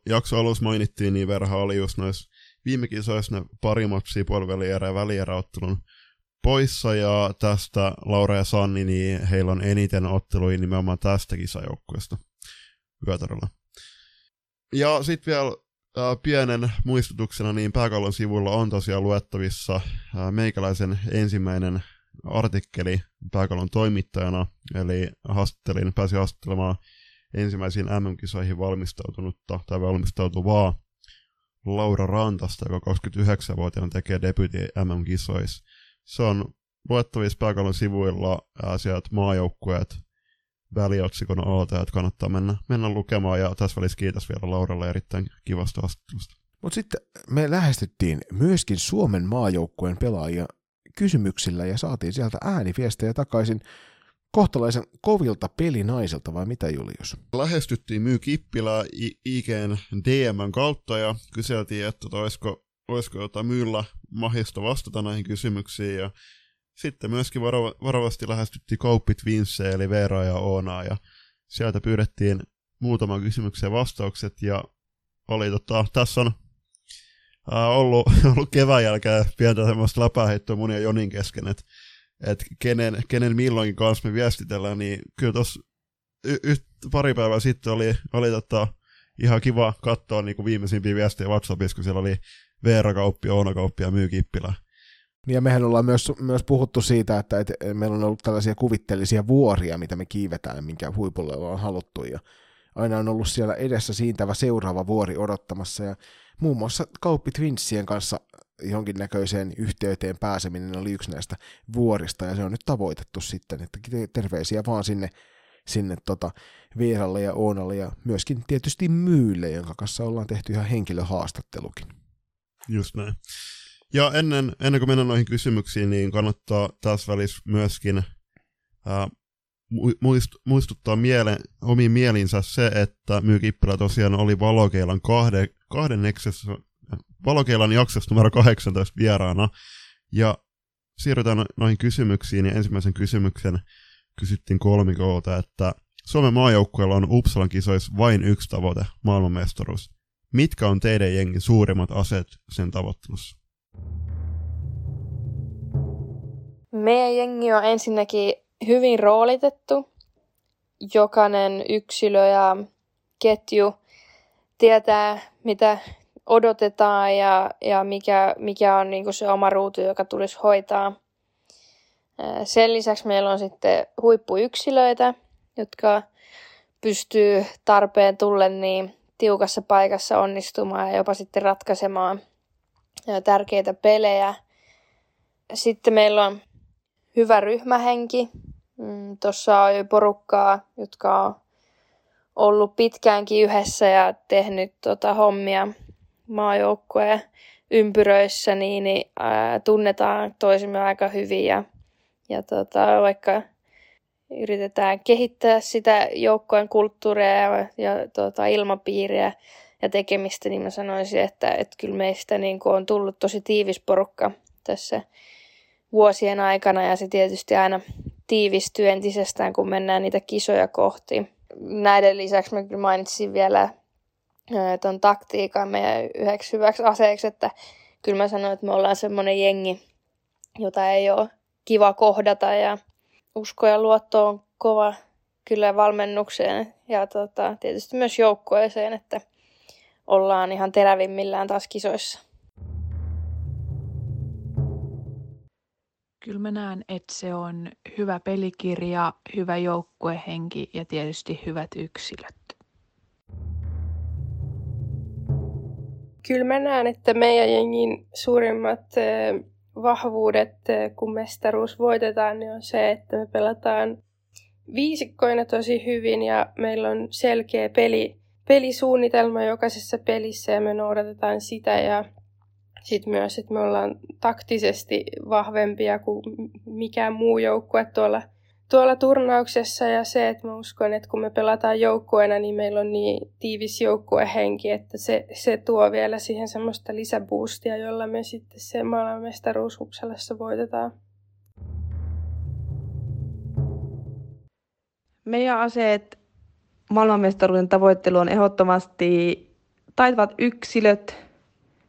jakso alussa mainittiin, niin Veera oli just noissa viime kisoissa ne pari matsia puolivälierä ja välieräottelun poissa, ja tästä Laura ja Sanni, niin heillä on eniten otteluja nimenomaan tästä kisajoukkueesta Vyötäröllä. Ja sitten vielä pienen muistutuksena, niin Pääkallon sivulla on tosiaan luettavissa meikäläisen ensimmäinen artikkeli Pääkallon toimittajana, eli pääsin haastattelemaan ensimmäisiin MM-kisoihin valmistautuvaa Laura Rantasta, joka 29-vuotiaana tekee debyytin MM-kisoissa. Se on luettavissa Pääkallon sivuilla sieltä maajoukkueet väliotsikon alta, että kannattaa mennä lukemaan, ja tässä välissä kiitos vielä Lauralle erittäin kivasta haastattelusta. Mutta sitten me lähestyttiin myöskin Suomen maajoukkueen pelaajia kysymyksillä ja saatiin sieltä ääniviestejä takaisin kohtalaisen kovilta pelinaiselta, vai mitä Julius? Lähestyttiin Myy Kippilää IG:n DM:n kautta ja kyseltiin, että olisiko jotain Myyllä mahdollista vastata näihin kysymyksiin, ja sitten myöskin varovasti lähestyttiin Kauppi Twinssejä, eli Veeraa ja Oonaa, ja sieltä pyydettiin muutaman kysymyksen vastaukset, ja oli tässä on ollut kevään jälkeen pientä semmoista läpäheittoa mun ja Jonin kesken, että kenen milloinkin kanssa me viestitellään, niin kyllä tuossa pari päivää sitten oli ihan kiva katsoa niin kuin viimeisimpiä viestejä WhatsAppissa, kun siellä oli Veera Kauppi, Oona Kauppi ja Myy Kippilä. Ja mehän ollaan myös puhuttu siitä, että meillä on ollut tällaisia kuvitteellisia vuoria, mitä me kiivetään, minkä huipulle ollaan haluttu. Ja aina on ollut siellä edessä siintävä seuraava vuori odottamassa. Ja muun muassa Kauppi Twinssien kanssa jonkinnäköiseen yhteyteen pääseminen oli yksi näistä vuorista. Ja se on nyt tavoitettu sitten, että terveisiä vaan sinne Veeralle ja Oonalle ja myöskin tietysti Myylle, jonka kanssa ollaan tehty ihan henkilöhaastattelukin. Just näin. Ja ennen kuin mennään noihin kysymyksiin, niin kannattaa tässä välissä myöskin muistuttaa omiin mielinsä se, että Myy Kippilä tosiaan oli Valokeilan jaksossa numero 18 vieraana. Ja siirrytään noihin kysymyksiin, ja ensimmäisen kysymyksen kysyttiin kolmikolta, että Suomen maajoukkueella on Uppsalan kisoissa vain yksi tavoite, maailmanmestaruus. Mitkä on teidän jengin suurimmat aseet sen tavoittelussa? Meidän jengi on ensinnäkin hyvin roolitettu. Jokainen yksilö ja ketju tietää, mitä odotetaan ja mikä on niin kuin se oma ruutu, joka tulisi hoitaa. Sen lisäksi meillä on sitten huippuyksilöitä, jotka pystyy tarpeen tullen niin tiukassa paikassa onnistumaan ja jopa sitten ratkaisemaan tärkeitä pelejä. Sitten meillä on hyvä ryhmähenki. Tuossa on jo porukkaa, jotka on ollut pitkäänkin yhdessä ja tehnyt hommia maajoukkueen ympyröissä, niin tunnetaan toisimme aika hyvin. Ja vaikka yritetään kehittää sitä joukkueen kulttuuria ja ilmapiiriä ja tekemistä, niin mä sanoisin, että kyllä meistä niin kuin on tullut tosi tiivis porukka tässä vuosien aikana, ja se tietysti aina tiivistyy entisestään, kun mennään niitä kisoja kohti. Näiden lisäksi mä kyllä mainitsin vielä ton taktiikan meidän yhdeksi hyväksi aseeksi, että kyllä mä sanoin, että me ollaan semmoinen jengi, jota ei ole kiva kohdata, ja usko ja luotto on kova kyllä valmennukseen ja tietysti myös joukkueeseen, että ollaan ihan terävimmillään taas kisoissa. Kyllä mä näen, että se on hyvä pelikirja, hyvä joukkuehenki ja tietysti hyvät yksilöt. Kyllä mä näen, että meidän jengin suurimmat vahvuudet, kun mestaruus voitetaan, niin on se, että me pelataan viisikkoina tosi hyvin ja meillä on selkeä pelisuunnitelma jokaisessa pelissä ja me noudatetaan sitä ja sitten myös, että me ollaan taktisesti vahvempia kuin mikään muu joukkue tuolla turnauksessa ja se, että mä uskon, että kun me pelataan joukkueena, niin meillä on niin tiivis joukkuehenki, että se tuo vielä siihen semmoista lisäboostia, jolla me sitten se maailmanmestaruus Uppsalassa voitetaan. Meidän aseet maailmanmestaruuden tavoittelu on ehdottomasti taitavat yksilöt,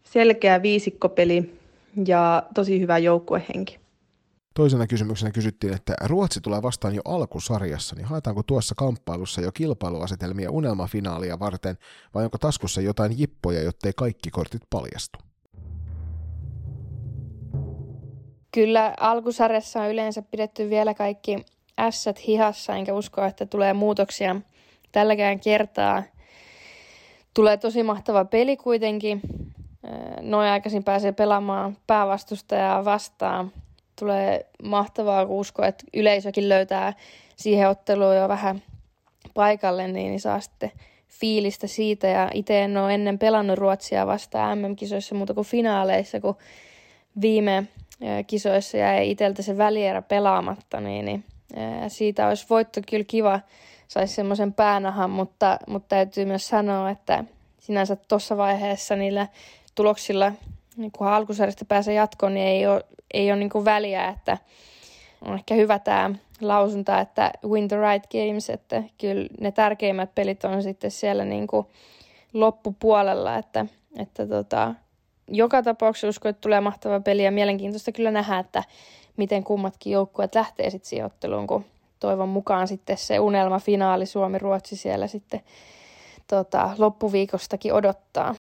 selkeä viisikkopeli ja tosi hyvä joukkuehenki. Toisena kysymyksenä kysyttiin, että Ruotsi tulee vastaan jo alkusarjassa, niin haetaanko tuossa kamppailussa jo kilpailuasetelmia unelmafinaalia varten, vai onko taskussa jotain jippoja, jottei kaikki kortit paljastu? Kyllä alkusarjassa on yleensä pidetty vielä kaikki ässät hihassa, enkä usko, että tulee muutoksia tälläkään kertaa. Tulee tosi mahtava peli kuitenkin. Noin aikaisin pääsee pelaamaan päävastustajaa vastaan. Tulee mahtavaa, kun uskoo, että yleisökin löytää siihen otteluun jo vähän paikalle, niin saa sitten fiilistä siitä. Ja itse en ole ennen pelannut Ruotsia vastaan MM-kisoissa muuta kuin finaaleissa, kun viime kisoissa jäi itseltä se välierä pelaamatta. Niin siitä olisi voitto kyllä kiva, saisi semmoisen päänahan, mutta täytyy myös sanoa, että sinänsä tuossa vaiheessa niillä tuloksilla, niin kun alkusarjasta pääsee jatkoon, niin ei ole niin kuin väliä, että on ehkä hyvä tämä lausunta, että win the right games, että kyllä ne tärkeimmät pelit on sitten siellä niin kuin loppupuolella, että joka tapauksessa uskon, että tulee mahtava peli ja mielenkiintoista kyllä nähdä, että miten kummatkin joukkueet lähtee sitten siihen otteluun, kun toivon mukaan sitten se unelmafinaali Suomi-Ruotsi siellä sitten loppuviikostakin odottaa.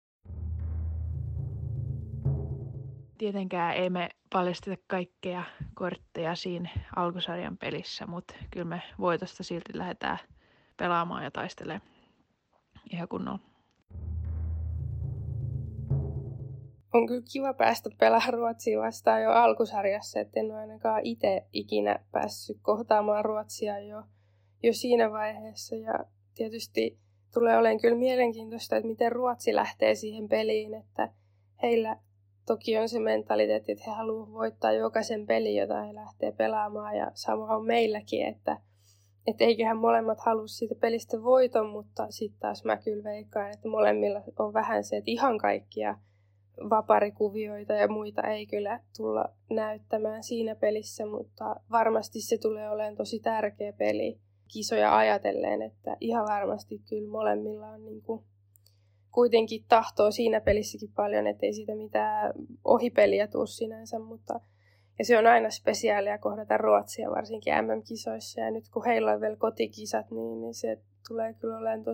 Tietenkään ei me paljasteta kaikkea kortteja siinä alkusarjan pelissä, mutta kyllä me voitosta silti lähdetään pelaamaan ja taistelemaan ihan kunnolla. On kyllä kiva päästä pelaamaan Ruotsia vastaan jo alkusarjassa, että en ole ainakaan itse ikinä päässyt kohtaamaan Ruotsia jo siinä vaiheessa. Ja tietysti tulee olemaan kyllä mielenkiintoista, että miten Ruotsi lähtee siihen peliin, että heillä toki on se mentaliteetti, että he haluavat voittaa jokaisen pelin, jota he lähtee pelaamaan ja sama on meilläkin, että eiköhän molemmat halua siitä pelistä voiton, mutta sitten taas mä kyllä veikkaan, että molemmilla on vähän se, että ihan kaikkia vaparikuvioita ja muita ei kyllä tulla näyttämään siinä pelissä, mutta varmasti se tulee olemaan tosi tärkeä peli kisoja ajatellen, että ihan varmasti kyllä molemmilla on niinku kuitenkin tahtoo siinä pelissäkin paljon, ettei siitä mitään ohipeliä tule sinänsä, mutta ja se on aina spesiaalia kohdata Ruotsia, varsinkin MM-kisoissa, ja nyt kun heillä on vielä kotikisat, niin se tulee kyllä olemaan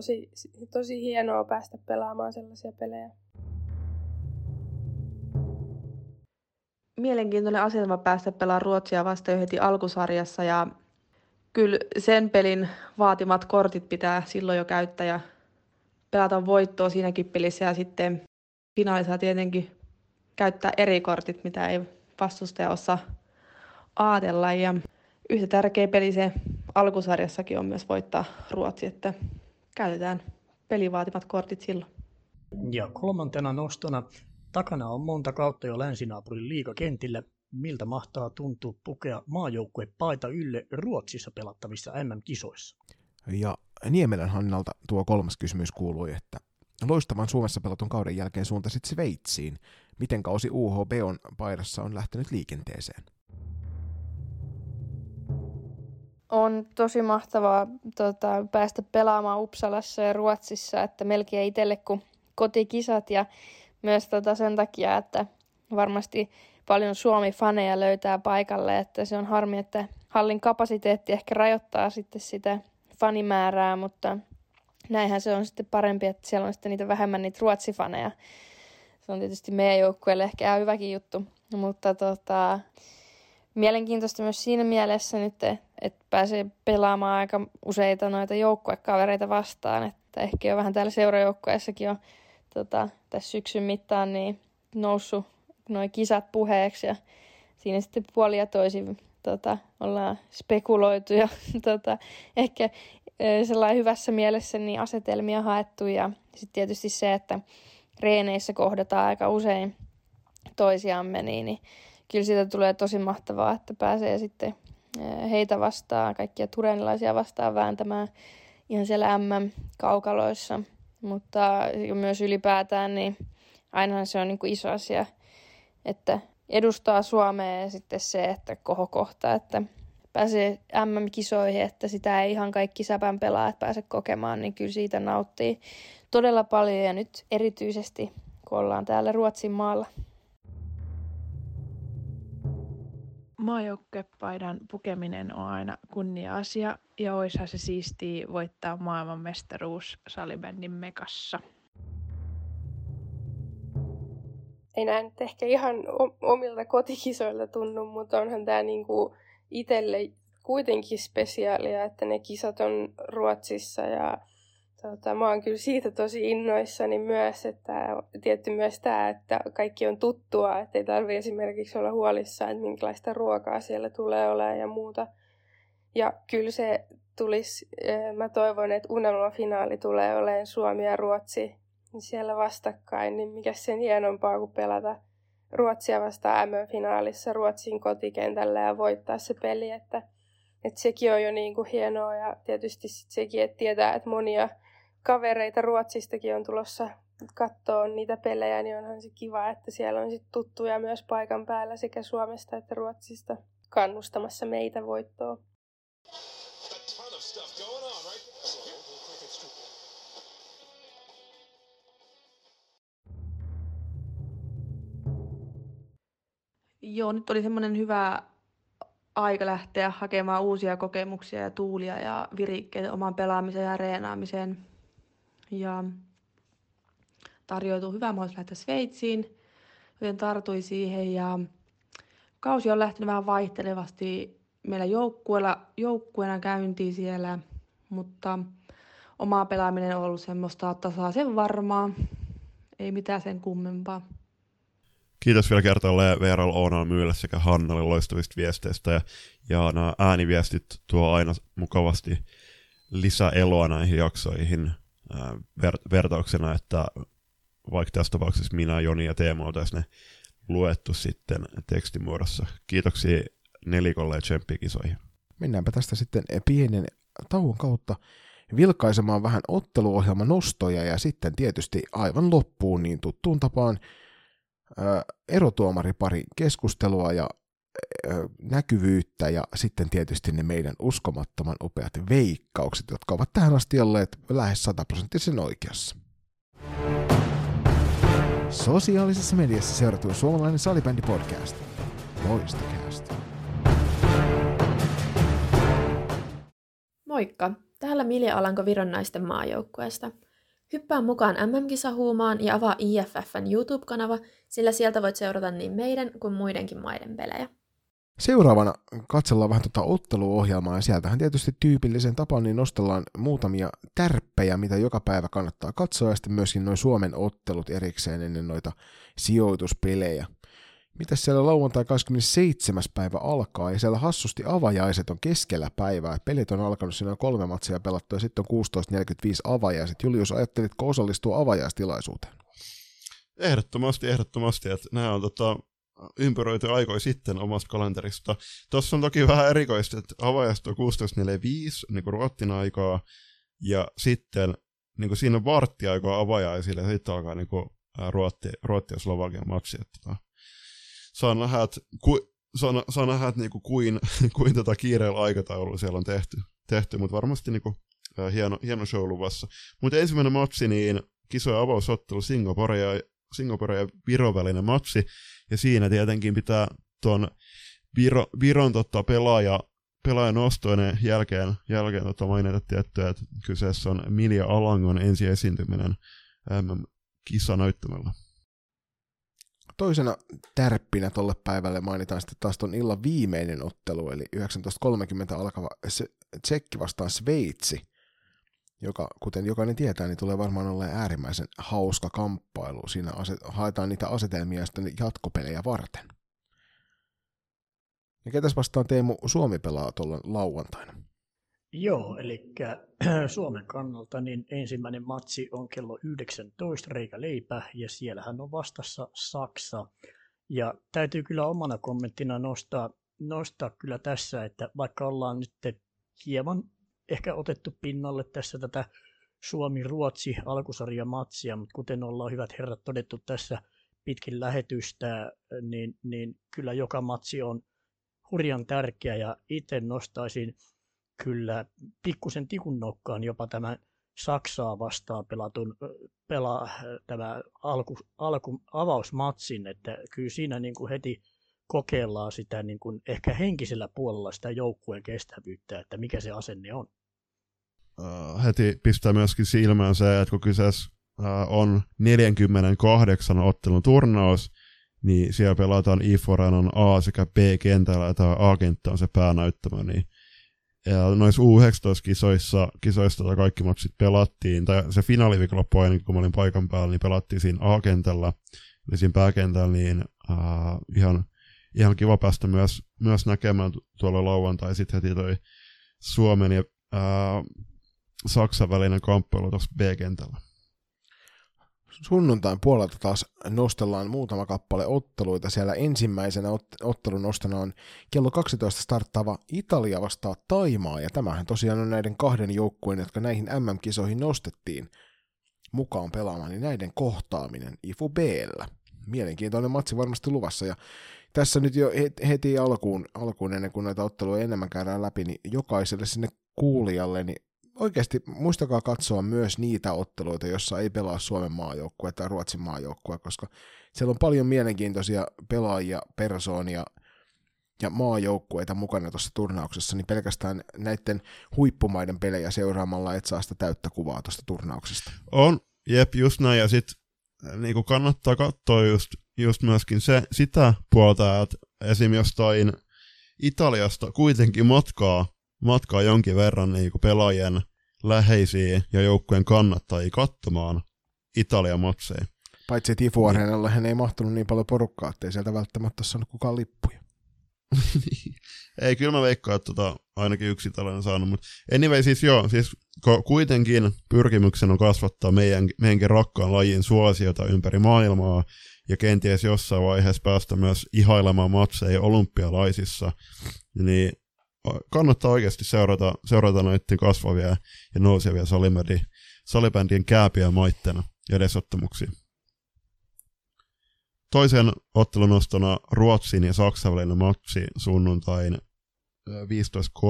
tosi hienoa päästä pelaamaan sellaisia pelejä. Mielenkiintoinen asetelma päästä pelaamaan Ruotsia vasta jo heti alkusarjassa, ja kyllä sen pelin vaatimat kortit pitää silloin jo käyttää, ja pelataan voittoa siinäkin pelissä ja sitten finaalissa tietenkin käyttää eri kortit, mitä ei vastustaja osaa ajatella. Ja yhtä tärkeä peli se alkusarjassakin on myös voittaa Ruotsi, että käytetään pelivaatimat kortit silloin. Ja kolmantena nostona takana on monta kautta jo länsinaapurin liigakentillä. Miltä mahtaa tuntua pukea maajoukkuepaita ylle Ruotsissa pelattavissa MM-kisoissa? Ja Niemelän Hannalta tuo kolmas kysymys kuului, että loistavan Suomessa pelatun kauden jälkeen suuntasit Sveitsiin. Miten kausi UHB:n paidassa on lähtenyt liikenteeseen? On tosi mahtavaa päästä pelaamaan Uppsalassa ja Ruotsissa, että melkein itselle kuin kotikisat ja myös sen takia, että varmasti paljon Suomi-faneja löytää paikalle, että se on harmi, että hallin kapasiteetti ehkä rajoittaa sitten sitä fanimäärää, mutta näinhän se on sitten parempi, että siellä on sitten niitä vähemmän niitä ruotsifaneja. Se on tietysti meidän joukkueelle ehkä ihan hyväkin juttu, mutta mielenkiintoista myös siinä mielessä nyt, että pääsee pelaamaan aika useita noita joukkuekavereita vastaan, että ehkä jo vähän täällä seurajoukkueessakin on tässä syksyn mittaan niin noussut nuo kisat puheeksi ja siinä sitten puoli ja toisin ollaan spekuloitu ja ehkä sellainen hyvässä mielessä niin asetelmia haettu ja sitten tietysti se, että reeneissä kohdataan aika usein toisiamme, niin kyllä siitä tulee tosi mahtavaa, että pääsee sitten heitä vastaan, kaikkia turenilaisia vastaan vääntämään ihan siellä MM-kaukaloissa, mutta myös ylipäätään niin ainahan se on niin kuin iso asia, että edustaa Suomea ja sitten se, että kohokohta, että pääsee MM-kisoihin, että sitä ei ihan kaikki säpän pelaajat pääse kokemaan, niin kyllä siitä nauttii todella paljon ja nyt erityisesti, kun ollaan täällä Ruotsin maalla. Maajoukkepaidan pukeminen on aina kunnia-asia ja oishan se siistiä voittaa maailmanmestaruus salibändin Mekassa. Ei näin ehkä ihan omilta kotikisoilta tunnu, mutta onhan tämä niinku itselle kuitenkin spesiaalia, että ne kisat on Ruotsissa ja mä oon kyllä siitä tosi innoissani myös, että tietty myös tämä, että kaikki on tuttua, että ei tarvitse esimerkiksi olla huolissaan, että minkälaista ruokaa siellä tulee olemaan ja muuta. Ja kyllä se tulisi, mä toivon, että unelmafinaali tulee olemaan Suomi ja Ruotsi siellä vastakkain, niin mikä sen hienompaa kuin pelata Ruotsia vastaan MM-finaalissa Ruotsin kotikentällä ja voittaa se peli, että sekin on jo niin kuin hienoa ja tietysti sit sekin, että tietää, että monia kavereita Ruotsistakin on tulossa katsoa niitä pelejä, niin onhan se kiva, että siellä on sit tuttuja myös paikan päällä sekä Suomesta että Ruotsista kannustamassa meitä voittoon. Joo, nyt oli semmoinen hyvä aika lähteä hakemaan uusia kokemuksia ja tuulia ja virikkeitä omaan pelaamiseen ja reenaamiseen. Ja tarjoutui hyvä mahdollisuus lähteä Sveitsiin, joten tartui siihen. Ja kausi on lähtenyt vähän vaihtelevasti. Meillä joukkueena käyntiin siellä, mutta oma pelaaminen on ollut semmoista tasaisen varmaa. Ei mitään sen kummempaa. Kiitos vielä kertaalleen Veeral Oonal Myylle sekä Hannalle loistavista viesteistä ja nämä ääniviestit tuo aina mukavasti lisäeloa näihin jaksoihin vertauksena, että vaikka tässä tapauksessa minä, Joni ja Teemu oltaisiin ne luettu sitten tekstimuodossa. Kiitoksia nelikolle ja tsemppiä kisoihin. Mennäänpä tästä sitten pienen tauon kautta vilkaisemaan vähän otteluohjelman nostoja ja sitten tietysti aivan loppuun niin tuttuun tapaan erotuomaripari keskustelua ja näkyvyyttä ja sitten tietysti ne meidän uskomattoman upeat veikkaukset, jotka ovat tähän asti olleet lähes 100% oikeassa. Sosiaalisessa mediassa seurattu suomalainen salibändipodcast. Loistakäästä. Moikka! Täällä Milja Alanko Viron naisten maajoukkueesta. Hyppää mukaan MM-kisahuumaan ja avaa IFF:n YouTube-kanava, sillä sieltä voit seurata niin meidän kuin muidenkin maiden pelejä. Seuraavana katsellaan vähän otteluohjelmaa ja sieltähän tietysti tyypillisen tapaan niin nostellaan muutamia tärppejä, mitä joka päivä kannattaa katsoa ja sitten myöskin noin Suomen ottelut erikseen ennen noita sijoituspelejä. Mitäs siellä lauantai 27. päivä alkaa ja siellä hassusti avajaiset on keskellä päivää. Pelit on alkanut, siinä on 3 matsia pelattu ja sitten on 16.45 avajaiset. Julius, ajattelitko osallistua avajaistilaisuuteen? Ehdottomasti. Että nämä on ympyröity aikoja sitten omasta kalenterista. Tuossa on toki vähän erikoista, että avajaiset on 16.45, niin kuin Ruotsin aikaa, ja sitten niin kuin siinä on varttiaikaa avajaisille ja sitten alkaa niin kuin Ruotsi ja Slovakian matsi. Saa nähdä, että niinku kuin kiireellä aikataululla siellä on tehty, mutta varmasti niinku, hieno show luvassa. Mutta ensimmäinen matsi, niin kisojen avausottelu Singapore ja Viron välinen matsi, ja siinä tietenkin pitää tuon Viron pelaajan ostoinen jälkeen mainita tiettyä, että kyseessä on Milja Alangon ensi esiintyminen MM-kisanäyttämällä. Toisena tärppinä tolle päivälle mainitaan sitten taas ton illan viimeinen ottelu, eli 19.30 alkava Tsekki vastaan Sveitsi. joka, kuten jokainen tietää, niin tulee varmaan olemaan äärimmäisen hauska kamppailu. Siinä haetaan niitä asetelmia sitten jatkopelejä varten. Ja ketäs vastaan Teemu Suomi pelaa tuolla lauantaina? Joo, eli Suomen kannalta niin ensimmäinen matsi on kello 19 Reikäleipä, ja siellähän on vastassa Saksa. Ja täytyy kyllä omana kommenttina nostaa kyllä tässä, että vaikka ollaan nyt hieman ehkä otettu pinnalle tässä tätä Suomi-Ruotsi alkusarjamatsia, mutta kuten ollaan hyvät herrat todettu tässä pitkin lähetystä, niin kyllä joka matsi on hurjan tärkeä, ja itse nostaisin kyllä pikkusen tikun nokkaan jopa tämän Saksaa vastaan tämä avausmatsin, että kyllä siinä niin kuin heti kokeillaan sitä niin kuin ehkä henkisellä puolella sitä joukkueen kestävyyttä, että mikä se asenne on. Heti pistää myöskin silmään se, että kun kyseessä on 48 ottelun turnaus, niin siellä pelataan IFORANon A- sekä B-kentällä, ja tämä A-kenttä on se päänäyttämä, niin ja noissa U19-kisoissa kaikki matsit pelattiin, tai se finaaliviikonloppu ainakin, kun mä olin paikan päällä, niin pelattiin siinä A-kentällä, eli siinä pääkentällä, niin ihan kiva päästä myös näkemään tuolla lauantai sitten heti toi Suomen ja Saksan välinen kamppailu tuossa B-kentällä. Sunnuntain puolelta taas nostellaan muutama kappale otteluita. Siellä ensimmäisenä ottelun nostana on kello 12 starttaava Italia vastaa Taimaa, ja tämähän tosiaan on näiden kahden joukkueen, jotka näihin MM-kisoihin nostettiin mukaan pelaamaan, niin näiden kohtaaminen IFU B:llä. Mielenkiintoinen matsi varmasti luvassa, ja tässä nyt jo heti alkuun ennen kuin näitä otteluja enemmän käydään läpi, niin jokaiselle sinne kuulijalle, niin oikeasti muistakaa katsoa myös niitä otteluita, joissa ei pelaa Suomen maajoukkue tai Ruotsin maajoukkue, koska siellä on paljon mielenkiintoisia pelaajia, persoonia ja maajoukkueita mukana tuossa turnauksessa, niin pelkästään näiden huippumaiden pelejä seuraamalla et saa sitä täyttä kuvaa tuosta turnauksesta. On, jep, just näin, ja sitten niin kannattaa katsoa just myöskin sitä puolta, että esim. Jostain Italiasta kuitenkin matkaa jonkin verran niin kuin pelaajien läheisiä ja joukkueen kannattajia katsomaan Italia-matseja. Paitsi että Ifu-areenalla hän ei mahtunut niin paljon porukkaa, ettei sieltä välttämättä saanut kukaan lippuja. Ei, kyllä mä veikkaan, että ainakin yksi italian saanut, mutta anyway, siis kuitenkin pyrkimyksen on kasvattaa meidänkin rakkaan lajin suosiota ympäri maailmaa ja kenties jossain vaiheessa päästä myös ihailemaan matseja olympialaisissa, niin kannattaa oikeasti seurata noiden kasvavia ja nousevia salibändien kääpiä maitteena ja edesottamuksia. Toisen ottelun nostona Ruotsin ja Saksan välinen matsi sunnuntain 15.30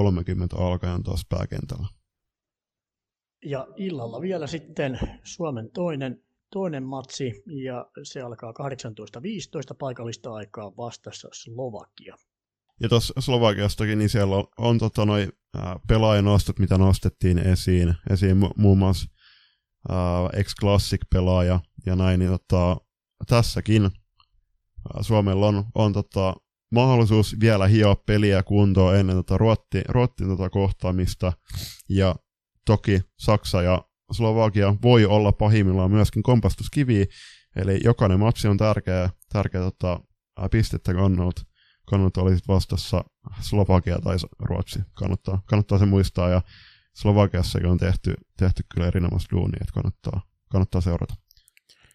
alkaen taas pääkentällä. Ja illalla vielä sitten Suomen toinen matsi, ja se alkaa 18.15 paikallista aikaa vastassa Slovakia. Ja tuossa Slovakiastakin, niin siellä on noi pelaajanostot, mitä nostettiin esiin muun muassa ex-classic-pelaaja ja näin, niin tässäkin Suomella on mahdollisuus vielä hioa peliä kuntoon ennen Ruotsin kohtaamista, ja toki Saksa ja Slovakia voi olla pahimmillaan myöskin kompastuskiviä, eli jokainen matsi on tärkeä pistettä kannalta olisit vastassa Slovakia tai Ruotsi. Kannattaa se muistaa, ja Slovakiassakin on tehty kyllä erinomaista duunia, että kannattaa seurata.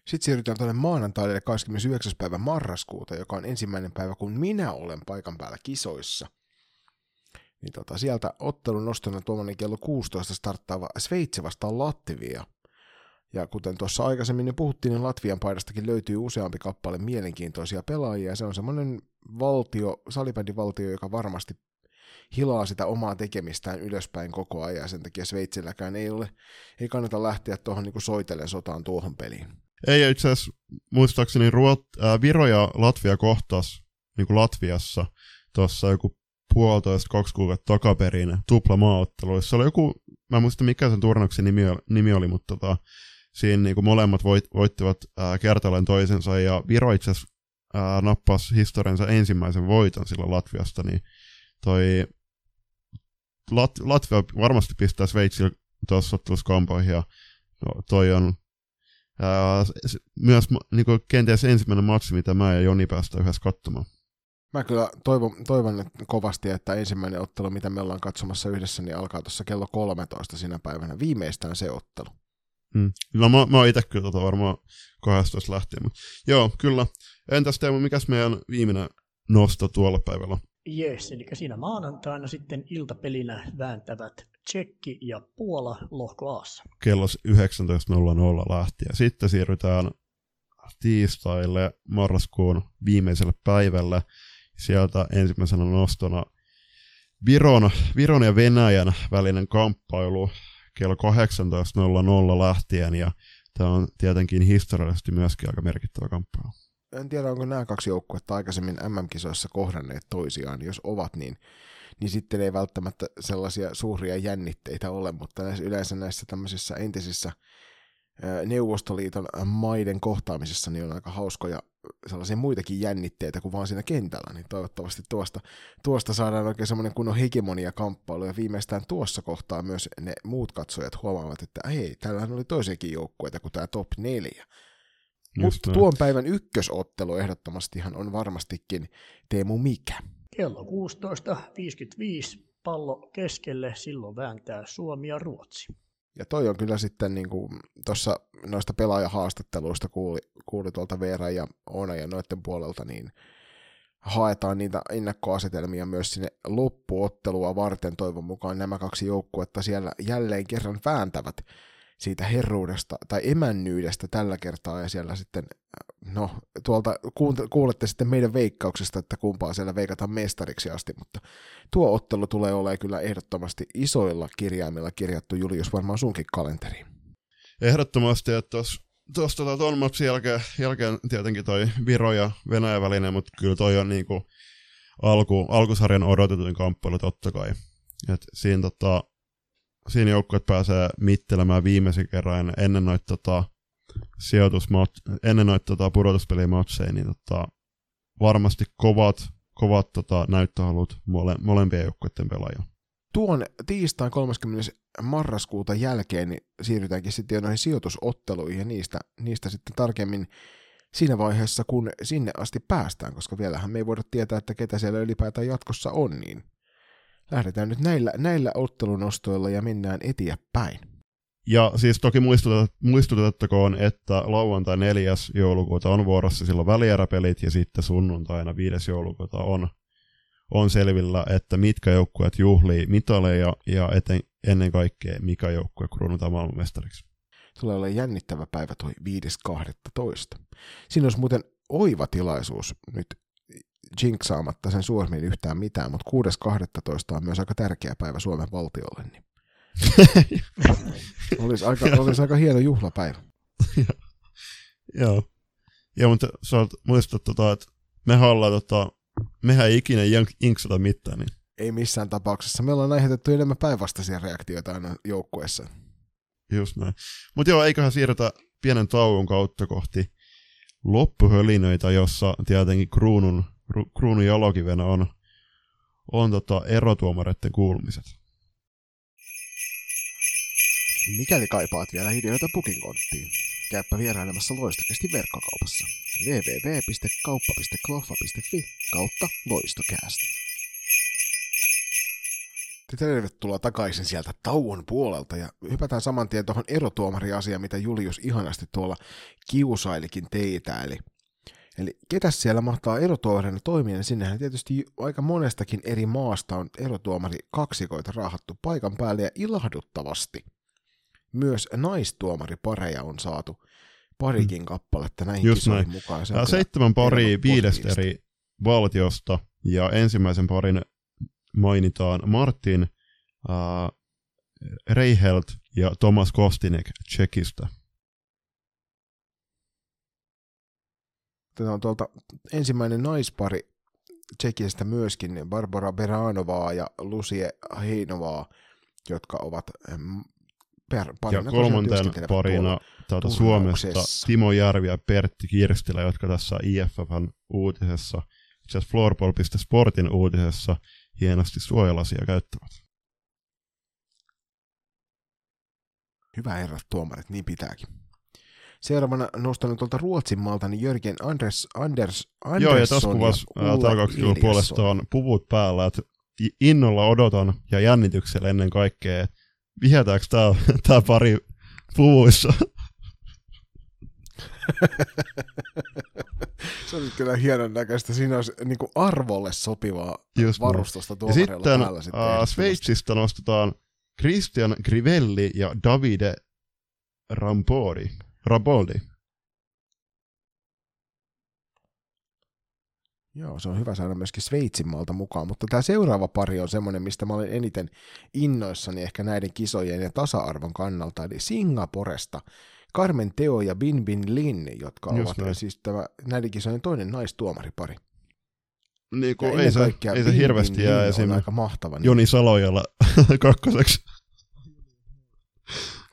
Sitten siirrytään tuonne maanantaille 29. päivä marraskuuta, joka on ensimmäinen päivä, kun minä olen paikan päällä kisoissa. Niin sieltä ottelun nostona tuommoinen kello 16 starttaava Sveitsi vastaan Latvia. Ja kuten tuossa aikaisemmin jo puhuttiin, niin Latvian paidastakin löytyy useampi kappale mielenkiintoisia pelaajia. Se on semmoinen salibändivaltio, joka varmasti hilaa sitä omaa tekemistään ylöspäin koko ajan. Sen takia Sveitsilläkään ei kannata lähteä tuohon niin soitellen sotaan tuohon peliin. Ei, itse asiassa muistaakseni Viro ja Latvia kohtas niin kuin Latviassa tuossa joku 1,5-2 kuukautta takaperin tuplamaaotteluissa. Se oli joku, mä en muista mikä sen turnauksen nimi oli, mutta siinä niin kuin molemmat voittivat kertalleen toisensa, ja Viro itse asiassa nappasi historiansa ensimmäisen voiton silloin Latviasta, niin toi Latvia varmasti pistää Sveitsille tossotteluskampoihin. Ja no, toi on myös niin kuin kenties ensimmäinen matsi, mitä mä ja Joni päästään yhdessä katsomaan. Mä kyllä toivon että kovasti, että ensimmäinen ottelu, mitä me ollaan katsomassa yhdessä, niin alkaa tuossa kello 13 sinä päivänä. Viimeistään se ottelu. Mm. No mä oon ite kyllä varmaan 12 lähtien. Mutta joo, kyllä. Entäs Teemu, mikäs meidän viimeinen nosto tuolla päivällä? Jees, eli siinä maanantaina sitten iltapelinä vääntävät Tsekki ja Puola lohko A:ssa. Kello 19.00 lähtien. Sitten siirrytään tiistaille marraskuun viimeiselle päivälle. Sieltä ensimmäisenä nostona Viron ja Venäjän välinen kamppailu kello 18.00 lähtien, ja tämä on tietenkin historiallisesti myöskin aika merkittävä kamppailu. En tiedä, onko nämä kaksi joukkuetta aikaisemmin MM-kisoissa kohdanneet toisiaan, jos ovat, niin sitten ei välttämättä sellaisia suuria jännitteitä ole, mutta yleensä näissä tämmöisissä entisissä Neuvostoliiton maiden kohtaamisessa niin on aika hauskoja sellaisia muitakin jännitteitä kuin vaan siinä kentällä, niin toivottavasti tuosta saadaan oikein semmoinen kunnon hegemoniakamppailu, ja viimeistään tuossa kohtaa myös ne muut katsojat huomaavat, että hei, täällähän oli toisiakin joukkueita kuin tämä top 4. Mutta tuon päivän ykkösottelu ehdottomastihan on varmastikin, Teemu, mikä? Kello 16.55 pallo keskelle, silloin vääntää Suomi ja Ruotsi. Ja toi on kyllä sitten, niin kuin tuossa noista pelaajahaastatteluista kuuli tuolta Veera ja Oona ja noiden puolelta, niin haetaan niitä ennakkoasetelmia myös sinne loppuottelua varten. Toivon mukaan nämä kaksi joukkuetta siellä jälleen kerran vääntävät siitä herruudesta tai emännyydestä tällä kertaa, ja siellä sitten, no tuolta kuulette sitten meidän veikkauksesta, että kumpaa siellä veikataan mestariksi asti, mutta tuo ottelu tulee olemaan kyllä ehdottomasti isoilla kirjaimilla kirjattu, Julius, varmaan sunkin kalenteriin. Ehdottomasti, että tuosta ton matsin jälkeen tietenkin toi Viro ja Venäjä väline, mutta kyllä toi on niinku alkusarjan odotetuin kamppailu totta kai. Et siinä siinä joukkueet pääsee mittelemään viimeisen kerran ennen noita pudotuspelimatseja, niin varmasti kovat näyttöhalut molempien joukkueiden pelaajilla. Tuon tiistain 30. marraskuuta jälkeen niin siirrytäänkin sitten jo noihin sijoitusotteluihin, ja niistä sitten tarkemmin siinä vaiheessa, kun sinne asti päästään, koska vielähän me ei voida tietää, että ketä siellä ylipäätään jatkossa on, niin lähdetään nyt näillä ottelunostoilla ja mennään eteenpäin. Ja siis toki muistutettakoon, että lauantai 4. joulukuuta on vuorossa silloin välieräpelit, ja sitten sunnuntaina 5. joulukuuta on selvillä, että mitkä joukkueet juhlii mitaleja, ja ennen kaikkea mikä joukkue kruunutaan maailmanmestariksi. Tulee olla jännittävä päivä toi 5.12. Siinä olisi muuten oiva tilaisuus nyt jinksaamatta sen suormiin yhtään mitään, mutta 6.12. on myös aika tärkeä päivä Suomen valtiolle, niin olisi aika hieno juhlapäivä. Joo. Ja mutta sä oot muistaa, että mehän ei ikinä jinksata mitään. Niin. Ei missään tapauksessa. Me ollaan aiheutettu enemmän päinvastaisia reaktioita aina joukkueessa. Just näin. Mutta joo, eiköhän siirrytä pienen tauon kautta kohti loppuhölinöitä, jossa tietenkin kruunun jalokivenä on erotuomareiden kuulumiset. Mikäli kaipaat vielä ideoita pukinkonttiin, käyppä vierailemassa Loistokästi verkkokaupassa www.kauppa.kloffa.fi/loistokäst. Tervetuloa takaisin sieltä tauon puolelta, ja hypätään saman tien tuohon erotuomariasiaan, mitä Julius ihanasti tuolla kiusailikin teitä. Eli ketäs siellä mahtaa erotuomarina toimia? Sinnehän tietysti aika monestakin eri maasta on erotuomari kaksikoita raahattu paikan päälle, ja ilahduttavasti myös naistuomaripareja on saatu parikin kappaletta näihin kisoihin mukaan. 7 paria 5 eri valtiosta, ja ensimmäisen parin mainitaan Martin Reichelt ja Tomas Kostinek Tšekistä. Tätä on tuolta ensimmäinen naispari Tšekistä myöskin, Barbara Beranovaa ja Lucie Heinovaa, jotka ovat ja kolmanten parina Suomesta Timo Järvi ja Pertti Kirstilä, jotka tässä IFF:n uutisessa, itse asiassa floorball.sportin uutisessa, hienosti suojalasia käyttävät. Hyvä herra tuomarit, niin pitääkin. Seuraavana nostanut tuolta Ruotsin maalta niin Jörgen Andersson. Joo, ja tässä kuvassa tarkoituksella puolestaan puvut päällä, että innolla odotan ja jännityksellä ennen kaikkea, että vihetääkö tämä pari puvuissa? Se on kyllä hienon näköistä. Siinä olisi niin kuin arvolle sopivaa just varustosta tuomarilla päällä. Sitten Sveitsistä nostetaan Christian Crivelli ja Davide Ramboldi. Joo, se on hyvä saada myöskin Sveitsin maalta mukaan, mutta tämä seuraava pari on semmoinen, mistä mä olen eniten innoissani ehkä näiden kisojen ja tasa-arvon kannalta, eli Singaporesta Carmen Teo ja Bin Bin Lin, jotka just ovat näin. Siis tämä, näiden kisojen toinen naistuomaripari. Niin kuin ei se hirveästi jää esimerkiksi aika mahtava, Joni Salojalla kakkoseksi.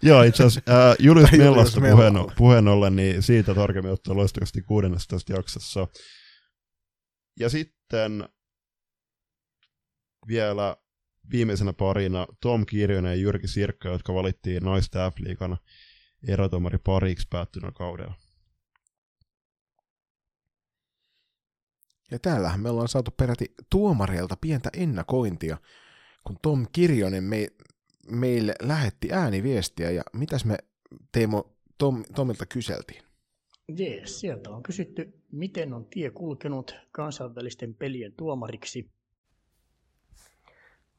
Joo, itse asiassa Julius Mellasta puheen ollen, niin siitä tarkemmin ottaa loistavasti 16. jaksossa. Ja sitten vielä viimeisenä parina Tom Kirjonen ja Jyrki Sirkka, jotka valittiin naisten F-liigan erotomari pariksi päättynä kaudella. Ja täällähän me ollaan saatu peräti tuomareilta pientä ennakointia, kun Tom Kirjonen meille lähetti ääniviestiä, ja mitäs me Teemo Tomilta kyseltiin? Jees, sieltä on kysytty, miten on tie kulkenut kansainvälisten pelien tuomariksi.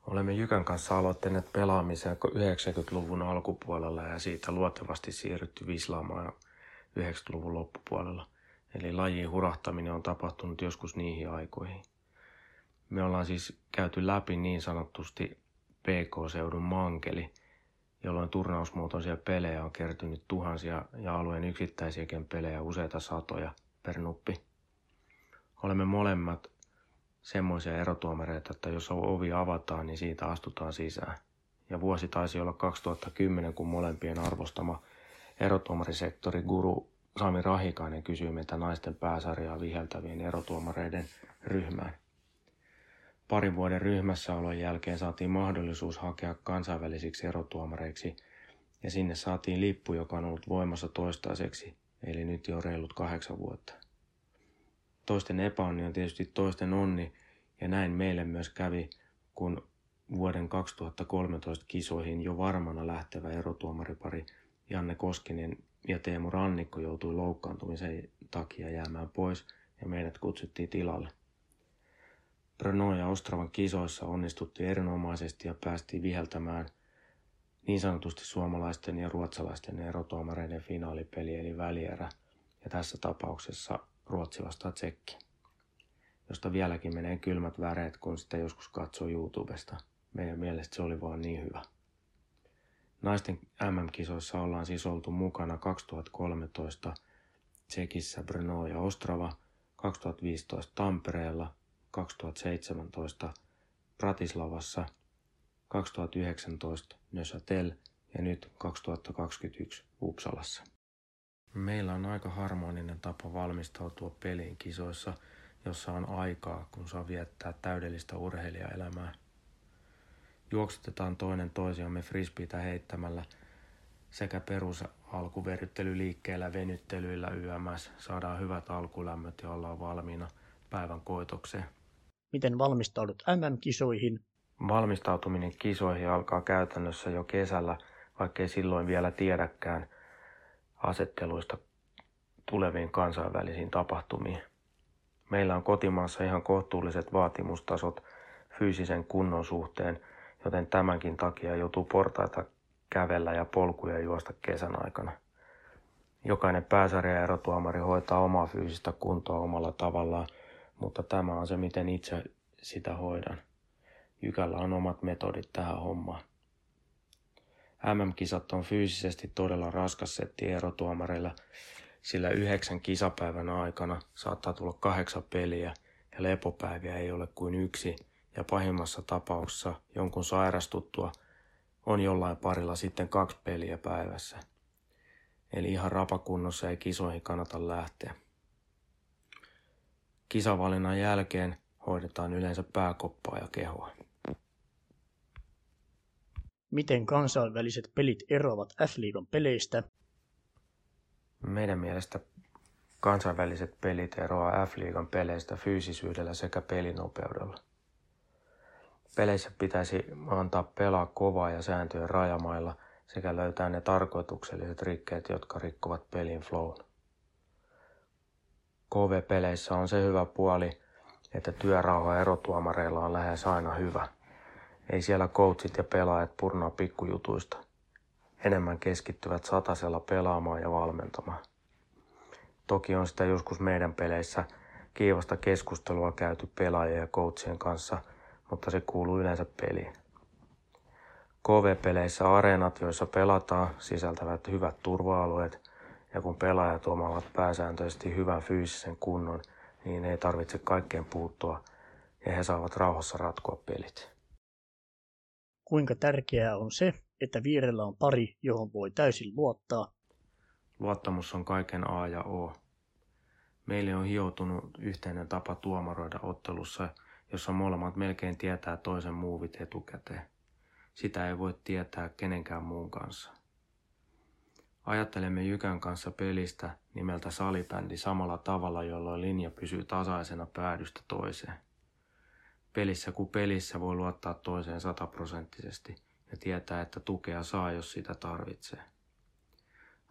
Olemme Jykän kanssa aloittaneet pelaamisen 90-luvun alkupuolella ja siitä luontevasti siirrytty vislaamaan 90-luvun loppupuolella. Eli lajin hurahtaminen on tapahtunut joskus niihin aikoihin. Me ollaan siis käyty läpi niin sanotusti PK-seudun mankeli, jolloin turnausmuotoisia pelejä on kertynyt tuhansia ja alueen yksittäisiäkin pelejä useita satoja per nuppi. Olemme molemmat semmoisia erotuomareita, että jos ovi avataan, niin siitä astutaan sisään. Ja vuosi taisi olla 2010, kun molempien arvostama erotuomarisektori guru Sami Rahikainen kysyi meitä naisten pääsarjaa viheltävien erotuomareiden ryhmään. Parin vuoden ryhmässäolon jälkeen saatiin mahdollisuus hakea kansainvälisiksi erotuomareiksi, ja sinne saatiin lippu, joka on ollut voimassa toistaiseksi, eli nyt jo reilut 8 vuotta. Toisten epäonni on tietysti toisten onni, ja näin meille myös kävi, kun vuoden 2013 kisoihin jo varmana lähtevä erotuomaripari Janne Koskinen ja Teemu Rannikko joutui loukkaantumisen takia jäämään pois, ja meidät kutsuttiin tilalle. Brno ja Ostravan kisoissa onnistuttiin erinomaisesti ja päästiin viheltämään niin sanotusti suomalaisten ja ruotsalaisten erotuomareiden finaalipeli eli välierä, ja tässä tapauksessa Ruotsi vastaa Tsekki, josta vieläkin menee kylmät väreet, kun sitä joskus katsoo YouTubesta. Meidän mielestä se oli vaan niin hyvä. Naisten MM-kisoissa ollaan siis oltu mukana 2013 Tsekissä Brno ja Ostrava, 2015 Tampereella, 2017 Bratislavassa, 2019 Neuchâtel ja nyt 2021 Uppsalassa. Meillä on aika harmoninen tapa valmistautua peliin kisoissa, jossa on aikaa, kun saa viettää täydellistä urheilijaelämää. Juoksutetaan toinen toisiamme frisbeitä heittämällä sekä perusalkuveryttelyliikkeellä, venyttelyillä yms. Saadaan hyvät alkulämmöt ja ollaan valmiina päivän koitokseen. Miten valmistaudut MM-kisoihin? Valmistautuminen kisoihin alkaa käytännössä jo kesällä, vaikkei silloin vielä tiedäkään asetteluista tuleviin kansainvälisiin tapahtumiin. Meillä on kotimaassa ihan kohtuulliset vaatimustasot fyysisen kunnon suhteen, joten tämänkin takia joutuu portaita kävellä ja polkuja juosta kesän aikana. Jokainen pääsarja ja erotuomari hoitaa omaa fyysistä kuntoa omalla tavallaan, mutta tämä on se, miten itse sitä hoidan. Jykällä on omat metodit tähän hommaan. MM-kisat on fyysisesti todella raskas setti erotuomareilla, sillä 9 kisapäivän aikana saattaa tulla 8 peliä ja lepopäiviä ei ole kuin 1, ja pahimmassa tapauksessa jonkun sairastuttua on jollain parilla sitten 2 peliä päivässä. Eli ihan rapakunnossa ei kisoihin kannata lähteä. Kisavalinnan jälkeen hoidetaan yleensä pääkoppaa ja kehoa. Miten kansainväliset pelit eroavat F-liigan peleistä? Meidän mielestä kansainväliset pelit eroaa F-liigan peleistä fyysisyydellä sekä pelinopeudella. Peleissä pitäisi antaa pelaa kovaa ja sääntöjen rajamailla sekä löytää ne tarkoitukselliset rikkeet, jotka rikkovat pelin flown. KV-peleissä on se hyvä puoli, että työrauha erotuomareilla on lähes aina hyvä. Ei siellä coachit ja pelaajat purnaa pikkujutuista. Enemmän keskittyvät satasella pelaamaan ja valmentamaan. Toki on sitä joskus meidän peleissä kiivasta keskustelua käyty pelaajien ja coachien kanssa, mutta se kuuluu yleensä peliin. KV-peleissä areenat, joissa pelataan, sisältävät hyvät turva-alueet, ja kun pelaajat omaavat pääsääntöisesti hyvän fyysisen kunnon, niin ei tarvitse kaikkeen puuttua ja he saavat rauhassa ratkoa pelit. Kuinka tärkeää on se, että vierellä on pari, johon voi täysin luottaa? Luottamus on kaiken A ja O. Meille on hioutunut yhteinen tapa tuomaroida ottelussa, jossa molemmat melkein tietää toisen muuvit etukäteen. Sitä ei voi tietää kenenkään muun kanssa. Ajattelemme Jykän kanssa pelistä nimeltä salibändi samalla tavalla, jolloin linja pysyy tasaisena päädystä toiseen. Pelissä kuin pelissä voi luottaa toiseen 100% ja tietää, että tukea saa, jos sitä tarvitsee.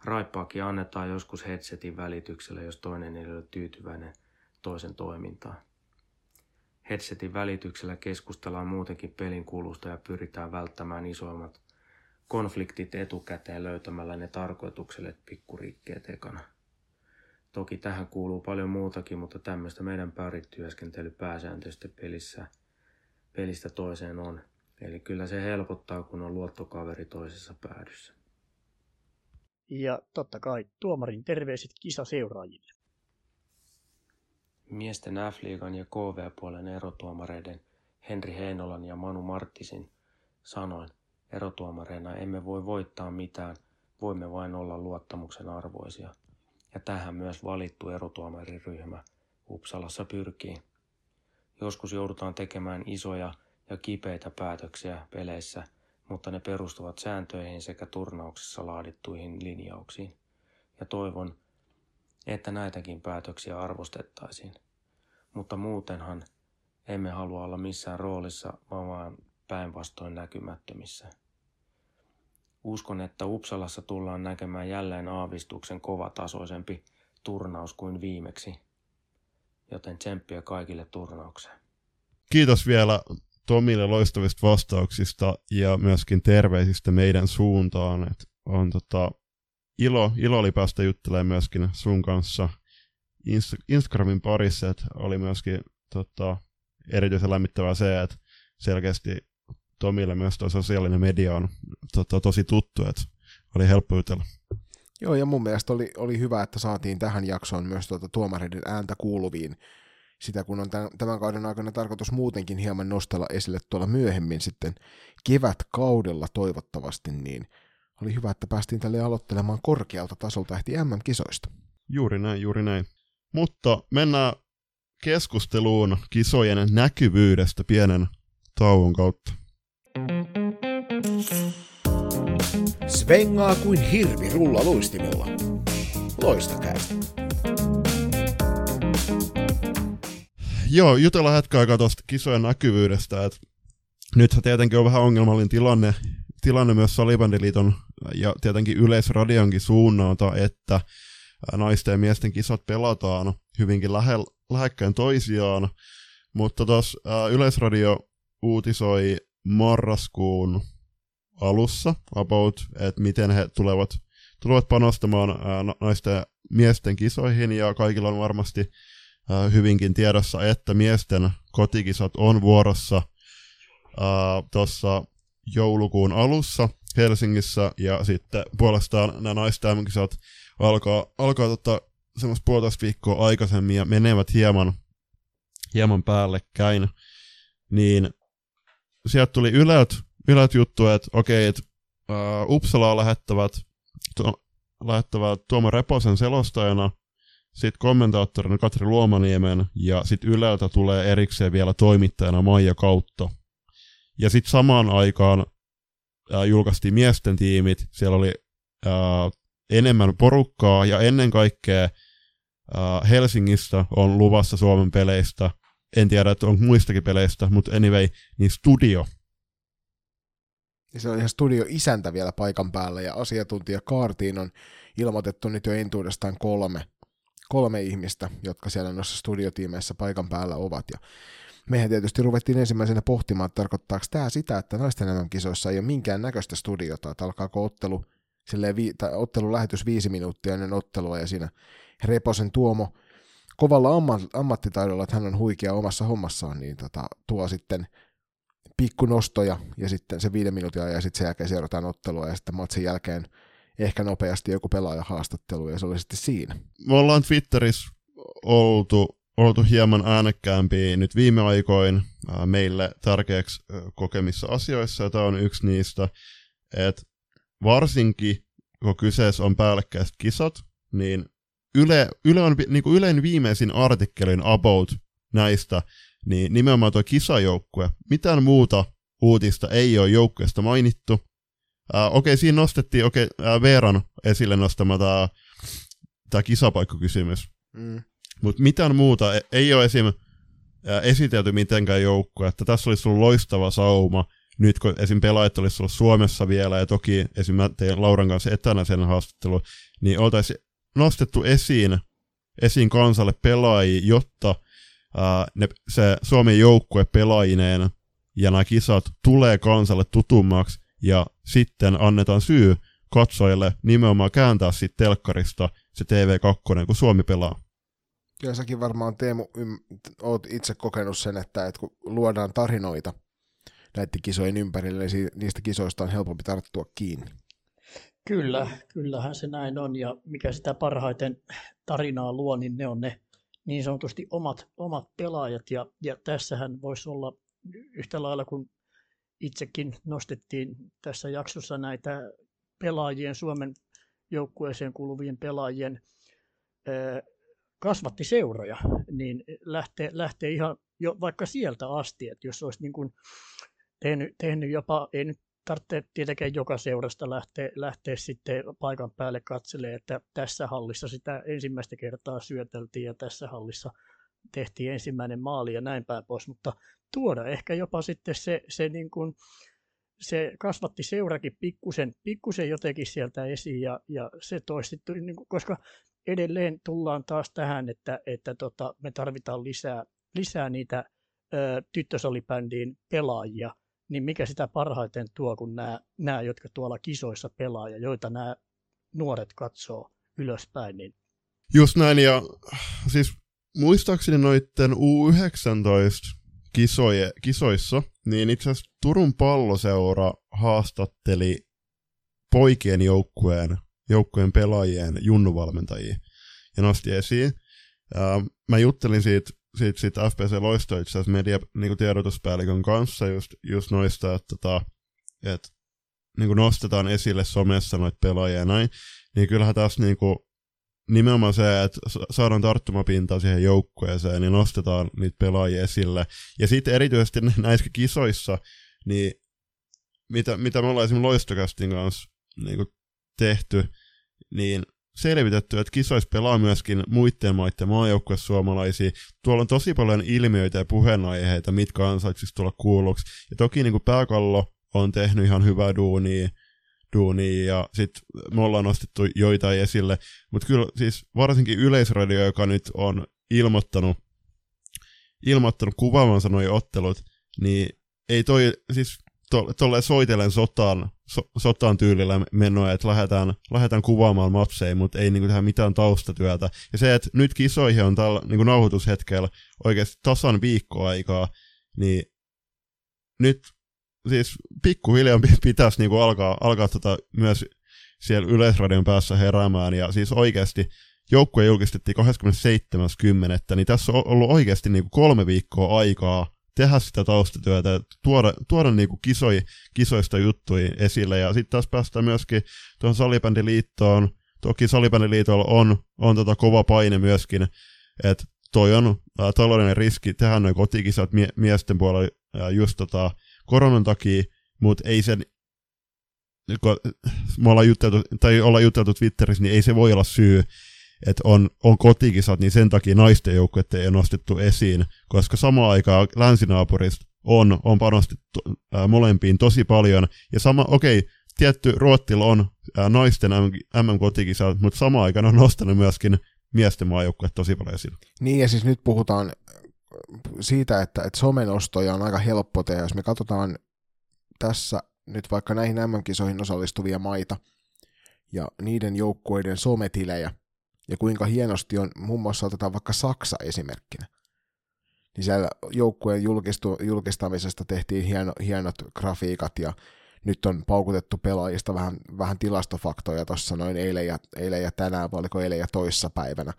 Raippaakin annetaan joskus headsetin välityksellä, jos toinen ei ole tyytyväinen toisen toimintaan. Headsetin välityksellä keskustellaan muutenkin pelin kulusta ja pyritään välttämään isoimmat konfliktit etukäteen löytämällä ne tarkoitukselliset pikkurikkeet ekana. Toki tähän kuuluu paljon muutakin, mutta tämmöistä meidän parityöskentely pääsääntöisesti pelistä toiseen on. Eli kyllä se helpottaa, kun on luottokaveri toisessa päädyssä. Ja totta kai tuomarin terveiset kisaseuraajille. Miesten F-liigan ja KV-puolen erotuomareiden Henri Heinolan ja Manu Marttisin sanoin, erotuomareina emme voi voittaa mitään, voimme vain olla luottamuksen arvoisia. Ja tähän myös valittu erotuomariryhmä Uppsalassa pyrkii. Joskus joudutaan tekemään isoja ja kipeitä päätöksiä peleissä, mutta ne perustuvat sääntöihin sekä turnauksessa laadittuihin linjauksiin. Ja toivon, että näitäkin päätöksiä arvostettaisiin. Mutta muutenhan emme halua olla missään roolissa, vaan päinvastoin näkymättömissä. Uskon, että Uppsalassa tullaan näkemään jälleen aavistuksen kovatasoisempi turnaus kuin viimeksi, joten tsemppiä kaikille turnaukseen. Kiitos vielä Tomille loistavista vastauksista ja myöskin terveisistä meidän suuntaan. Et on ilo oli päästä juttelemaan myöskin sun kanssa Instagramin parissa. Et oli myöskin erityisen lämmittävää se, että selkeästi Tomille myös tuo sosiaalinen media on tosi tuttu, että oli helppo jutella. Joo, ja mun mielestä oli hyvä, että saatiin tähän jaksoon myös tuomareiden ääntä kuuluviin. Sitä kun on tämän kauden aikana tarkoitus muutenkin hieman nostella esille tuolla myöhemmin sitten kevätkaudella toivottavasti, niin oli hyvä, että päästiin tälle aloittelemaan korkealta tasolta ehti MM-kisoista. Juuri näin. Mutta mennään keskusteluun kisojen näkyvyydestä pienen tauon kautta. Svengaa kuin hirvi rullaluistimella. Loistakäästä. Joo, jutellaan hetken aikaa tuosta kisojen näkyvyydestä. Et nythän tietenkin on vähän ongelmallinen tilanne myös Salibändiliiton ja tietenkin Yleisradionkin suunnalta, että naisten ja miesten kisat pelataan hyvinkin lähekkäin toisiaan. Mutta tuossa Yleisradio uutisoi marraskuun alussa about, että miten he tulevat panostamaan naisten ja miesten kisoihin, ja kaikilla on varmasti hyvinkin tiedossa, että miesten kotikisat on vuorossa tuossa joulukuun alussa Helsingissä, ja sitten puolestaan nämä naisten kisat alkaa semmoista 1,5 viikkoa aikaisemmin ja menevät hieman päällekkäin, niin sieltä tuli ylät juttu, että okei, että Uppsalaa lähettävät Tuomo Reposen selostajana, sitten kommentaattorina Katri Luomaniemen, ja sitten Yleltä tulee erikseen vielä toimittajana Maija Kautto. Ja sitten samaan aikaan julkaistiin miesten tiimit, siellä oli enemmän porukkaa, ja ennen kaikkea Helsingistä on luvassa Suomen peleistä, en tiedä, että on muistakin peleistä, mutta anyway, niin studio. Ja se on ihan studio-isäntä vielä paikan päällä, ja asiantuntijakaartiin on ilmoitettu nyt jo entuudestaan kolme ihmistä, jotka siellä noissa studiotiimeissä paikan päällä ovat. Ja mehän tietysti ruvettiin ensimmäisenä pohtimaan, että tarkoittaako tämä sitä, että naisten MM-kisoissa ei ole minkään näköistä studiota, että alkaako ottelulähetys 5 minuuttia ennen ottelua, ja siinä Reposen Tuomo kovalla ammattitaidolla, että hän on huikea omassa hommassaan, niin tuo sitten pikkunostoja, ja sitten se 5 minuutin ajan, ja sitten sen jälkeen seurataan ottelua, ja sitten matsin jälkeen ehkä nopeasti joku pelaajahaastattelu, ja se oli sitten siinä. Me ollaan Twitterissä oltu hieman äänekkäämpiä nyt viime aikoin meille tärkeäksi kokemissa asioissa, ja tämä on yksi niistä, että varsinkin kun kyseessä on päällekkäiset kisat, niin Yle on niin kuin Ylen viimeisin artikkelin about näistä, niin nimenomaan tuo kisajoukkue. Mitään muuta uutista ei ole joukkueesta mainittu. Okei, siinä nostettiin Veeran esille nostama tämä kisapaikkakysymys. Mutta mitään muuta ei ole esitelty mitenkään joukkuetta. Tässä olisi ollut loistava sauma. Nyt kun esim. Pelaajat olisi ollut Suomessa vielä, ja toki esim. Mä tein Lauran kanssa etänä sen haastattelun, niin oltaisiin nostettu esiin kansalle pelaajia, jotta se Suomen joukkue pelaajineen ja nämä kisat tulee kansalle tutummaksi, ja sitten annetaan syy katsojille nimenomaan kääntää sitten telkkarista se TV2, kun Suomi pelaa. Kyllä säkin varmaan, Teemu, oot itse kokenut sen, että kun luodaan tarinoita näiden kisojen ympärille, niin niistä kisoista on helpompi tarttua kiinni. Kyllä, kyllähän se näin on, ja mikä sitä parhaiten tarinaa luo, niin ne on ne niin sanotusti omat pelaajat, ja tässähän voisi olla yhtä lailla, kun itsekin nostettiin tässä jaksossa näitä pelaajien, Suomen joukkueeseen kuuluvien pelaajien kasvattiseuroja, niin lähtee ihan jo vaikka sieltä asti, että jos olisi niin kuin tehnyt jopa, ei nyt tarvitse tietenkään joka seurasta lähteä sitten paikan päälle katselemaan, että tässä hallissa sitä ensimmäistä kertaa syöteltiin ja tässä hallissa tehtiin ensimmäinen maali ja näin päin pois, mutta tuoda ehkä jopa sitten se niin kuin se kasvatti seurakin pikkusen jotenkin sieltä esiin, ja se toistettu, niin kuin, koska edelleen tullaan taas tähän, että me tarvitaan lisää niitä tyttösalibändiin pelaajia, niin mikä sitä parhaiten tuo, kun nämä, jotka tuolla kisoissa pelaa ja joita nämä nuoret katsoo ylöspäin. Niin. Just näin, ja siis muistaakseni noitten U19-kisoissa, niin itse asiassa Turun Palloseura haastatteli poikien joukkueen pelaajien junnuvalmentajia ja nosti esiin. Mä juttelin siitä FPC Loisto itse asiassa media niin tiedotuspäällikön kanssa just noista, että niin nostetaan esille somessa noita pelaajia ja näin, niin kyllähän tässä niin kuin, nimenomaan se, että saadaan tarttumapintaa siihen joukkueeseen, niin nostetaan niitä pelaajia esille. Ja sitten erityisesti näissä kisoissa, niin mitä me ollaan esimerkiksi Loistokästin kanssa niin tehty, niin selvitetty, että kisoissa pelaa myöskin muiden maiden maajoukkue suomalaisia. Tuolla on tosi paljon ilmiöitä ja puheenaiheita, mitkä ansaitsisi tulla kuulluksi. Ja toki niin kuin Pääkallo on tehnyt ihan hyvää duunia, ja sitten me ollaan nostettu joitain esille. Mutta kyllä siis varsinkin Yleisradio, joka nyt on ilmoittanut kuvaavansa nuo ottelut, niin ei toi siis tolleen soitellen sotaan tyylillä menoa, että lähdetään kuvaamaan matseja, mutta ei niinku tehdä mitään taustatyötä. Ja se, että nyt kisoihin on tällä niinku nauhoitushetkellä oikeasti tasan viikkoaikaa, niin nyt siis pikkuhiljaa pitäisi niinku alkaa myös siellä Yleisradion päässä heräämään. Ja siis oikeasti joukkue julkistettiin 27.10. Niin tässä on ollut oikeasti niinku 3 viikkoa aikaa tehdä sitä taustatyötä, tuoda niinku kisoista juttuja esille, ja sitten taas päästään myöskin tuohon Salibändiliittoon. Toki Salibändiliitolla on kova paine myöskin, että toi on taloudellinen riski tehdä noin kotikisat miesten puolella just koronan takia, mutta ei sen kun me ollaan jutteltu, tai ollaan jutteltu Twitterissä, niin ei se voi olla syy, että on kotikisat, niin sen takia naisten joukkuetta ei nostettu esiin, koska samaan aikaan länsinaapurista on panostettu molempiin tosi paljon, ja sama, okei, tietty Ruotsilla on naisten MM-kotikisat, mutta samaan aikaan on nostanut myöskin miesten maajoukkuetta tosi paljon esiin. Niin, ja siis nyt puhutaan siitä, että somenostoja on aika helppo tehdä, jos me katsotaan tässä nyt vaikka näihin MM-kisoihin osallistuvia maita ja niiden joukkueiden sometilejä, ja kuinka hienosti on, muun muassa otetaan vaikka Saksa esimerkkinä, niin siellä joukkueen julkistamisesta tehtiin hienot grafiikat, ja nyt on paukutettu pelaajista vähän tilastofaktoja tuossa noin eilen ja tänään, oliko eilen ja toissapäivänä.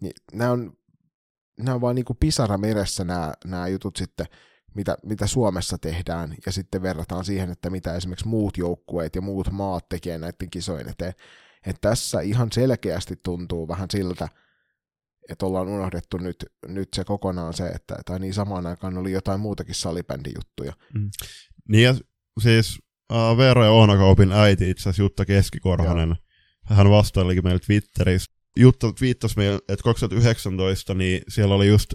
Niin nämä on vaan niin kuin pisara meressä nämä jutut sitten, mitä Suomessa tehdään, ja sitten verrataan siihen, että mitä esimerkiksi muut joukkueet ja muut maat tekee näiden kisojen eteen. Että tässä ihan selkeästi tuntuu vähän siltä, että ollaan unohdettu nyt se kokonaan se, että tai niin samaan aikaan oli jotain muutakin salibändijuttuja. Mm. Niin ja siis Veera ja Oona Kaupin äiti, itse asiassa Jutta Keskikorhonen, hän vastailikin meille Twitterissä. Jutta viittasi meille, että 2019 niin siellä oli just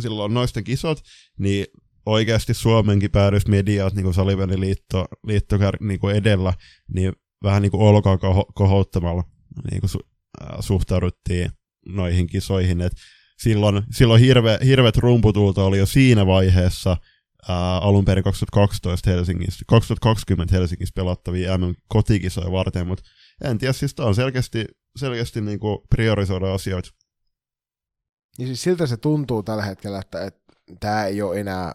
silloin naisten kisat, niin oikeasti Suomenkin päädyisi mediaat niin salibändiliitto niin edellä, niin vähän niin kuin olkaa kohouttamalla niin kuin suhtauduttiin noihin kisoihin. Et silloin hirveät rumputuulta oli jo siinä vaiheessa alun perin 2020 Helsingissä pelattavia MM-kotikisoja varten, mutta en tiedä, siis tämä on selkeästi niin kuin priorisoida asioita. Ja siis siltä se tuntuu tällä hetkellä, että tämä ei ole enää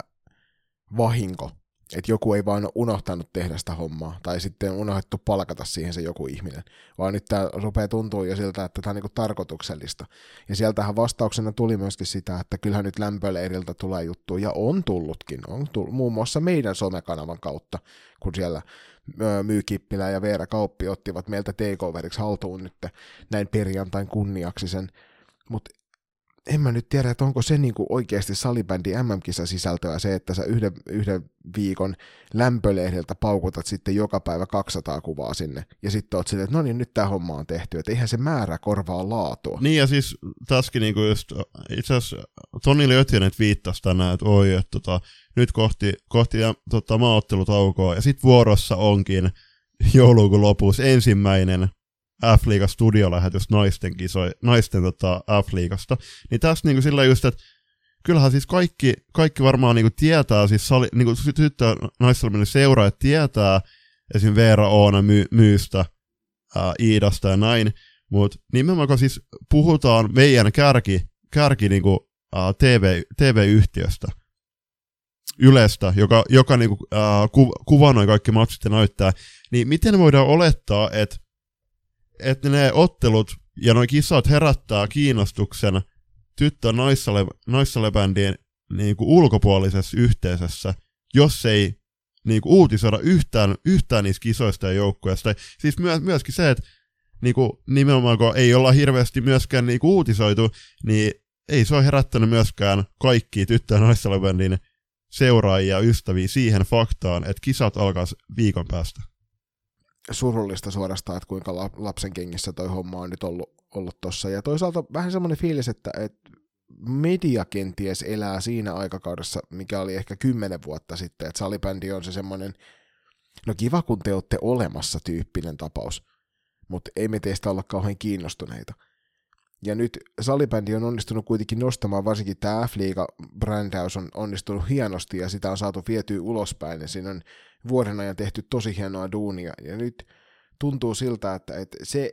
vahinko. Että joku ei vaan ole unohtanut tehdä sitä hommaa, tai sitten on unohdettu palkata siihen se joku ihminen, vaan nyt tämä rupeaa tuntua jo siltä, että tämä on niinku tarkoituksellista. Ja sieltähän vastauksena tuli myöskin sitä, että kyllähän nyt lämpöleiriltä tulee juttuja, ja on tullutkin, muun muassa meidän somekanavan kautta, kun siellä Myy Kippilä ja Veera Kauppi ottivat meiltä takeoveriksi haltuun nyt näin perjantain kunniaksi sen, mutta en mä nyt tiedä, että onko se niinku oikeasti salibändi MM-kisa sisältöä se, että sä yhden viikon lämpölehdeltä paukutat sitten joka päivä 200 kuvaa sinne, ja sitten oot silleen, että no niin, nyt tää homma on tehty, että eihän se määrä korvaa laatua. Niin, ja siis tässäkin niinku just, itse asiassa Toni Lötjönen viittasi tänään, että oi, että nyt kohti maaottelutaukoa, ja sit vuorossa onkin joulukuun lopussa ensimmäinen F-liigan studiolähetys naisten F-liigasta, niin tässä niinku sillä just, että kyllähän siis kaikki varmaan niinku tietää, siis niinku tyttö naissalibändin seuraajat tietää esim. Veera, Oona, Myystä, Iidasta ja näin, mutta nimenomaan kun siis puhutaan meidän kärki niinku TV-yhtiöstä, Ylestä, joka niinku kuvanoi kaikki matsit ja näyttää, niin miten voidaan olettaa, että ne ottelut ja nuo kisat herättää kiinnostuksen tyttö- naissalibändien niinku ulkopuolisessa yhteisössä, jos ei niinku uutisoida yhtään niistä kisoista ja joukkueista. Siis myöskin se, että niinku, nimenomaan kun ei olla hirveästi myöskään niinku uutisoitu, niin ei se ole herättänyt myöskään kaikkia tyttö- ja naissalibändin seuraajia ja ystäviä siihen faktaan, että kisat alkaa viikon päästä. Surullista suorastaan, että kuinka lapsen kengissä toi homma on nyt ollut tossa. Ja toisaalta vähän semmoinen fiilis, että media kenties elää siinä aikakaudessa, mikä oli ehkä 10 vuotta sitten, että salibändi on se semmoinen, no kiva kun te olette olemassa -tyyppinen tapaus, mutta ei me teistä olla kauhean kiinnostuneita. Ja nyt salibändi on onnistunut kuitenkin nostamaan, varsinkin tämä F-liiga-brändäys on onnistunut hienosti, ja sitä on saatu vietyä ulospäin, ja siinä on vuoden ajan tehty tosi hienoa duunia, ja nyt tuntuu siltä, että se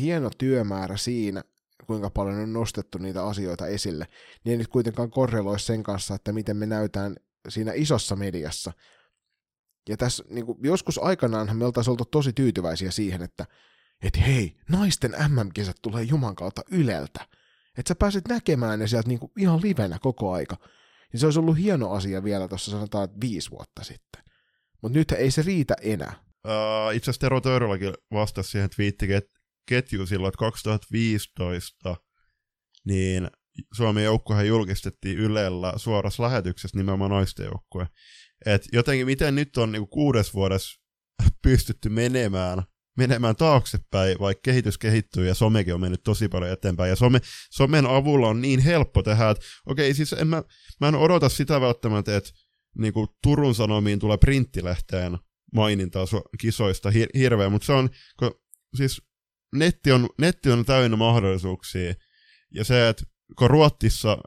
hieno työmäärä siinä, kuinka paljon on nostettu niitä asioita esille, niin ei nyt kuitenkaan korreloi sen kanssa, että miten me näytään siinä isossa mediassa. Ja tässä niin kuin joskus aikanaanhan me oltaisiin oltu tosi tyytyväisiä siihen, että hei, naisten MM-kisat tulee juman kautta Yleltä, että sä pääset näkemään ne sieltä niin kuin ihan livenä koko aika, niin se olisi ollut hieno asia vielä tuossa sanotaan 5 vuotta sitten. Mutta nyt ei se riitä enää. Itse asiassa Tero Töyrylläkin vastasi siihen twiittiketjuun silloin, että 2015 niin Suomen joukkuehan julkistettiin Ylellä suorassa lähetyksessä nimenomaan naisten joukkue. Et jotenkin miten nyt on niinku 6 vuodessa pystytty menemään taaksepäin, vaikka kehitys kehittyy ja somekin on mennyt tosi paljon eteenpäin. Ja somen avulla on niin helppo tehdä, että okei, siis mä en odota sitä välttämättä, että niinku Turun Sanomiin tulee printtilehteen mainintaa kisoista hirveä, mutta se on, siis netti on täynnä mahdollisuuksia. Ja se, että kun Ruotsissa,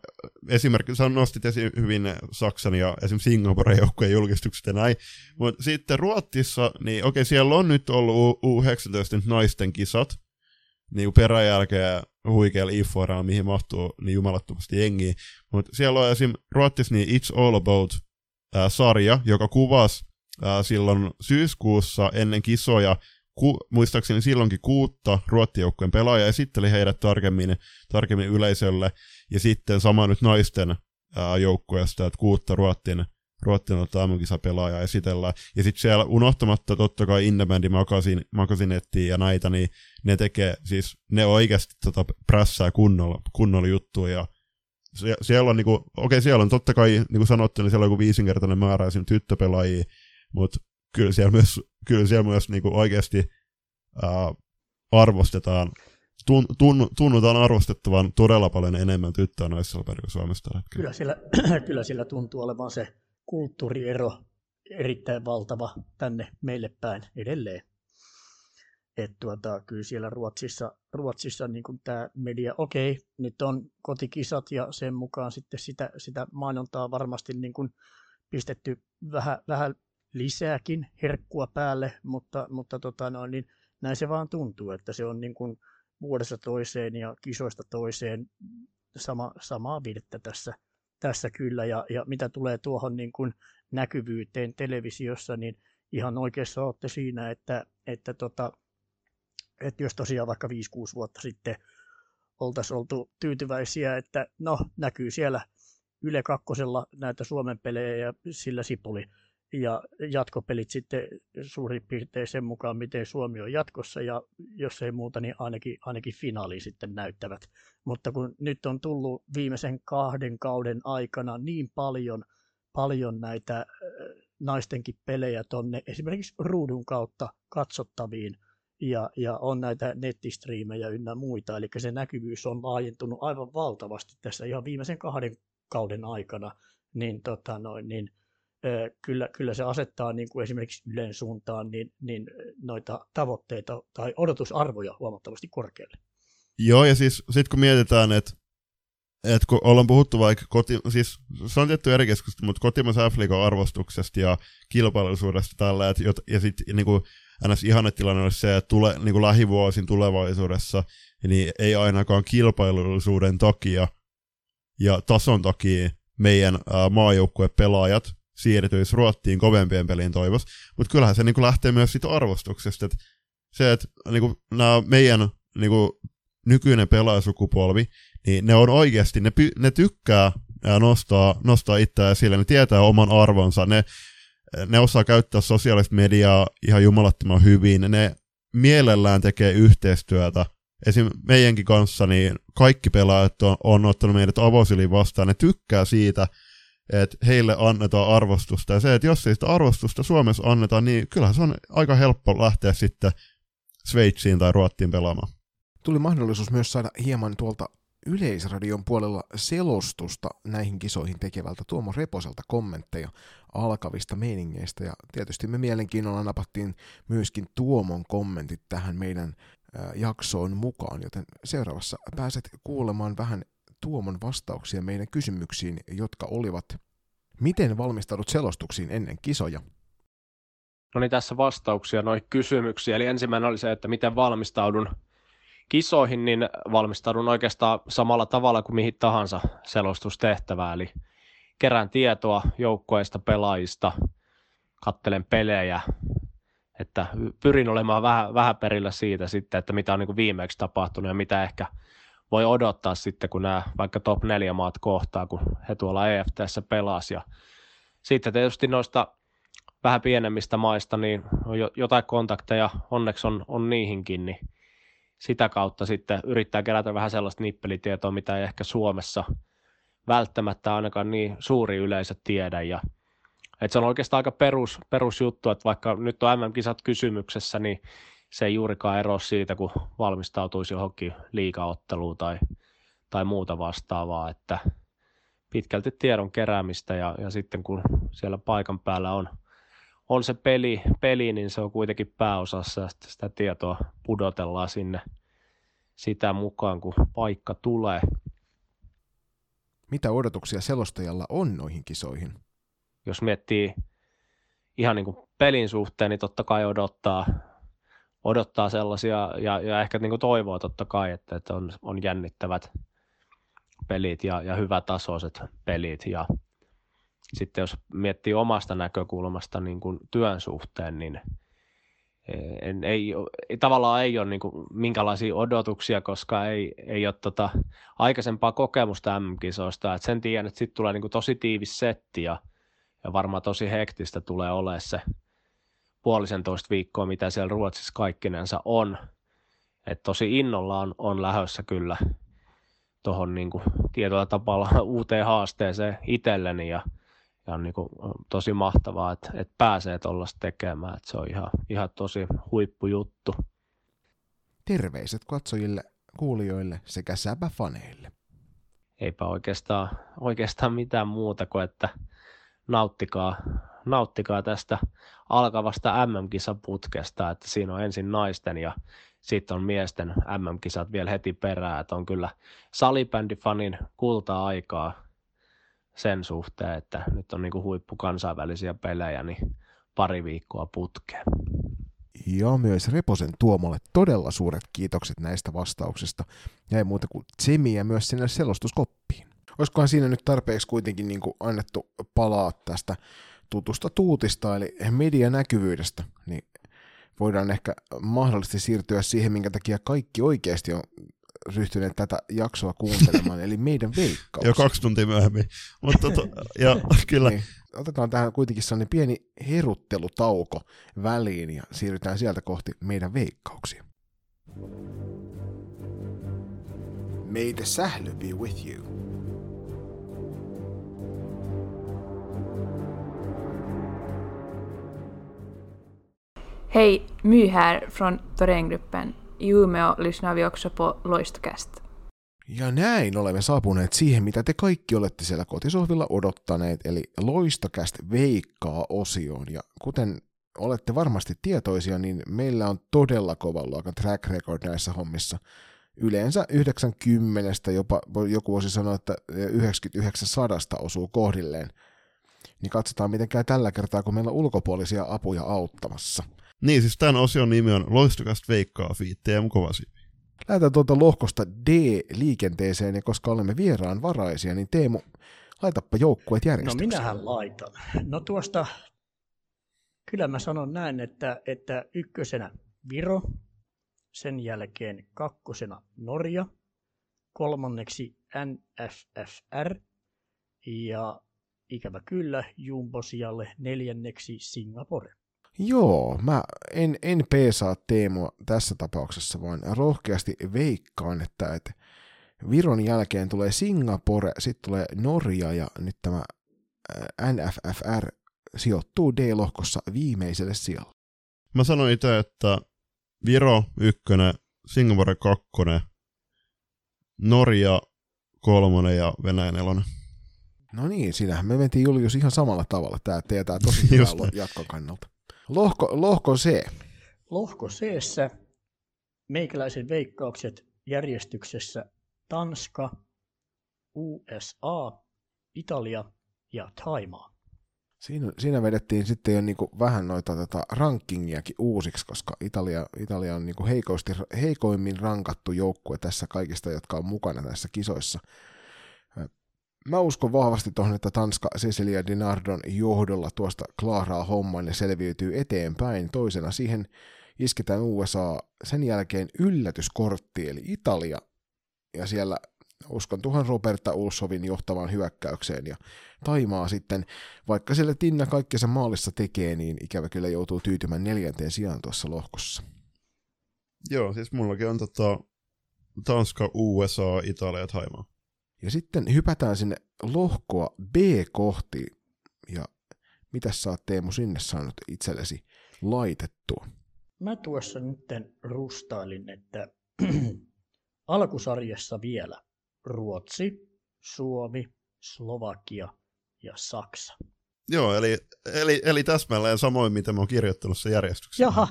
esimerkiksi nostit esiin hyvin Saksan ja esimerkiksi Singaporen joukkueen julkistukset ja näin, mutta sitten Ruotsissa, niin okei, siellä on nyt ollut U19 naisten kisat, niin kuin peräjälkeen huikealla IFORaan, mihin mahtuu niin jumalattomasti jengiä, mutta siellä on esimerkiksi Ruotsissa niin It's All About-sarja, joka kuvasi silloin syyskuussa ennen kisoja, muistaakseni silloinkin 6 ruottijoukkueen pelaajaa, esitteli heidät tarkemmin yleisölle, ja sitten sama nyt naisten joukkueesta, että 6 Ruottin aamukisapelaajaa esitellään, ja sitten siellä unohtamatta totta kai Indebändi Magazinettiin ja näitä, niin ne tekee, siis ne oikeasti prässää kunnolla juttuja, ja siellä on niinku, okei, siellä on totta kai, niin kuin sanottu, niin siellä on joku 5-kertainen määrä esimerkiksi tyttöpelaajia, mutta kyllä siellä myös niinku oikeasti arvostetaan, tunnutaan arvostettavan todella paljon enemmän tyttöä naissalibändiä kuin Suomessa tällä hetkellä. Kyllä sillä tuntuu olevan se kulttuuriero erittäin valtava tänne meille päin edelleen. Että kyllä siellä Ruotsissa niin kuin tämä media, okei, nyt on kotikisat ja sen mukaan sitten sitä mainontaa varmasti niin kuin pistetty vähän lisääkin herkkua päälle, mutta niin näin se vaan tuntuu, että se on niin kuin vuodesta toiseen ja kisoista toiseen samaa viidettä tässä kyllä, ja mitä tulee tuohon niin kuin näkyvyyteen televisiossa, niin ihan oikeassa olette siinä, että jos tosiaan vaikka 5-6 vuotta sitten oltaisiin oltu tyytyväisiä, että no, näkyy siellä Yle 2:lla näitä Suomen pelejä ja sillä sipuli. Ja jatkopelit sitten suurin piirtein sen mukaan, miten Suomi on jatkossa, ja jos ei muuta, niin ainakin finaali sitten näyttävät. Mutta kun nyt on tullut viimeisen 2 kauden aikana niin paljon näitä naistenkin pelejä tonne esimerkiksi ruudun kautta katsottaviin, ja on näitä nettistriimejä ynnä muita, eli se näkyvyys on laajentunut aivan valtavasti tässä ihan viimeisen 2 kauden aikana, niin Kyllä se asettaa niin kuin esimerkiksi Ylen suuntaan niin noita tavoitteita tai odotusarvoja huomattavasti korkealle. Joo, ja siis sitten kun mietitään, että kun ollaan puhuttu vaikka, siis se on tietty eri keskustelu, mutta kotimaisen F-liigan arvostuksesta ja kilpailullisuudesta tällä, ja sitten niin kuin ihannetilanne olisi se, että niin kuin lähivuosin tulevaisuudessa, niin ei ainakaan kilpailullisuuden takia ja tason takia meidän maajoukkuepelaajat siirtyisi Ruottiin kovempien pelien toivossa, mutta kyllähän se niinku lähtee myös siitä arvostuksesta, että se, että niinku nämä meidän niinku nykyinen pelaajasukupolvi, niin ne on oikeasti, ne tykkää nostaa itseään esille, ne tietää oman arvonsa, ne osaa käyttää sosiaalista mediaa ihan jumalattoman hyvin, ne mielellään tekee yhteistyötä, esim. Meidänkin kanssa, niin kaikki pelaajat on ottanut meidät avosylin vastaan, ne tykkää siitä, että heille annetaan arvostusta, ja se, että jos ei sitä arvostusta Suomessa annetaan, niin kyllähän se on aika helppo lähteä sitten Sveitsiin tai Ruottiin pelaamaan. Tuli mahdollisuus myös saada hieman tuolta Yleisradion puolella selostusta näihin kisoihin tekevältä Tuomo Reposelta kommentteja alkavista meiningeistä, ja tietysti me mielenkiinnolla napattiin myöskin Tuomon kommentit tähän meidän jaksoon mukaan, joten seuraavassa pääset kuulemaan vähän Tuomon vastauksia meidän kysymyksiin, jotka olivat, miten valmistaudut selostuksiin ennen kisoja? No niin, tässä vastauksia noihin kysymyksiin. Eli ensimmäinen oli se, että miten valmistaudun kisoihin, niin valmistaudun oikeastaan samalla tavalla kuin mihin tahansa selostustehtävää. Eli kerään tietoa joukkueista, pelaajista, katselen pelejä, että pyrin olemaan vähän perillä siitä sitten, että mitä on niin kuin viimeksi tapahtunut ja mitä ehkä voi odottaa sitten, kun nämä vaikka top 4 maat kohtaa, kun he tuolla EFT:ssä pelasi. Ja sitten tietysti noista vähän pienemmistä maista, niin jotain kontakteja onneksi on niihinkin, niin sitä kautta sitten yrittää kerätä vähän sellaista nippelitietoa, mitä ei ehkä Suomessa välttämättä ainakaan niin suuri yleisö tiedä. Ja Että se on oikeastaan aika perusjuttu, että vaikka nyt on MM-kisat kysymyksessä, niin se ei juurikaan ero siitä, kun valmistautuisi johonkin liigaotteluun tai muuta vastaavaa, että pitkälti tiedon keräämistä ja sitten kun siellä paikan päällä on se peli, niin se on kuitenkin pääosassa ja sitä tietoa pudotellaan sinne sitä mukaan, kun paikka tulee. Mitä odotuksia selostajalla on noihin kisoihin? Jos miettii ihan niin kuin pelin suhteen, niin totta kai odottaa sellaisia ja ehkä niin kuin toivoa totta kai, että on jännittävät pelit ja hyvätasoiset pelit. Ja sitten jos miettii omasta näkökulmasta niin kuin työn suhteen, niin tavallaan ei ole niin kuin minkälaisia odotuksia, koska ei ole aikaisempaa kokemusta MM-kisoista. Et sen tiedän, että sitten tulee niin kuin tosi tiivis setti ja varmaan tosi hektistä tulee olemaan se puolisentoista viikkoa, mitä siellä Ruotsissa kaikkinensa on. Et tosi innolla on lähdössä kyllä tuohon niin kuin tietyllä tapalla uuteen haasteeseen itselleni ja on niin kuin tosi mahtavaa, että pääsee tuollaista tekemään. Että se on ihan tosi huippujuttu. Terveiset katsojille, kuulijoille sekä säbäfaneille. Eipä oikeastaan mitään muuta kuin, että nauttikaa tästä alkavasta MM-kisaputkesta, että siinä on ensin naisten ja sitten on miesten MM-kisat vielä heti perään, että on kyllä salibändifanin kulta-aikaa sen suhteen, että nyt on niinku huippu kansainvälisiä pelejä, niin pari viikkoa putkeen. Ja myös Reposen Tuomolle todella suuret kiitokset näistä vastauksista, ja ei muuta kuin tsemiä myös sinne selostuskoppiin. Olisikohan siinä nyt tarpeeksi kuitenkin niin kuin annettu palaa tästä tutusta tuutista, eli medianäkyvyydestä, niin voidaan ehkä mahdollisesti siirtyä siihen, minkä takia kaikki oikeasti on ryhtyneet tätä jaksoa kuuntelemaan, eli meidän veikkaus. Jo 2 tuntia myöhemmin, mutta kyllä. Niin. Otetaan tähän kuitenkin sellainen pieni heruttelutauko väliin ja siirrytään sieltä kohti meidän veikkauksia. May the sähly be with you. Hej, My här från Torengruppen. I Umeå lyssnar vi också på Loistokäst. Ja näin olemme saapuneet siihen, mitä te kaikki olette siellä kotisohvilla odottaneet, eli Loistokäst veikkaa -osioon. Ja kuten olette varmasti tietoisia, niin meillä on todella kovan luokan track record näissä hommissa. Yleensä 90, jopa joku voisi sanoa, että 99/100 osuu kohdilleen. Niin katsotaan miten käy tällä kertaa, kun meillä on ulkopuolisia apuja auttamassa. Niin, siis tämän osion nimi on Loistokäst veikkaa ft. TM Kovasivi. Lähdetään tuolta lohkosta D liikenteeseen, ja koska olemme vieraanvaraisia, niin Teemu, laitappa joukkueet järjestykseen. No minähän laitan. No tuosta, kyllä mä sanon näin, että ykkösenä Viro, sen jälkeen kakkosena Norja, kolmanneksi NFFR, ja ikävä kyllä Jumbo-sijalle neljänneksi Singapore. Joo, mä en peesaa Teemua tässä tapauksessa, vaan rohkeasti veikkaan, että Viron jälkeen tulee Singapore, sitten tulee Norja ja nyt tämä NFFR sijoittuu D-lohkossa viimeiselle sijalle. Mä sanoin itse, että Viro 1, Singapore 2, Norja 3 ja Venäjä 4. No niin, sinähän me mentiin Julius ihan samalla tavalla. Tämä tietää tosi hyvää jatkon kannalta. Lohko C. Lohko C:ssä meikäläisen veikkaukset järjestyksessä Tanska, USA, Italia ja Thaimaa. Siinä vedettiin sitten jo niinku vähän noita rankingiakin uusiksi, koska Italia on niinku heikoimmin rankattu joukkue tässä kaikista, jotka on mukana näissä kisoissa. Mä uskon vahvasti tuohon, että Tanska Cecilia Dinardon johdolla tuosta klaaraa homman ja selviytyy eteenpäin. Toisena siihen isketään USA, sen jälkeen yllätyskortti eli Italia. Ja siellä uskon tuohon Roberta Ulsovin johtavan hyökkäykseen ja Taimaa sitten, vaikka siellä Tinna kaikkensa maalissa tekee, niin ikävä kyllä joutuu tyytymään 4. sijaan tuossa lohkossa. Joo, siis mullakin on Tanska, USA, Italia ja Taimaa. Ja sitten hypätään sinne lohkoa B kohti, ja Mitäs sä oot, Teemu, sinne saanut itsellesi laitettua? Mä tuossa nytten rustailin, että alkusarjassa vielä Ruotsi, Suomi, Slovakia ja Saksa. Joo, eli täsmälleen samoin, mitä mä oon kirjoittanut sen järjestyksessä. Jaha.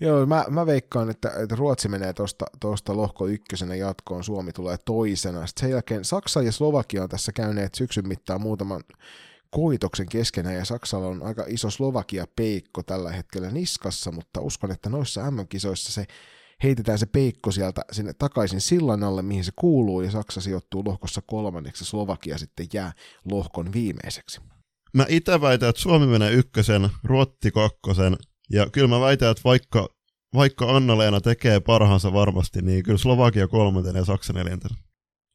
Joo, mä veikkaan, että Ruotsi menee tuosta lohko ykkösenä jatkoon, Suomi tulee toisena. Sitten sen jälkeen Saksa ja Slovakia on tässä käyneet syksyn mittaan muutaman koitoksen keskenään, ja Saksalla on aika iso Slovakia-peikko tällä hetkellä niskassa, mutta uskon, että noissa MM-kisoissa se heitetään se peikko sieltä sinne takaisin sillan alle, mihin se kuuluu, ja Saksa sijoittuu lohkossa kolmanneksi, Slovakia sitten jää lohkon viimeiseksi. Mä itse väitän, että Suomi menee ykkösen, Ruotti kakkosen, ja kyllä mä väitän, että vaikka Anna-Leena tekee parhaansa varmasti, niin kyllä Slovakia kolmantena ja Saksa neljäntenä.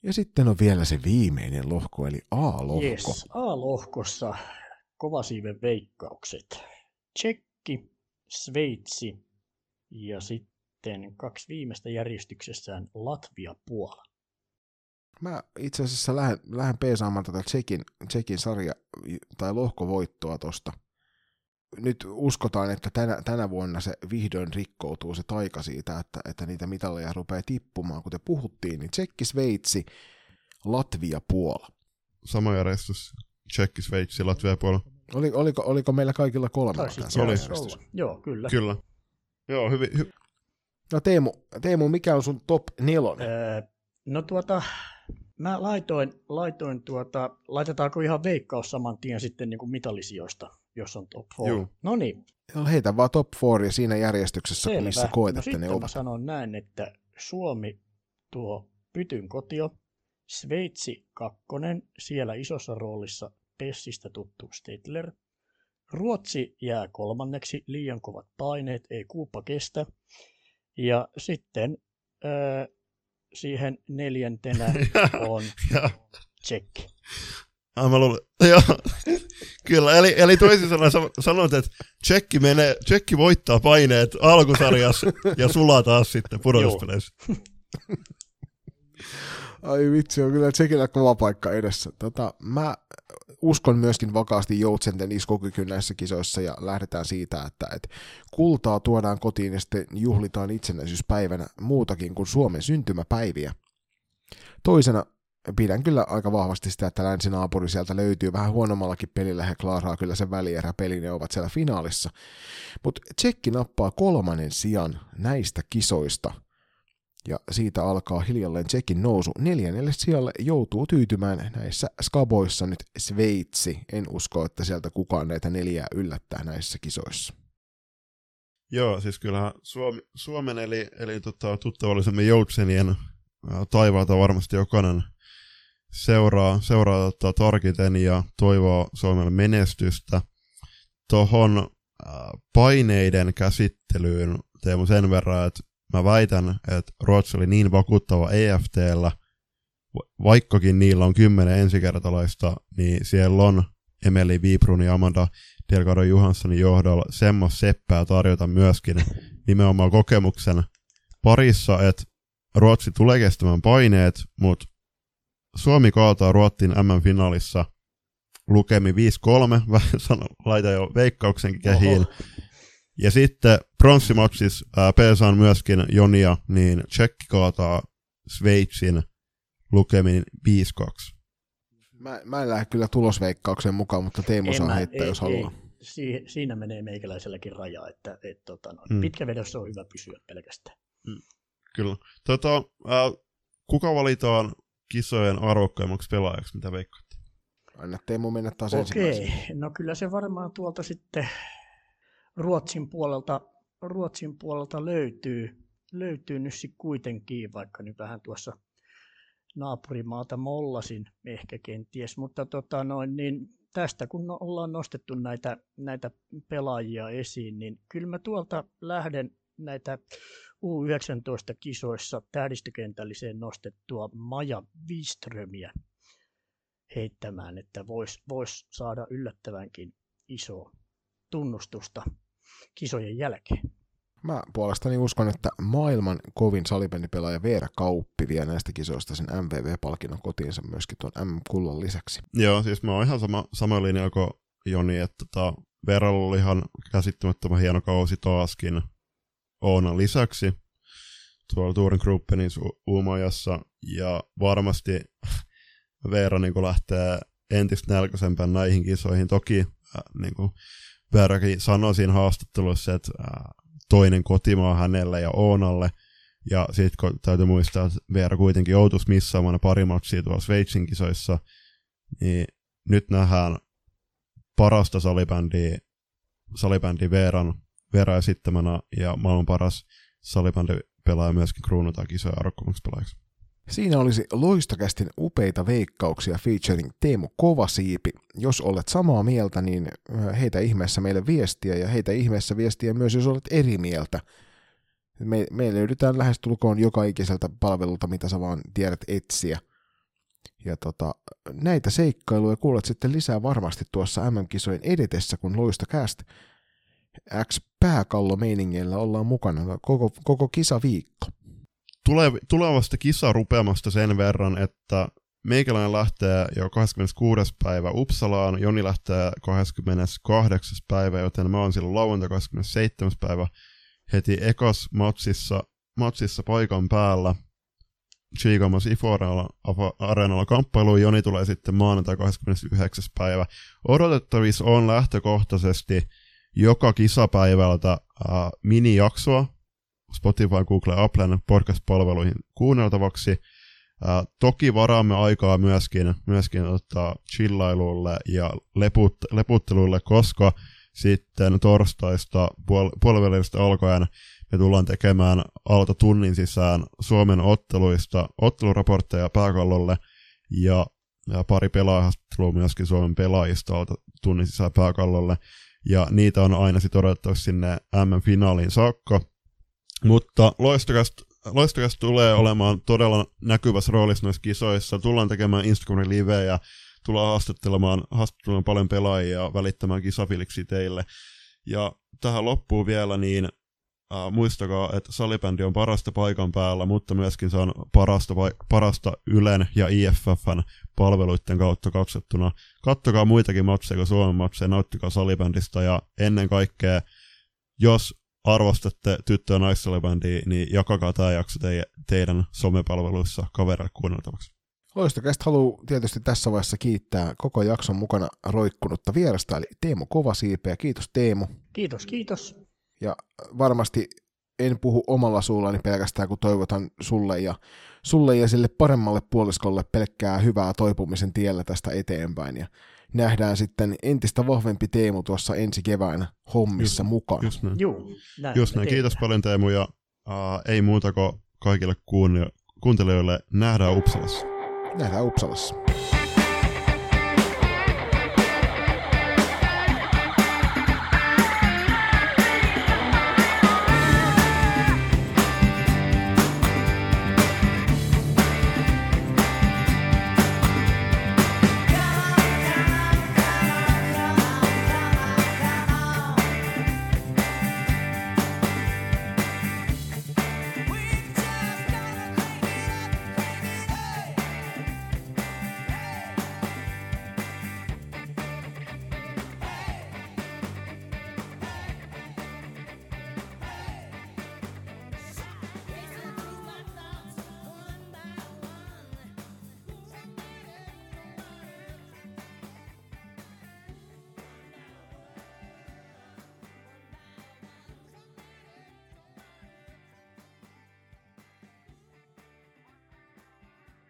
Ja sitten on vielä se viimeinen lohko, eli A-lohko. Yes, A-lohkossa kovasiiven veikkaukset. Tsekki, Sveitsi ja sitten kaksi viimeistä järjestyksessään Latvia, Puola. Mä itse asiassa lähden peesaamaan tätä Tsekin sarja tai lohkovoittoa tosta. Nyt uskotaan, että tänä vuonna se vihdoin rikkoutuu se taika siitä, että niitä mitalleja rupeaa tippumaan. Kuten puhuttiin, niin Tsekki, Sveitsi, Latvia, Puola. Sama järjestys. Tsekki, Sveitsi, Latvia, Puola. Oliko meillä kaikilla kolmella tässä järjestys? Joo, kyllä. Joo, hyvin. No Teemu, mikä on sun top 4? Mä laitetaanko ihan veikkaus saman tien sitten niin kuin mitallisijoista, jos on top 4? No niin. Heitä vaan top 4 ja siinä järjestyksessä, selvä, missä koet, no, että ne ovat. Mä sanon näin, että Suomi tuo pytyn kotio, Sveitsi kakkonen, siellä isossa roolissa Pessistä tuttu Stettler, Ruotsi jää kolmanneksi, liian kovat paineet, ei kuuppa kestä, ja sitten siihen neljäntenä on Tsekki. Mä luulen. Joo. Kyllä, eli toisin sanoen sanot, että Tsekki voittaa paineet alkusarjassa ja sulaa taas sitten pudotuspeleissä. Ai vitsi, on kyllä Tsekillä kova paikka edessä. Mä uskon myöskin vakaasti joutsenten iskokykyyn näissä kisoissa, ja lähdetään siitä, että kultaa tuodaan kotiin ja sitten juhlitaan itsenäisyyspäivänä muutakin kuin Suomen syntymäpäiviä. Toisena pidän kyllä aika vahvasti sitä, että länsinaapuri sieltä löytyy vähän huonommallakin pelillä. He klaaraa kyllä sen välieräpelin ja ovat siellä finaalissa. Mutta Tsekki nappaa kolmannen sijan näistä kisoista. Ja siitä alkaa hiljalleen Tsekin nousu. 4. sijalle joutuu tyytymään näissä skaboissa nyt Sveitsi. En usko, että sieltä kukaan näitä 4 yllättää näissä kisoissa. Joo, siis kyllähän Suomen eli tuttavallisemmin joutsenien taivaata varmasti jokainen seuraa tarkiten ja toivoo Suomelle menestystä. Tuohon paineiden käsittelyyn, Teemu, sen verran, että mä väitän, että Ruotsi oli niin vakuuttava EFT:llä, vaikkakin niillä on 10 ensikertalaista, niin siellä on Emeli Vibrun ja Amanda Delgado Johanssonin johdolla semmoista seppää tarjota myöskin nimenomaan kokemuksen parissa, että Ruotsi tulee kestämään paineet, mutta Suomi kaataa Ruotsin MM-finaalissa lukemi 5-3, laita jo veikkauksen kehiin. Oho. Ja sitten pronssimatsissa peesaan myöskin Jonia, niin Tsekki kaataa Sveitsin lukemin 5-2. Mä en lähde kyllä tulosveikkaukseen mukaan, mutta Teemu saa heittää, jos haluaa. Siinä menee meikäläiselläkin raja, että pitkä vedossa on hyvä pysyä pelkästään. Mm. Kyllä. Kuka valitaan kisojen arvokkaimmaksi pelaajaksi, mitä veikkaat? Anna Teemu mennä taas ensimmäisenä. Okei, no kyllä se varmaan tuolta sitten Ruotsin puolelta löytyy nyt sitten kuitenkin, vaikka nyt vähän tuossa naapurimaata mollasin ehkä kenties, mutta niin tästä kun ollaan nostettu näitä pelaajia esiin, niin kyllä mä tuolta lähden näitä U19-kisoissa tähdistökentälliseen nostettua Maja Wiströmiä heittämään, että vois saada yllättävänkin iso tunnustusta kisojen jälkeen. Mä puolestani uskon, että maailman kovin salibändipelaaja Veera Kauppi vie näistä kisoista sen MVV-palkinnon kotiinsa myöskin tuon MM-kullan lisäksi. Joo, siis mä oon ihan sama linja kuin Joni, että Veeralla oli ihan käsittämättömän hieno kausi taaskin Oonan lisäksi tuolla Touren Gruppenin Uumajassa, ja varmasti Veera niin lähtee entistä nälkäisempään näihin kisoihin. Toki niin kuin Veerakin sanoi siinä haastattelussa, että toinen kotimaa hänelle ja Oonalle, ja sitten kun täytyy muistaa, että Veera kuitenkin joutuisi missaamaan pari matsia tuolla Sveitsin kisoissa, niin nyt nähdään parasta salibändiä Veera esittämänä, ja maailman paras salibändipelaaja myöskin kruunataan kisoja arvokkuvaksi pelaajaksi. Siinä olisi Loistokästin upeita veikkauksia featuring Teemu Kovasiipi. Jos olet samaa mieltä, niin heitä ihmeessä meille viestiä, ja heitä ihmeessä viestiä myös, jos olet eri mieltä. Me löydetään lähestulkoon joka ikiseltä palvelulta, mitä sä vaan tiedät etsiä. Ja näitä seikkailuja kuulet sitten lisää varmasti tuossa MM-kisojen edetessä, kun Loistokäst X-pääkallomeiningeillä ollaan mukana koko kisaviikko. Tulevasta kisarupeamasta sen verran, että meikäläinen lähtee jo 26. päivä Uppsalaan, Joni lähtee 28. päivä, joten mä oon silloin lauantai 27. päivä heti ekas matsissa paikan päällä Chiikamassa Ifo-areenalla kamppailuun. Joni tulee sitten maanantai 29. päivä. Odotettavissa on lähtökohtaisesti joka kisapäivältä minijaksoa Spotify, Google ja Applen podcast-palveluihin kuunneltavaksi. Toki varaamme aikaa myöskin chillailulle ja leputtelulle, koska sitten torstaista puolivälistä alkaen me tullaan tekemään alta tunnin sisään Suomen otteluista otteluraportteja pääkallolle ja pari pelaajahastelua myöskin Suomen pelaajista alta tunnin sisään pääkallolle. Ja niitä on aina sitten odotettavissa sinne MM-finaaliin saakka. Mutta Loistokäs tulee olemaan todella näkyvässä roolissa noissa kisoissa. Tullaan tekemään Instagramin liveä ja tullaan haastattelemaan paljon pelaajia ja välittämään kisafiliksi teille. Ja tähän loppuun vielä, niin muistakaa, että salibändi on parasta paikan päällä, mutta myöskin se on parasta Ylen ja IFFn palveluiden kautta katsottuna. Kattokaa muitakin matseja kuin Suomen matseja, nauttikaa salibändistä, ja ennen kaikkea, jos arvostatte tyttö- ja naissalibändiä, niin jakakaa tämä jakso teidän somepalveluissa kaverille kuunneltavaksi. Loistokästä haluan tietysti tässä vaiheessa kiittää koko jakson mukana roikkunutta vierasta, eli Teemu Kovasiipeä. Kiitos Teemu. Kiitos, kiitos. Ja varmasti en puhu omalla suullani pelkästään, kun toivotan sulle ja sille paremmalle puoliskolle pelkkää hyvää toipumisen tiellä tästä eteenpäin. Ja nähdään sitten entistä vahvempi Teemu tuossa ensi keväänä hommissa mukana. Just näin. Kiitos paljon Teemu, ja ei muuta kuin kaikille kuuntelijoille. Nähdään Uppsalassa.